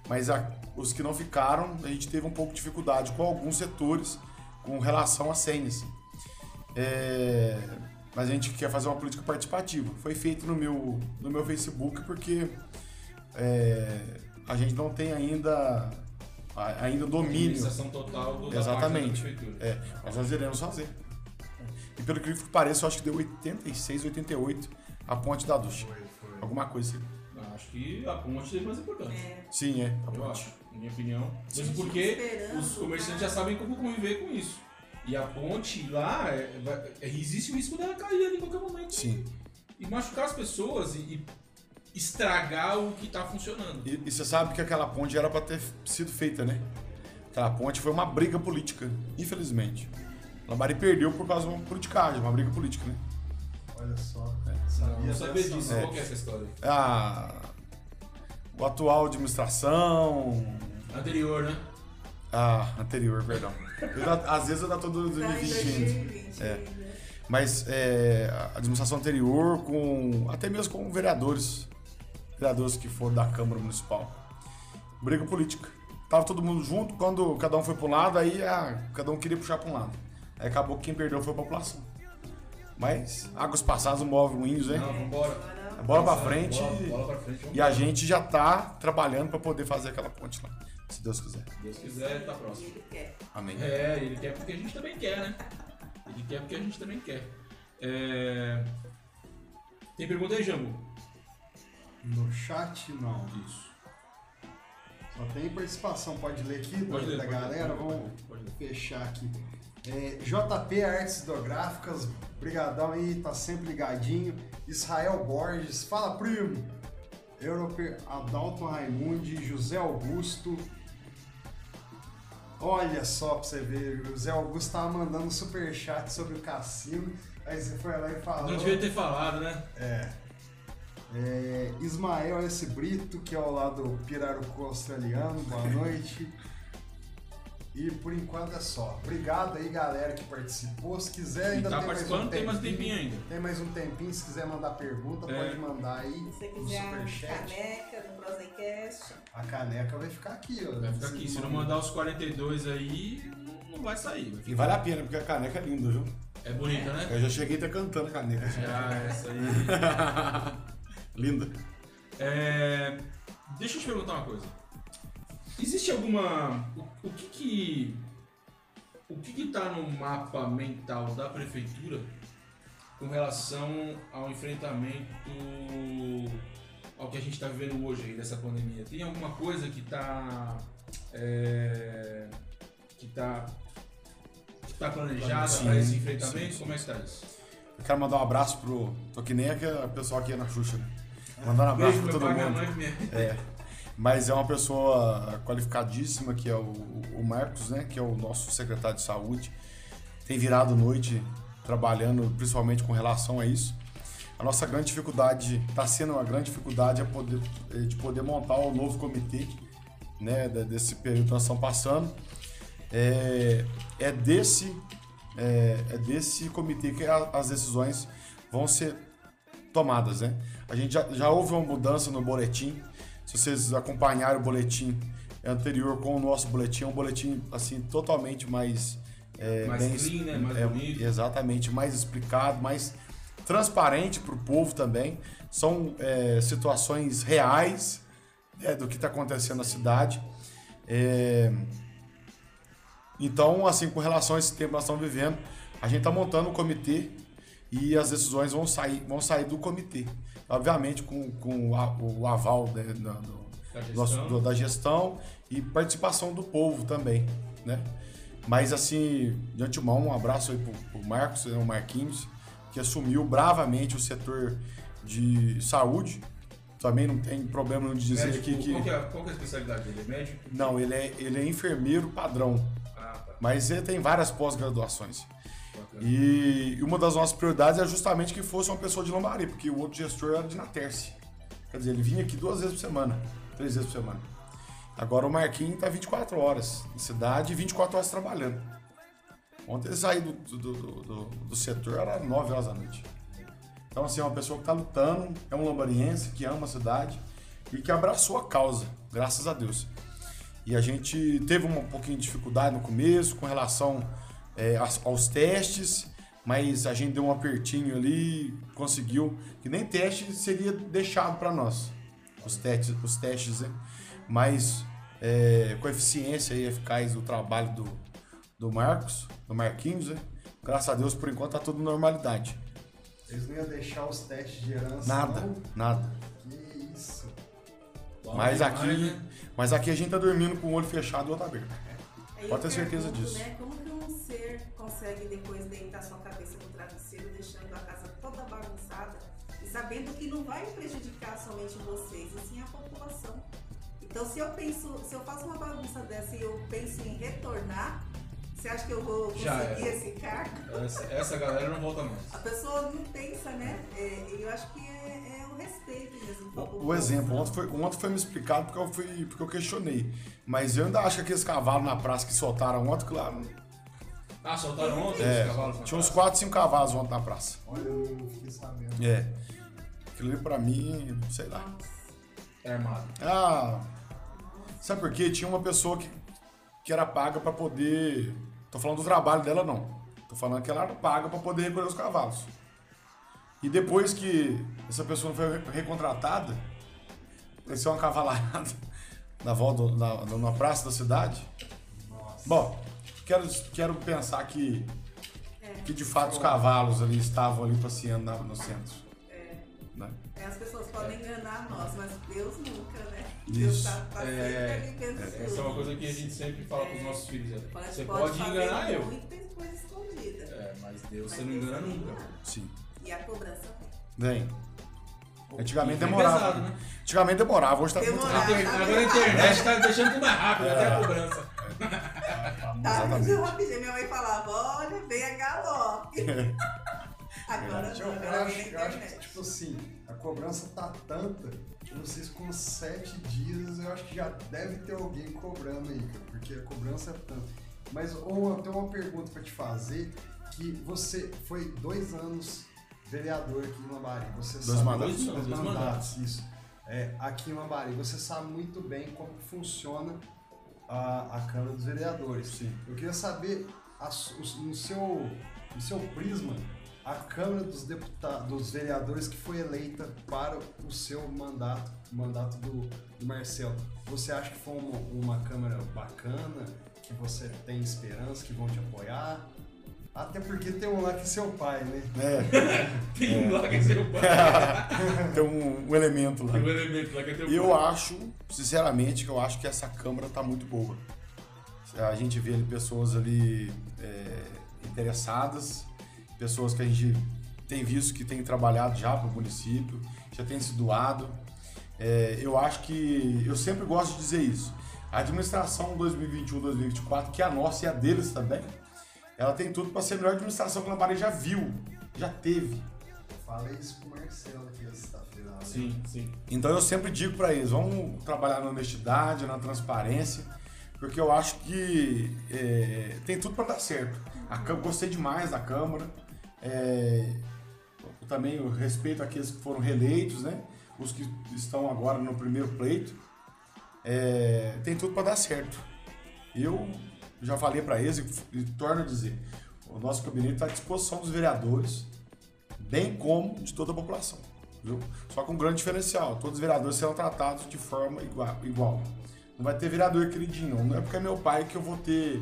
Mas a, os que não ficaram, a gente teve um pouco de dificuldade com alguns setores com relação às senhas. É... Mas a gente quer fazer uma política participativa. Foi feito no meu, no meu Facebook porque é, a gente não tem ainda ainda domínio. A organização total do, da parte da prefeitura. Exatamente. É, mas nós iremos fazer. E pelo que pareça, eu acho que deu oitenta e seis, oitenta e oito a ponte da ducha. Foi, foi. Alguma coisa assim. Acho que a ponte é mais importante. É. Sim, é. A ponte. Eu acho, na minha opinião. Mesmo porque os comerciantes já sabem como conviver com isso. E a ponte lá, é, é, existe o risco dela cair ali em qualquer momento. Sim. E machucar as pessoas e, e estragar o que está funcionando. E, e você sabe que aquela ponte era para ter sido feita, né? Aquela ponte foi uma briga política, infelizmente. Lambari perdeu por causa de uma politicagem, uma briga política, né? Olha só, é. Sabia não sabia disso. É. Qual que é essa história? Ah, o atual administração... Anterior, né? Ah, anterior, perdão. eu, às vezes eu dá todo dois mil e vinte. É. Mas é, a administração anterior, com até mesmo com vereadores, vereadores que foram da Câmara Municipal. Briga política. Tava todo mundo junto, quando cada um foi para um lado, aí ah, cada um queria puxar para um lado. Aí acabou que quem perdeu foi a população. Mas águas passadas não movem moinhos, né? Não, vambora. Bola pra frente. Bola, bola pra frente e a gente já tá trabalhando pra poder fazer aquela ponte lá. Se Deus quiser. Se Deus quiser, tá próximo. Ele quer. Amém. É, ele quer porque a gente também quer, né? Ele quer porque a gente também quer. É... Tem pergunta aí, Jambo? No chat, não. Isso. Só tem participação. Pode ler aqui pode ler, da pode galera. Ler, pode Vamos ler, pode ler. Fechar aqui. É, J P Artes Hidrográficas, brigadão aí, tá sempre ligadinho. Israel Borges, fala primo. Europe, Adalto Raimundi, José Augusto. Olha só pra você ver, José Augusto tava mandando um superchat sobre o cassino. Aí você foi lá e falou. Não devia ter falado, né? É. é Ismael S. Brito, que é ao lado do Pirarucu Australiano, boa noite. E por enquanto é só. Obrigado aí, galera, que participou. Se quiser, ainda tá tem, mais um tempinho, tem mais um tempinho ainda. Tem mais um tempinho. Se quiser mandar pergunta, é. pode mandar aí. Se você quiser no superchat. A caneca no Prosecast. A caneca vai ficar aqui, ó. Vai ficar aqui. Se não mandar os quarenta e dois aí, não vai sair. Vai e vale a pena, porque a caneca é linda, viu? É bonita, é. né? Eu já cheguei até cantando a caneca. Ah, essa aí. Linda. É... Deixa eu te perguntar uma coisa. Existe alguma... O, o que que... O que que tá no mapa mental da prefeitura com relação ao enfrentamento ao que a gente está vivendo hoje aí, dessa pandemia? Tem alguma coisa que tá... É, que tá... Que tá planejada para esse enfrentamento? Sim. Como é que tá isso? Eu quero mandar um abraço pro... Tô que nem o pessoal aqui na Xuxa, né? Mandar um abraço para todo mundo. Mãe, é. Mas é uma pessoa qualificadíssima, que é o, o Marcos, né? Que é o nosso secretário de saúde. Tem virado noite trabalhando principalmente com relação a isso. A nossa grande dificuldade, está sendo uma grande dificuldade é poder, de poder montar um novo comitê, né? Desse período que nós estamos passando. É, é, desse, é, é desse comitê que as decisões vão ser tomadas, né? A gente já, já houve uma mudança no boletim. Se vocês acompanharem o boletim anterior com o nosso boletim, é um boletim assim, totalmente mais... É, mais bem, clean, né? Mais é, bonito. Exatamente, mais explicado, mais transparente para o povo também. São é, situações reais, né, do que está acontecendo na cidade. É, então, assim, com relação a esse tempo que nós estamos vivendo, a gente está montando um comitê e as decisões vão sair, vão sair do comitê. Obviamente com, com a, o aval né, da, do, da, gestão. Do, da gestão e participação do povo também, né? Mas assim, de antemão, um abraço aí pro, pro Marcos, né, o Marquinhos, que assumiu bravamente o setor de saúde. Também não tem problema não de dizer médico, aqui que... Qual que, é, qual que é a especialidade dele? É médico? Não, ele é, ele é enfermeiro padrão, ah, tá. Mas ele tem várias pós-graduações. E uma das nossas prioridades é justamente que fosse uma pessoa de Lambari, porque o outro gestor era de Naterce. Quer dizer, ele vinha aqui duas vezes por semana, três vezes por semana. Agora o Marquinhos está vinte e quatro horas na cidade e vinte e quatro horas trabalhando. Ontem ele saiu do, do, do, do, do setor, era nove horas da noite. Então, assim, é uma pessoa que está lutando, é um lambariense que ama a cidade e que abraçou a causa, graças a Deus. E a gente teve um pouquinho de dificuldade no começo com relação... É, aos testes, mas a gente deu um apertinho ali, conseguiu, que nem teste seria deixado para nós, os testes, os testes né? Mas é, com a eficiência e eficaz do trabalho do, do Marcos, do Marquinhos, né? graças a Deus, por enquanto, tá tudo normalidade. Vocês não iam deixar os testes de herança? Nada, não? nada. Que isso. Bom, mas, demais, aqui, né? mas aqui a gente tá dormindo com o olho fechado e o outro aberto. Aí pode ter certeza pergunto, disso. Né, como que um ser consegue depois deitar sua cabeça no travesseiro, deixando a casa toda bagunçada e sabendo que não vai prejudicar somente vocês, e sim a população? Então, se eu penso, se eu faço uma bagunça dessa e eu penso em retornar, você acha que eu vou conseguir esse cargo? Essa, essa galera não volta mais. A pessoa não pensa, né? É, eu acho que é, é o respeito mesmo. O, o exemplo, ontem foi, ontem foi me explicado porque eu, fui, porque eu questionei. Mas eu ainda acho que aqueles cavalos na praça que soltaram ontem, claro. Ah, soltaram ontem é, os cavalos na tinha praça? Uns quatro, cinco cavalos ontem na praça. Olha, eu não fiquei sabendo. É. Aquilo ali pra mim, sei lá. É armado. Ah, sabe por quê? Tinha uma pessoa que, que era paga pra poder... Tô falando do trabalho dela, não. Tô falando que ela era paga pra poder recolher os cavalos. E depois que essa pessoa foi recontratada, apareceu uma cavalada na volta, na, na praça da cidade. Nossa. Bom, quero, quero pensar que, é. que de fato os cavalos ali estavam ali passeando na, no centro. Né? As pessoas podem é. enganar nós, mas Deus nunca, né? Isso. Deus tá, tá é, é, essa é uma coisa que a gente sempre fala é. com os nossos filhos. É. Você pode, pode enganar eu. Muito tem coisa escondida. É, mas Deus mas você não Deus engana nunca. Engana. Sim. E a cobrança vem. Antigamente demorava. Pesado, né? Antigamente demorava, hoje tá demorava, muito rápido. Tá agora a internet tá deixando tudo mais rápido, é. até a cobrança. É. Tá muito rapidinho. Minha mãe falava, olha, vem a galope. Agora eu, eu, acho, eu acho que, tipo assim, a cobrança tá tanta que vocês com sete dias eu acho que já deve ter alguém cobrando aí, cara, porque a cobrança é tanta. Mas ou eu tenho uma pergunta pra te fazer, que você foi dois anos vereador aqui em Lambari. Você dois sabe mandatos, muito, dois, dois mandatos, mandatos. Isso. É, aqui em Lambari, você sabe muito bem como funciona a, a Câmara dos Vereadores. Sim. Eu queria saber a, o, no, seu, no seu prisma. A Câmara dos Deputados, dos Vereadores que foi eleita para o seu mandato, o mandato do, do Marcelo, você acha que foi uma, uma Câmara bacana, que você tem esperança, que vão te apoiar? Até porque tem um lá que é seu pai, né? É. tem um é. lá que é seu pai. tem um, um elemento lá. Tem um elemento lá que é teu pai. Eu acho, sinceramente, que eu acho que essa Câmara tá muito boa. A gente vê ali pessoas ali é, interessadas, pessoas que a gente tem visto que tem trabalhado já para o município, já tem se doado. É, eu acho que, eu sempre gosto de dizer isso, a administração dois mil e vinte e um, dois mil e vinte e quatro, que é a nossa e a deles também, ela tem tudo para ser a melhor administração que a Lambari já viu, já teve. Eu falei isso com o Marcelo aqui essa feira. Sim, sim. Então eu sempre digo para eles, vamos trabalhar na honestidade, na transparência, porque eu acho que é, tem tudo para dar certo. A Câmara, gostei demais da Câmara. É, eu também eu respeito aqueles que foram reeleitos, né? Os que estão agora no primeiro pleito. É, tem tudo para dar certo. Eu já falei para eles e, e torno a dizer, o nosso gabinete está à disposição dos vereadores, bem como de toda a população, viu? Só com um grande diferencial, todos os vereadores serão tratados de forma igual. igual. Não vai ter vereador queridinho, não é porque é meu pai que eu vou ter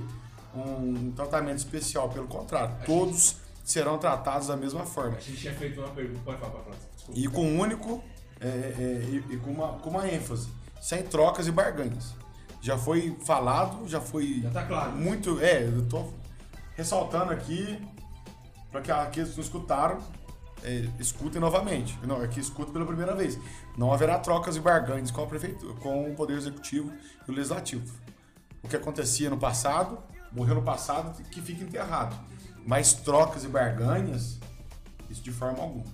um tratamento especial, pelo contrário, a todos... Gente... serão tratados da mesma forma. A gente tinha feito uma pergunta, pode falar, pode falar. E com um único, é, é, e, e com, uma, com uma ênfase, sem trocas e barganhas. Já foi falado, já foi... Já tá claro. Muito, né? É, eu tô ressaltando aqui, para que aqueles que não escutaram, é, escutem novamente. Não, é que escutem pela primeira vez. Não haverá trocas e barganhas com a prefeitura, com o Poder Executivo e o Legislativo. O que acontecia no passado, morreu no passado, que fica enterrado. Mas trocas e barganhas, isso de forma alguma.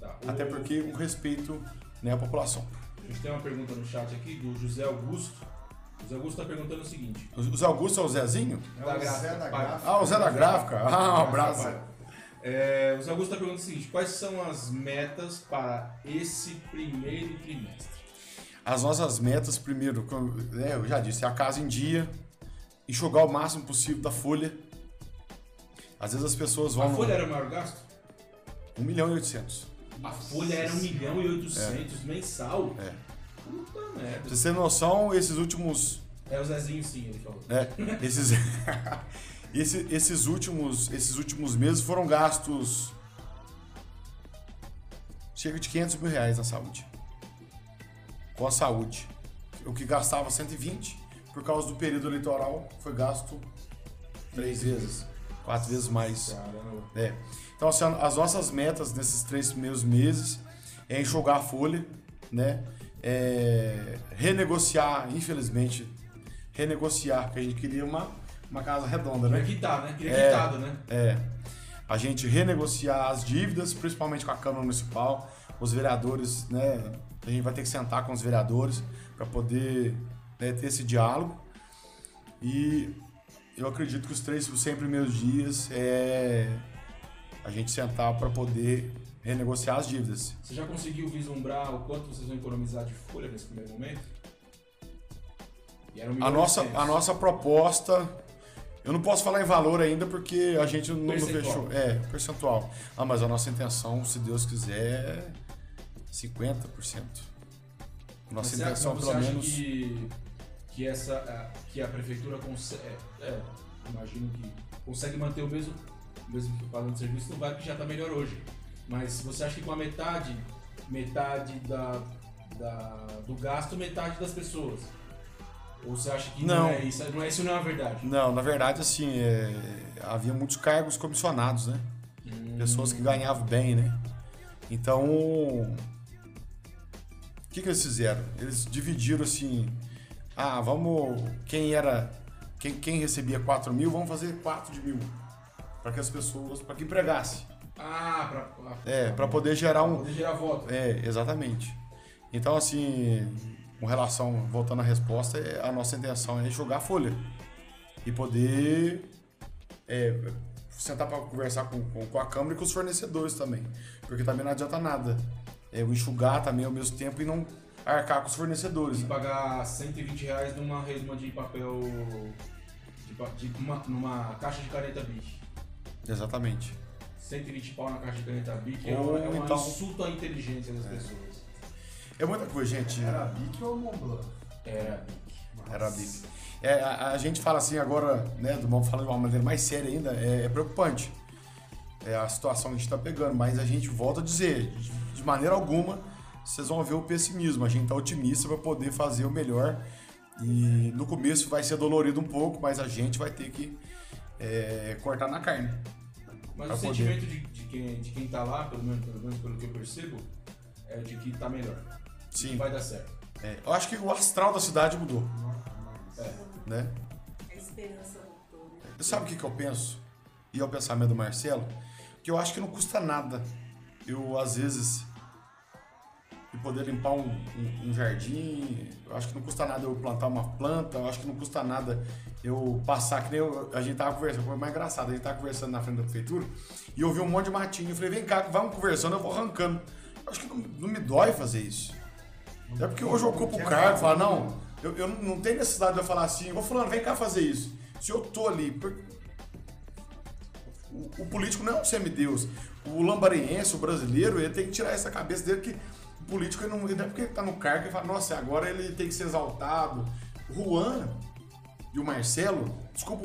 Tá, o... Até porque o respeito, né, à população. A gente tem uma pergunta no chat aqui do José Augusto. O José Augusto está perguntando o seguinte. O José Augusto é o Zezinho? É o da Gráfica. Zé da Gráfica. Ah, o Zé da Gráfica. Ah, um abraço. É, o José Augusto está perguntando o seguinte. Quais são as metas para esse primeiro trimestre? As nossas metas, primeiro, né, eu já disse, é a casa em dia, enxugar o máximo possível da folha. Às vezes as pessoas vão... A folha no... era o maior gasto? um milhão e oitocentos. A folha era um milhão e oitocentos mensal? É. Puta merda. Pra você ter noção, esses últimos... É o Zezinho, sim, ele falou. É, esses... Esse, esses, últimos, esses últimos meses foram gastos cerca de quinhentos mil reais na saúde. Com a saúde. O que gastava cento e vinte, por causa do período eleitoral, foi gasto três vezes, quatro vezes mais. É. Então, assim, as nossas metas nesses três primeiros meses é enxugar a folha, né? É, renegociar, infelizmente, renegociar, porque a gente queria uma, uma casa redonda, né? Queria quitar, né? Queria quitado, né? É. A gente renegociar as dívidas, principalmente com a Câmara Municipal, os vereadores, né? A gente vai ter que sentar com os vereadores para poder, né, ter esse diálogo. E eu acredito que os três, os cem primeiros dias é a gente sentar para poder renegociar as dívidas. Você já conseguiu vislumbrar o quanto vocês vão economizar de folha nesse primeiro momento? E era um a, nossa, a nossa proposta, eu não posso falar em valor ainda porque a gente não, não fechou. É, percentual. Ah, mas a nossa intenção, se Deus quiser, é cinquenta por cento. Nossa mas intenção, você, pelo você menos. Acha que, que, essa, que a prefeitura consegue. É, imagino que consegue manter o mesmo, mesmo que o padrão de serviço não vai, porque já está melhor hoje. Mas você acha que com a metade, metade da, da, do gasto, metade das pessoas? Ou você acha que não, não é isso? Não é isso, não é a verdade? Não, na verdade, assim, é, havia muitos cargos comissionados, né? Hum. Pessoas que ganhavam bem, né? Então, o que, que eles fizeram? Eles dividiram assim, ah, vamos, quem era, quem, quem recebia quatro mil, vamos fazer quatro de mil, para que as pessoas, para que empregasse. Ah, para é, para poder gerar um poder gerar voto. É, exatamente. Então, assim, com relação, voltando à resposta, a nossa intenção é jogar a folha e poder é, sentar para conversar com, com, com a Câmara e com os fornecedores também, porque também não adianta nada é, eu enxugar também ao mesmo tempo e não arcar com os fornecedores. E pagar cento e vinte reais numa resma de papel, de, de uma, numa caixa de caneta Bic. Exatamente. cento e vinte pau na caixa de caneta Bic é, ou, é um então, insulto à inteligência das é. pessoas. É muita coisa, gente. Era Bic ou Montblanc? Era Bic. Era Bic. É, a, a gente fala assim agora, né, vamos falar de uma maneira mais séria ainda, é, é preocupante. É a situação que a gente está pegando, mas a gente volta a dizer, de maneira alguma, vocês vão ver o pessimismo. A gente está otimista para poder fazer o melhor. E no começo vai ser dolorido um pouco, mas a gente vai ter que é, cortar na carne. Mas o poder. sentimento de, de quem de quem tá lá, pelo menos, pelo menos pelo que eu percebo, é de que tá melhor. Sim. Que vai dar certo. É, eu acho que o astral da cidade mudou. É. Né? A esperança mudou, né? Sabe o que, que eu penso? E é o pensamento do Marcelo? Que eu acho que não custa nada eu, às vezes, poder limpar um, um, um jardim. Eu acho que não custa nada eu plantar uma planta. Eu acho que não custa nada eu passar, que nem eu, a gente tava conversando, foi mais engraçado, a gente tava conversando na frente da prefeitura e eu vi um monte de matinho, eu falei, vem cá, vamos conversando, eu vou arrancando. Eu acho que não, não me dói fazer isso. Até porque hoje eu ocupo o cargo e falo, não, eu, eu não tenho necessidade de eu falar assim, ô fulano, vem cá fazer isso. Se eu tô ali, por... o, o político não é um semideus. O lambariense, o brasileiro, ele tem que tirar essa cabeça dele que político, ele não, ele não é porque ele tá no cargo e fala, nossa, agora ele tem que ser exaltado. O Juan e o Marcelo, desculpa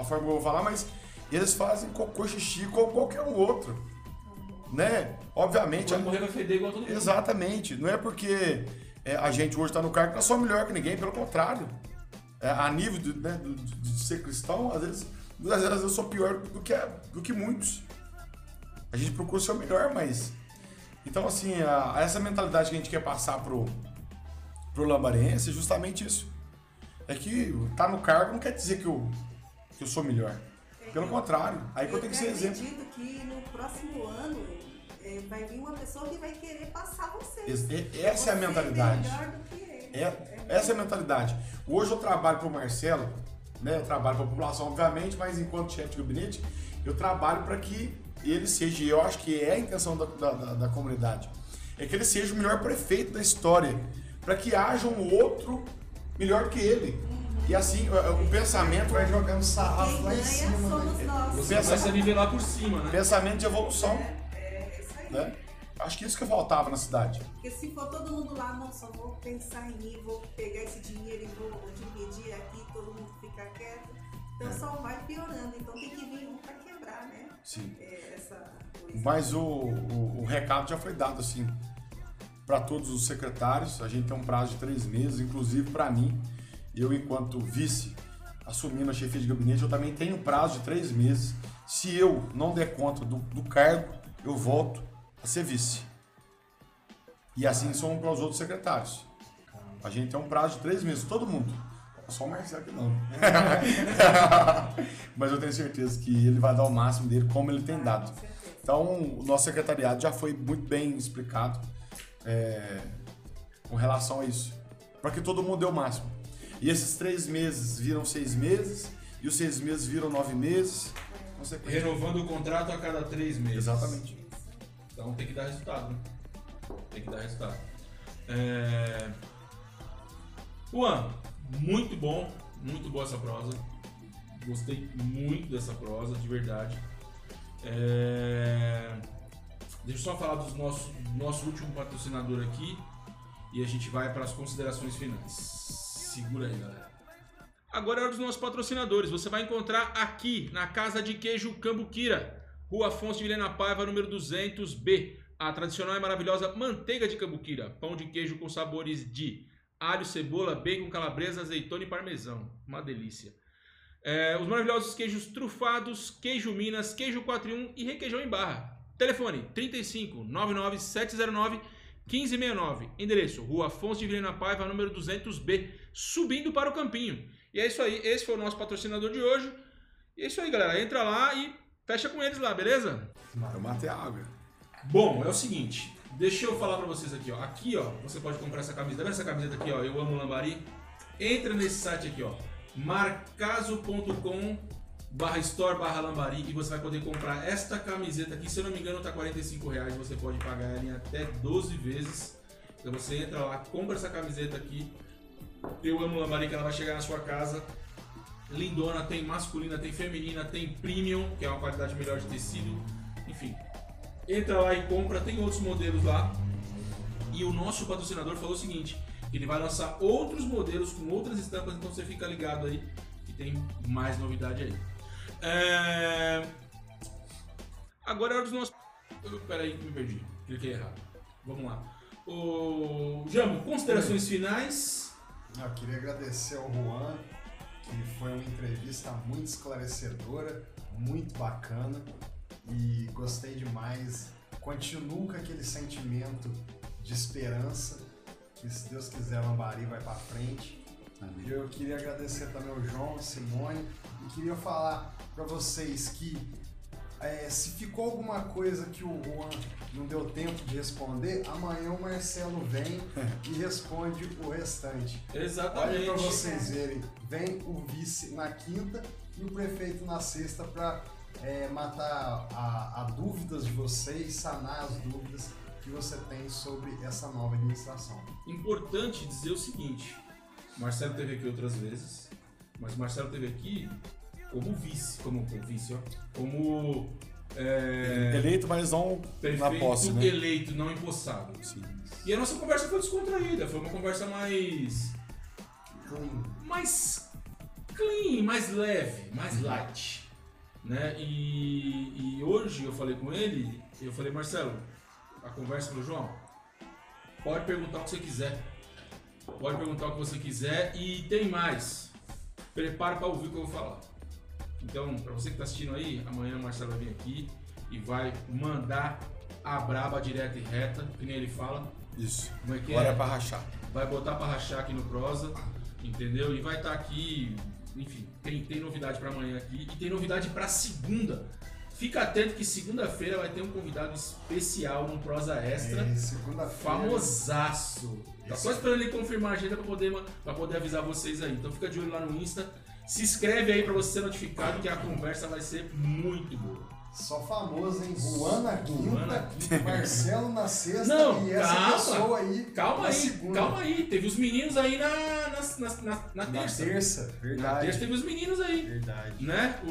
a forma que eu vou falar, mas eles fazem cocô, xixi, como qualquer um outro, né? Obviamente. Vai morrer, vai feder igual todo mundo. Exatamente. Não é porque é, a gente hoje tá no cargo que nós somos melhor que ninguém, pelo contrário. É, a nível de, né, de, de ser cristão, às vezes, às vezes eu sou pior do que, do que muitos. A gente procura ser o melhor, mas... Então, assim, a, a essa mentalidade que a gente quer passar pro, pro lambariense é justamente isso. É que tá no cargo não quer dizer que eu, que eu sou melhor. É, Pelo eu, contrário, aí que eu, eu tenho que ser exemplo. Eu acredito que no próximo ano é, vai vir uma pessoa que vai querer passar você. É, essa você é a mentalidade. É melhor do que ele. É, é essa é a mentalidade. Hoje eu trabalho pro Marcelo, né? Eu trabalho pra população, obviamente, mas enquanto chefe de gabinete, eu trabalho para que ele seja, eu acho que é a intenção da, da, da comunidade, é que ele seja o melhor prefeito da história, para que haja um outro melhor que ele. Uhum. E assim, o, o pensamento vai jogando sarrafo lá em cima. Né? Você pensa, vai se nivelar por cima, né? Pensamento de evolução. É, é isso aí. Né? Acho que isso que faltava na cidade. Porque se for todo mundo lá, não, só vou pensar em mim, vou pegar esse dinheiro e vou dividir aqui, todo mundo ficar quieto. Então só vai piorando, então tem que vir um para quebrar, né? Sim. É essa coisa. Mas o, o, o recado já foi dado, assim, para todos os secretários. A gente tem um prazo de três meses, inclusive para mim. Eu, enquanto vice, assumindo a chefia de gabinete, eu também tenho prazo de três meses. Se eu não der conta do, do cargo, eu volto a ser vice. E assim são para os outros secretários. A gente tem um prazo de três meses, todo mundo. Só o Marcelo que não. Mas eu tenho certeza que ele vai dar o máximo dele, como ele tem dado. Então, o nosso secretariado já foi muito bem explicado é, com relação a isso. Para que todo mundo dê o máximo. E esses três meses viram seis meses, e os seis meses viram nove meses. Renovando o contrato a cada três meses. Exatamente. Então tem que dar resultado, né? Tem que dar resultado. É... Juan, muito bom, muito boa essa prosa. Gostei muito dessa prosa, de verdade. É... Deixa eu só falar do nosso, nosso último patrocinador aqui e a gente vai para as considerações finais. Segura aí, galera. Agora é hora dos nossos patrocinadores. Você vai encontrar aqui na Casa de Queijo Cambuquira, Rua Afonso de Vilhena Paiva, número duzentos B. A tradicional e maravilhosa manteiga de Cambuquira, pão de queijo com sabores de alho, cebola, bacon, calabresa, azeitona e parmesão. Uma delícia. É, os maravilhosos queijos trufados, queijo Minas, queijo quatro um e requeijão em barra. Telefone trinta e cinco, nove nove sete zero nove, um cinco seis nove. Endereço Rua Afonso de Vilhena Paiva, número duzentos B, subindo para o Campinho. E é isso aí, esse foi o nosso patrocinador de hoje. E é isso aí, galera. Entra lá e fecha com eles lá, beleza? Eu matei a água. Bom, é o seguinte, deixa eu falar pra vocês aqui, ó. Aqui, ó, você pode comprar essa camiseta. Tá vendo essa camiseta aqui, ó? Eu Amo Lambari. Entra nesse site aqui, ó. marcaso ponto com barra store barra lambari e você vai poder comprar esta camiseta aqui. Se eu não me engano, tá quarenta e cinco reais. Você pode pagar ela em até doze vezes. Então você entra lá, compra essa camiseta aqui. Eu Amo Lambari, que ela vai chegar na sua casa. Lindona, tem masculina, tem feminina, tem premium, que é uma qualidade melhor de tecido. Enfim. Entra lá e compra, tem outros modelos lá. E o nosso patrocinador falou o seguinte, que ele vai lançar outros modelos com outras estampas, então você fica ligado aí, que tem mais novidade aí. É... Agora é hora dos nossos... Peraí que me perdi, cliquei errado. Vamos lá. O... Jambo, considerações finais? Eu queria agradecer ao Juan, que foi uma entrevista muito esclarecedora, muito bacana. E gostei demais, continuo com aquele sentimento de esperança, que se Deus quiser Lambari vai pra frente. Amém. Eu queria agradecer também ao João, Simone, e queria falar pra vocês que é, se ficou alguma coisa que o Juan não deu tempo de responder, amanhã o Marcelo vem e responde o restante. Exatamente. Olha pra vocês verem, vem o vice na quinta e o prefeito na sexta pra... É, matar a, a dúvidas de vocês, sanar as dúvidas que você tem sobre essa nova administração. Importante dizer o seguinte, Marcelo esteve aqui outras vezes, mas Marcelo esteve aqui como vice, como, como vice, ó, como é, eleito, mas não na posse, né? Eleito, não empossado. Sim. E a nossa conversa foi descontraída, foi uma conversa mais clean, mais clean, mais leve, mais uhum. light. Né? E, e hoje eu falei com ele, eu falei, Marcelo, a conversa do João, pode perguntar o que você quiser, pode perguntar o que você quiser e tem mais, prepara para ouvir o que eu vou falar. Então, para você que está assistindo aí, amanhã o Marcelo vai vir aqui e vai mandar a braba direta e reta, que nem ele fala. Isso, como é que agora é? É para rachar. Vai botar para rachar aqui no Prosa, entendeu? E vai estar tá aqui... Enfim, tem, tem novidade para amanhã aqui e tem novidade para segunda. Fica atento que segunda-feira vai ter um convidado especial no Prosa Extra. É, segunda-feira. Famosaço. Tá só esperando ele confirmar a agenda para poder, pra poder avisar vocês aí. Então fica de olho lá no Insta. Se inscreve aí para você ser notificado que a conversa vai ser muito boa. Só famoso, hein? Juan na quinta, Marcelo na sexta não, e essa calma, pessoa aí. Calma aí, segunda. Calma aí. Teve os meninos aí na, na, na, na, na terça. Na terça, verdade. Na terça teve os meninos aí. Verdade. Né? O...